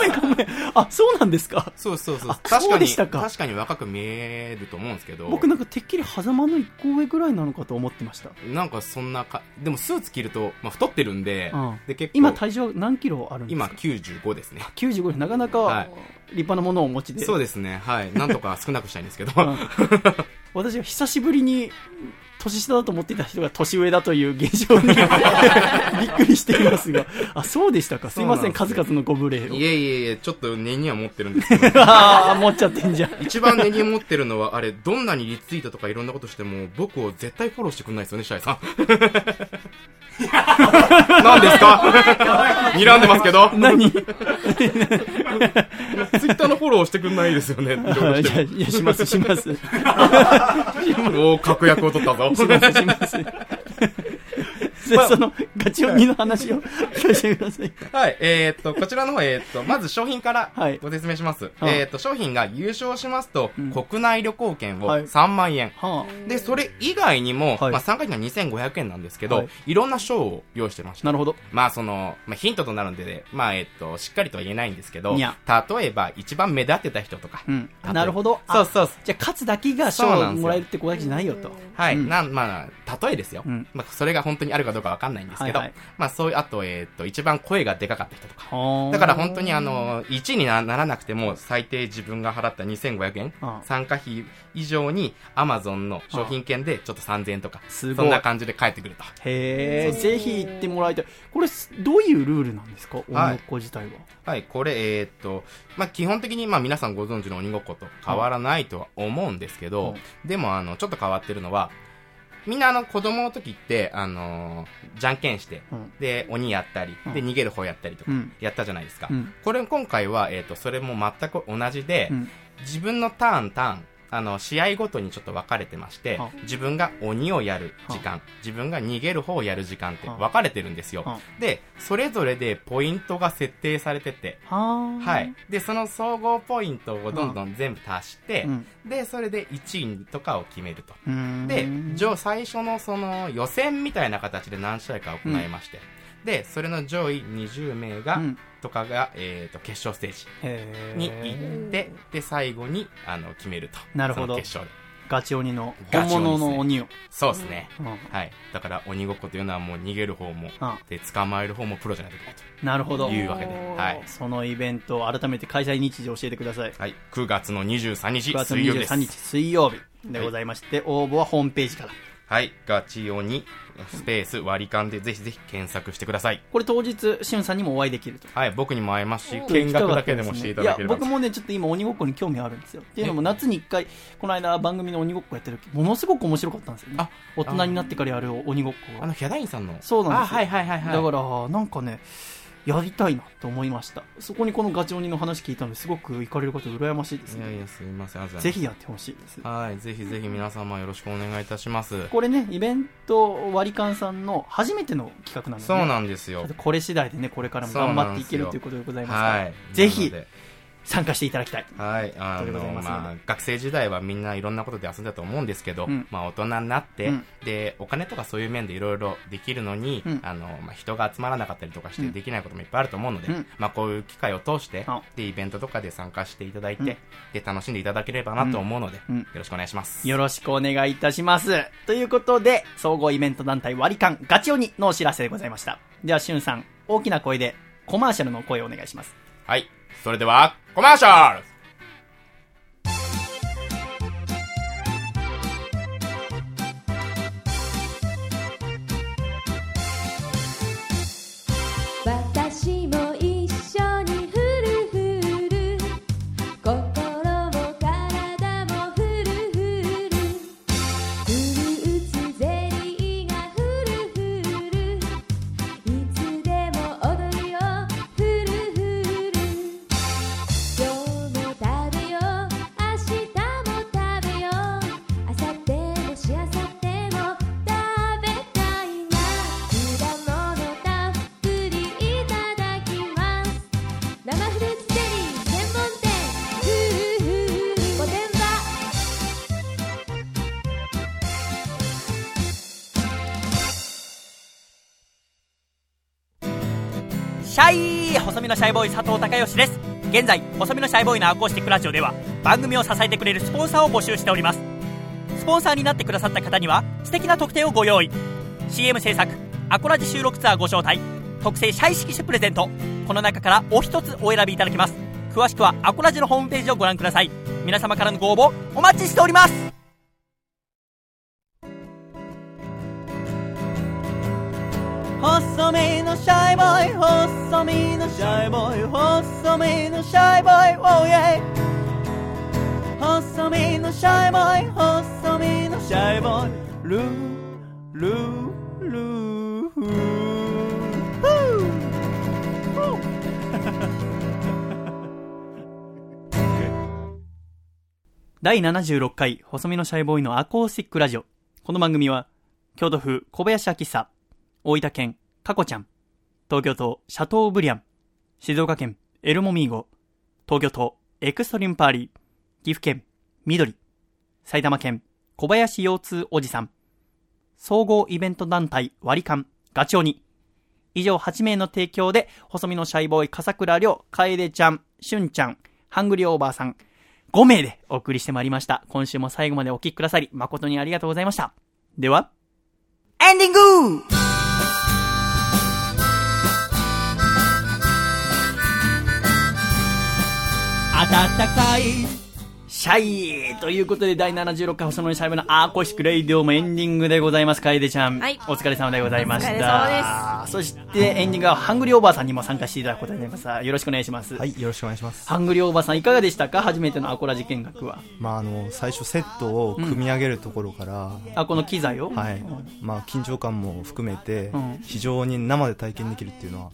めんごめん。あ、そうなんですか。そうそうそう。確かにそうでしたか。確かに若く見えると思うんですけど。僕なんかてっきり狭間の一個上ぐらいなのかと思ってました。なんかそんなか、でもスーツ着ると、まあ、太ってるんで。うん、で結構今体重何キロあるんですか？今きゅうじゅうごですね。きゅうじゅうごなかなか。はい、立派なものをお持ちで。そうですね、はい、なんとか少なくしたいんですけど、うん、私は久しぶりに年下だと思っていた人が年上だという現象にびっくりしていますが、あ、そうでしたか、すいません、数々のご無礼を。いえいえいえ、ちょっと根には持ってるんですけどあ、持っちゃってんじゃん。一番根に持ってるのはあれ、どんなにリツイートとかいろんなことしても僕を絶対フォローしてくんないですよね、シャイさん何ですか睨んでますけど何ツイッターのフォローしてくんないですよねってていや、しますしますお、確約を取ったぞしますしますで、まあ、そのガチ鬼の話を聞かせてください。はい、えー、っとこちらの方、えー、っとまず商品からご説明します。はい、えー、っと商品が優勝しますと、うん、国内旅行券をさんまんえん、はい、でそれ以外にも、はい、まあ、参加費がにせんごひゃくえんなんですけど、はい、いろんな賞を用意してました。なるほど。まあその、まあ、ヒントとなるんで、ね、まあえー、っとしっかりとは言えないんですけど、例えば一番目立ってた人とか、うん、なるほど。そうそう。じゃあ勝つだけが賞をもらえるってことじゃないよと。はい、うん、なんまあ例えですよ。うん、まあそれが本当にあるかどうかわかんないんですけど、はいはい、まあそういう、あと、えっと、一番声がでかかった人とか、だから本当にあの、いちいにならなくても、最低自分が払ったにせんごひゃくえん、参加費以上に、アマゾンの商品券でちょっとさんぜんえんとか、そんな感じで帰ってくると。へー、ぜひ行ってもらいたい。これ、どういうルールなんですか、鬼ごっこ自体は。はい、はい、これ、えっと、まあ基本的に、まあ皆さんご存知の鬼ごっこと変わらないとは思うんですけど、うん、でもあの、ちょっと変わってるのは、みんなあの子供の時って、あのー、じゃんけんして、うん、で、鬼やったり、うん、で、逃げる方やったりとか、やったじゃないですか。うん、これ、今回は、えっと、それも全く同じで、うん、自分のターン、ターン、あの、試合ごとにちょっと分かれてまして、自分が鬼をやる時間、自分が逃げる方をやる時間って分かれてるんですよ。で、それぞれでポイントが設定されてて、はい。で、その総合ポイントをどんどん全部足して、で、それでいちいとかを決めると。で、最初のその予選みたいな形で何試合か行いまして、で、それの上位にじゅうめいが、とかが、えー、と決勝ステージに行って、で最後にあの決めると。なるほど。決勝でガチ鬼の本物の鬼を。そうですね、うん、はい。だから鬼ごっこというのはもう逃げる方も、うん、で捕まえる方もプロじゃないといけないと。なるほど。いうわけで、はい、そのイベントを改めて開催日時を教えてください。はい、くがつのにじゅうさんにち水曜日です。くがつのにじゅうさんにち水曜日でございまして、はい、応募はホームページから。はい、ガチオにスペース割り勘でぜひぜひ検索してください。これ当日しゅんさんにもお会いできると。はい、僕にも会えますし、見学だけでもしていただければ。いや僕もねちょっと今鬼ごっこに興味あるんですよ。っていうのも夏に一回この間番組の鬼ごっこやってる時ものすごく面白かったんですよね。あ、大人になってからやる鬼ごっこ。あのヒャダインさんの。そうなんですよ。あ、はいはいはいはい。だからなんかね。やりたいなと思いました。そこにこのガチ鬼の話聞いたのですごく行かれる方羨ましいですね。いやいやすいません、ぜひやってほしいです。はい、ぜひぜひ皆様よろしくお願いいたします。これねイベント割り勘さんの初めての企画なんですね。そうなんですよ。これ次第でねこれからも頑張っていけるということでございますから、はい、ぜひ参加していただきたい。はい、あの、まあ、学生時代はみんないろんなことで遊んだと思うんですけど、うん、まあ、大人になって、うん、でお金とかそういう面でいろいろできるのに、うん、あのまあ、人が集まらなかったりとかしてできないこともいっぱいあると思うので、うん、まあ、こういう機会を通して、うん、でイベントとかで参加していただいて、うん、で楽しんでいただければなと思うので、うんうん、よろしくお願いします。よろしくお願いいたします。ということで総合イベント団体割り勘ガチ鬼のお知らせでございました。ではしゅんさん大きな声でコマーシャルの声をお願いします。はい、それではコマーシャル。私も一緒にふるふる、心も体もふるふる、フルーツゼリーがふるふる、いつでも踊りをふるふる、今日も食べよう明日も食べよう、あさってもしあさっても食べたいな、果物たっぷりいただきます、生フルーツゼリー専門店ふうふう御殿場。シャイ細身のシャイボーイ佐藤孝義です。現在、細身のシャイボーイのアコースティックラジオでは番組を支えてくれるスポンサーを募集しております。スポンサーになってくださった方には素敵な特典をご用意。 シーエム 制作アコラジ収録ツアーご招待、特製シャイ色紙プレゼント、この中からお一つお選びいただけます。詳しくはアコラジのホームページをご覧ください。皆様からのご応募お待ちしております。細身のシャイボーイ、細身のシャイボーイ、細身のシャイボーイ、oh yeah。細身のシャイボーイ、細身のシャイボーイ、ルールールーフー。だいななじゅうろっかい細身のシャイボーイのアコースティックラジオ。この番組は京都府小林明久、大分県カコちゃん、東京都シャトーブリアン、静岡県エルモミーゴ、東京都エクストリームパーリー、岐阜県緑、埼玉県小林腰痛おじさん、総合イベント団体割り勘ガチ鬼、以上はちめいの提供で細身のシャイボーイ笠倉涼、楓ちゃん、しゅんちゃん、ハングリーオーバーさんごめいでお送りしてまいりました。今週も最後までお聞きくださり誠にありがとうございました。ではエンディング。暖かいシャイということでだいななじゅうろっかい細身のシャイボーイのアコースティックレイディオもエンディングでございます。楓ちゃん、はい、お疲れ様でございました。お疲れ様です。そしてエンディングはハングリーオーバーさんにも参加していただくことになります。よろしくお願いします。はい、よろしくお願いします。ハングリーオーバーさんいかがでしたか。初めてのアコラジ見学は。まああの最初セットを組み上げるところから、うん、あこの機材を、はい、まあ緊張感も含めて、うん、非常に生で体験できるっていうのは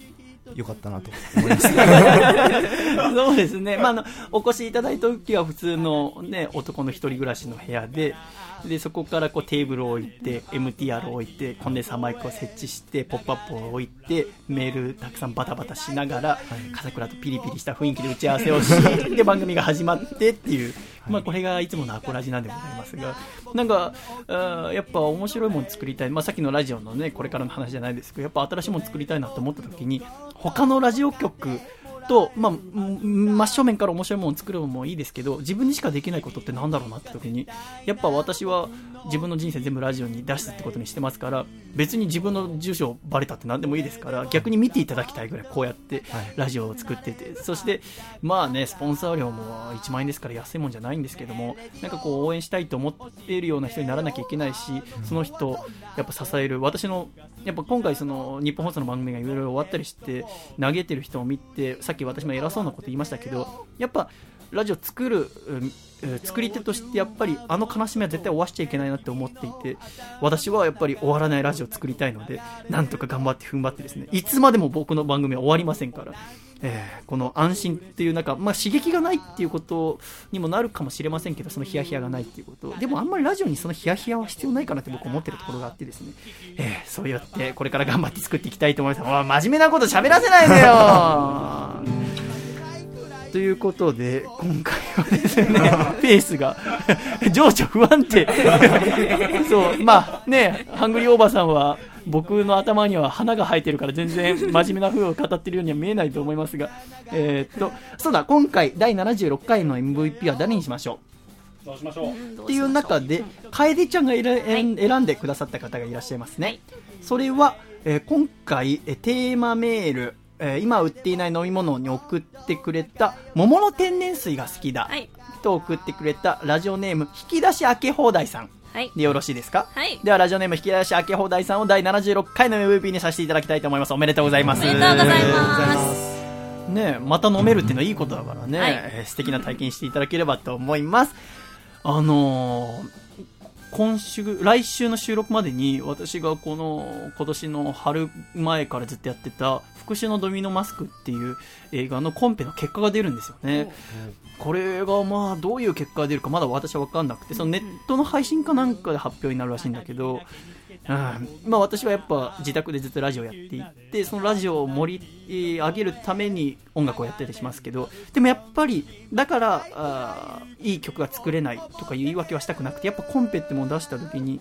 良かったなと思います。そうですね、まあ、あのお越しいただいた時は普通の、ね、男の一人暮らしの部屋で、でそこからこうテーブルを置いて エムティーアール を置いてコンデンサーマイクを設置してポップアップを置いてメールたくさんバタバタしながら、はい、笠倉とピリピリした雰囲気で打ち合わせをしで番組が始まってっていう、まあ、これがいつものアコラジなんでございますが、なんかあやっぱ面白いもの作りたい、まあ、さっきのラジオの、ね、これからの話じゃないですけどやっぱ新しいもの作りたいなと思った時に他のラジオ局と、まあ、真正面から面白いものを作るのもいいですけど、自分にしかできないことってなんだろうなって時に、やっぱ私は自分の人生全部ラジオに出すってことにしてますから、別に自分の住所バレたって何でもいいですから、逆に見ていただきたいぐらいこうやってラジオを作ってて、はい、そしてまあね、スポンサー料もいちまんえんですから安いもんじゃないんですけども、なんかこう応援したいと思っているような人にならなきゃいけないし、その人をやっぱ支える、私のやっぱ今回その日本放送の番組がいろいろ終わったりして嘆いてる人を見て、さっき私も偉そうなこと言いましたけど、やっぱラジオ作る、うん作り手としてやっぱりあの悲しみは絶対終わしちゃいけないなって思っていて、私はやっぱり終わらないラジオを作りたいので、なんとか頑張って踏ん張ってですね、いつまでも僕の番組は終わりませんから、えー、この安心っていうなんか、まあ、刺激がないっていうことにもなるかもしれませんけど、そのヒヤヒヤがないっていうことでも、あんまりラジオにそのヒヤヒヤは必要ないかなって僕思ってるところがあってですね、えー、そうやってこれから頑張って作っていきたいと思います。おい、真面目なこと喋らせないでよということで、今回はですねペースが情緒不安定そう、まあね、ハングリーおばさんは僕の頭には花が生えてるから全然真面目な風を語ってるようには見えないと思いますが、えー、っとそうだ、今回だいななじゅうろっかいの エムブイピー は誰にしましょう、どうしましょうっていう中で、楓ちゃんが選んでくださった方がいらっしゃいますね。それは、えー、今回テーマメール、今売っていない飲み物に送ってくれた、桃の天然水が好きだ、はい、と送ってくれたラジオネーム引き出し開け放題さん、はい、でよろしいですか、はい、ではラジオネーム引き出し開け放題さんをだいななじゅうろっかいの エムブイピー にさせていただきたいと思います。おめでとうございます。おめでとうございますね、また飲めるっていうのはいいことだからね、はい、えー、素敵な体験していただければと思います。あのー今週、来週の収録までに私がこの今年の春前からずっとやってた復讐のドミノマスクっていう映画のコンペの結果が出るんですよね。これがまあどういう結果が出るかまだ私は分かんなくて、そのネットの配信かなんかで発表になるらしいんだけど、うん、まあ私はやっぱ自宅でずっとラジオやっていて、そのラジオを盛り上げるために音楽をやったりしますけど、でもやっぱりだからあいい曲が作れないとかいう言い訳はしたくなくて、やっぱコンペってものを出した時に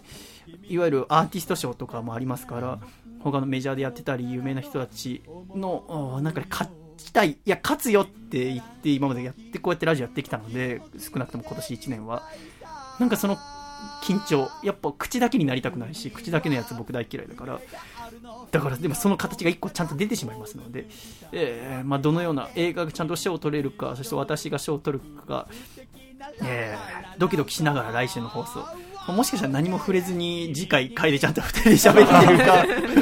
いわゆるアーティスト賞とかもありますから、他のメジャーでやってたり有名な人たちのなんかで勝ちたい、いや勝つよって言って今までやってこうやってラジオやってきたので、少なくとも今年いちねんはなんかその緊張、やっぱ口だけになりたくないし、口だけのやつ僕大嫌いだからだからでもその形がいっこちゃんと出てしまいますので、えーまあ、どのような映画がちゃんと賞を取れるか、そして私が賞を取るか、えー、ドキドキしながら来週の放送、もしかしたら何も触れずに次回楓ちゃんとふたりで喋ってる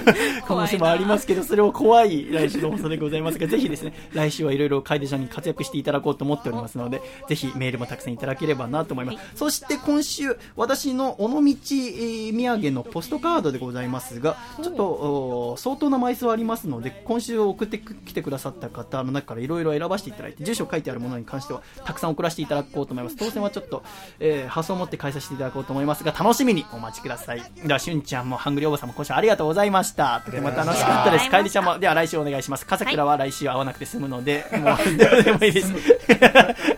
か可能性もありますけど、それも怖い来週の放送でございますがぜひですね、来週はいろいろ楓ちゃんに活躍していただこうと思っておりますので、ぜひメールもたくさんいただければなと思います、はい、そして今週私の尾道土産のポストカードでございますが、ちょっと相当な枚数はありますので、今週送ってきてくださった方の中からいろいろ選ばせていただいて、住所書いてあるものに関してはたくさん送らせていただこうと思います。当選はちょっと、えー、発想を持って返させていただこうと思いますが、楽しみにお待ちください。ではしゅんちゃんもハングリーおばさんも今週ありがとうございました。とても楽しかったです。かえりちゃんもでは来週お願いします。かさくらは来週会わなくて済むので、はい、もうどうでもいいです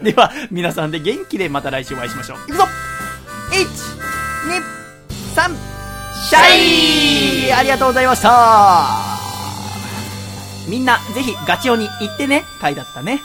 では皆さんで元気でまた来週お会いしましょう。いくぞ、いち、に、さんシャイ、ありがとうございました。みんなぜひガチオに行ってね。会だったね。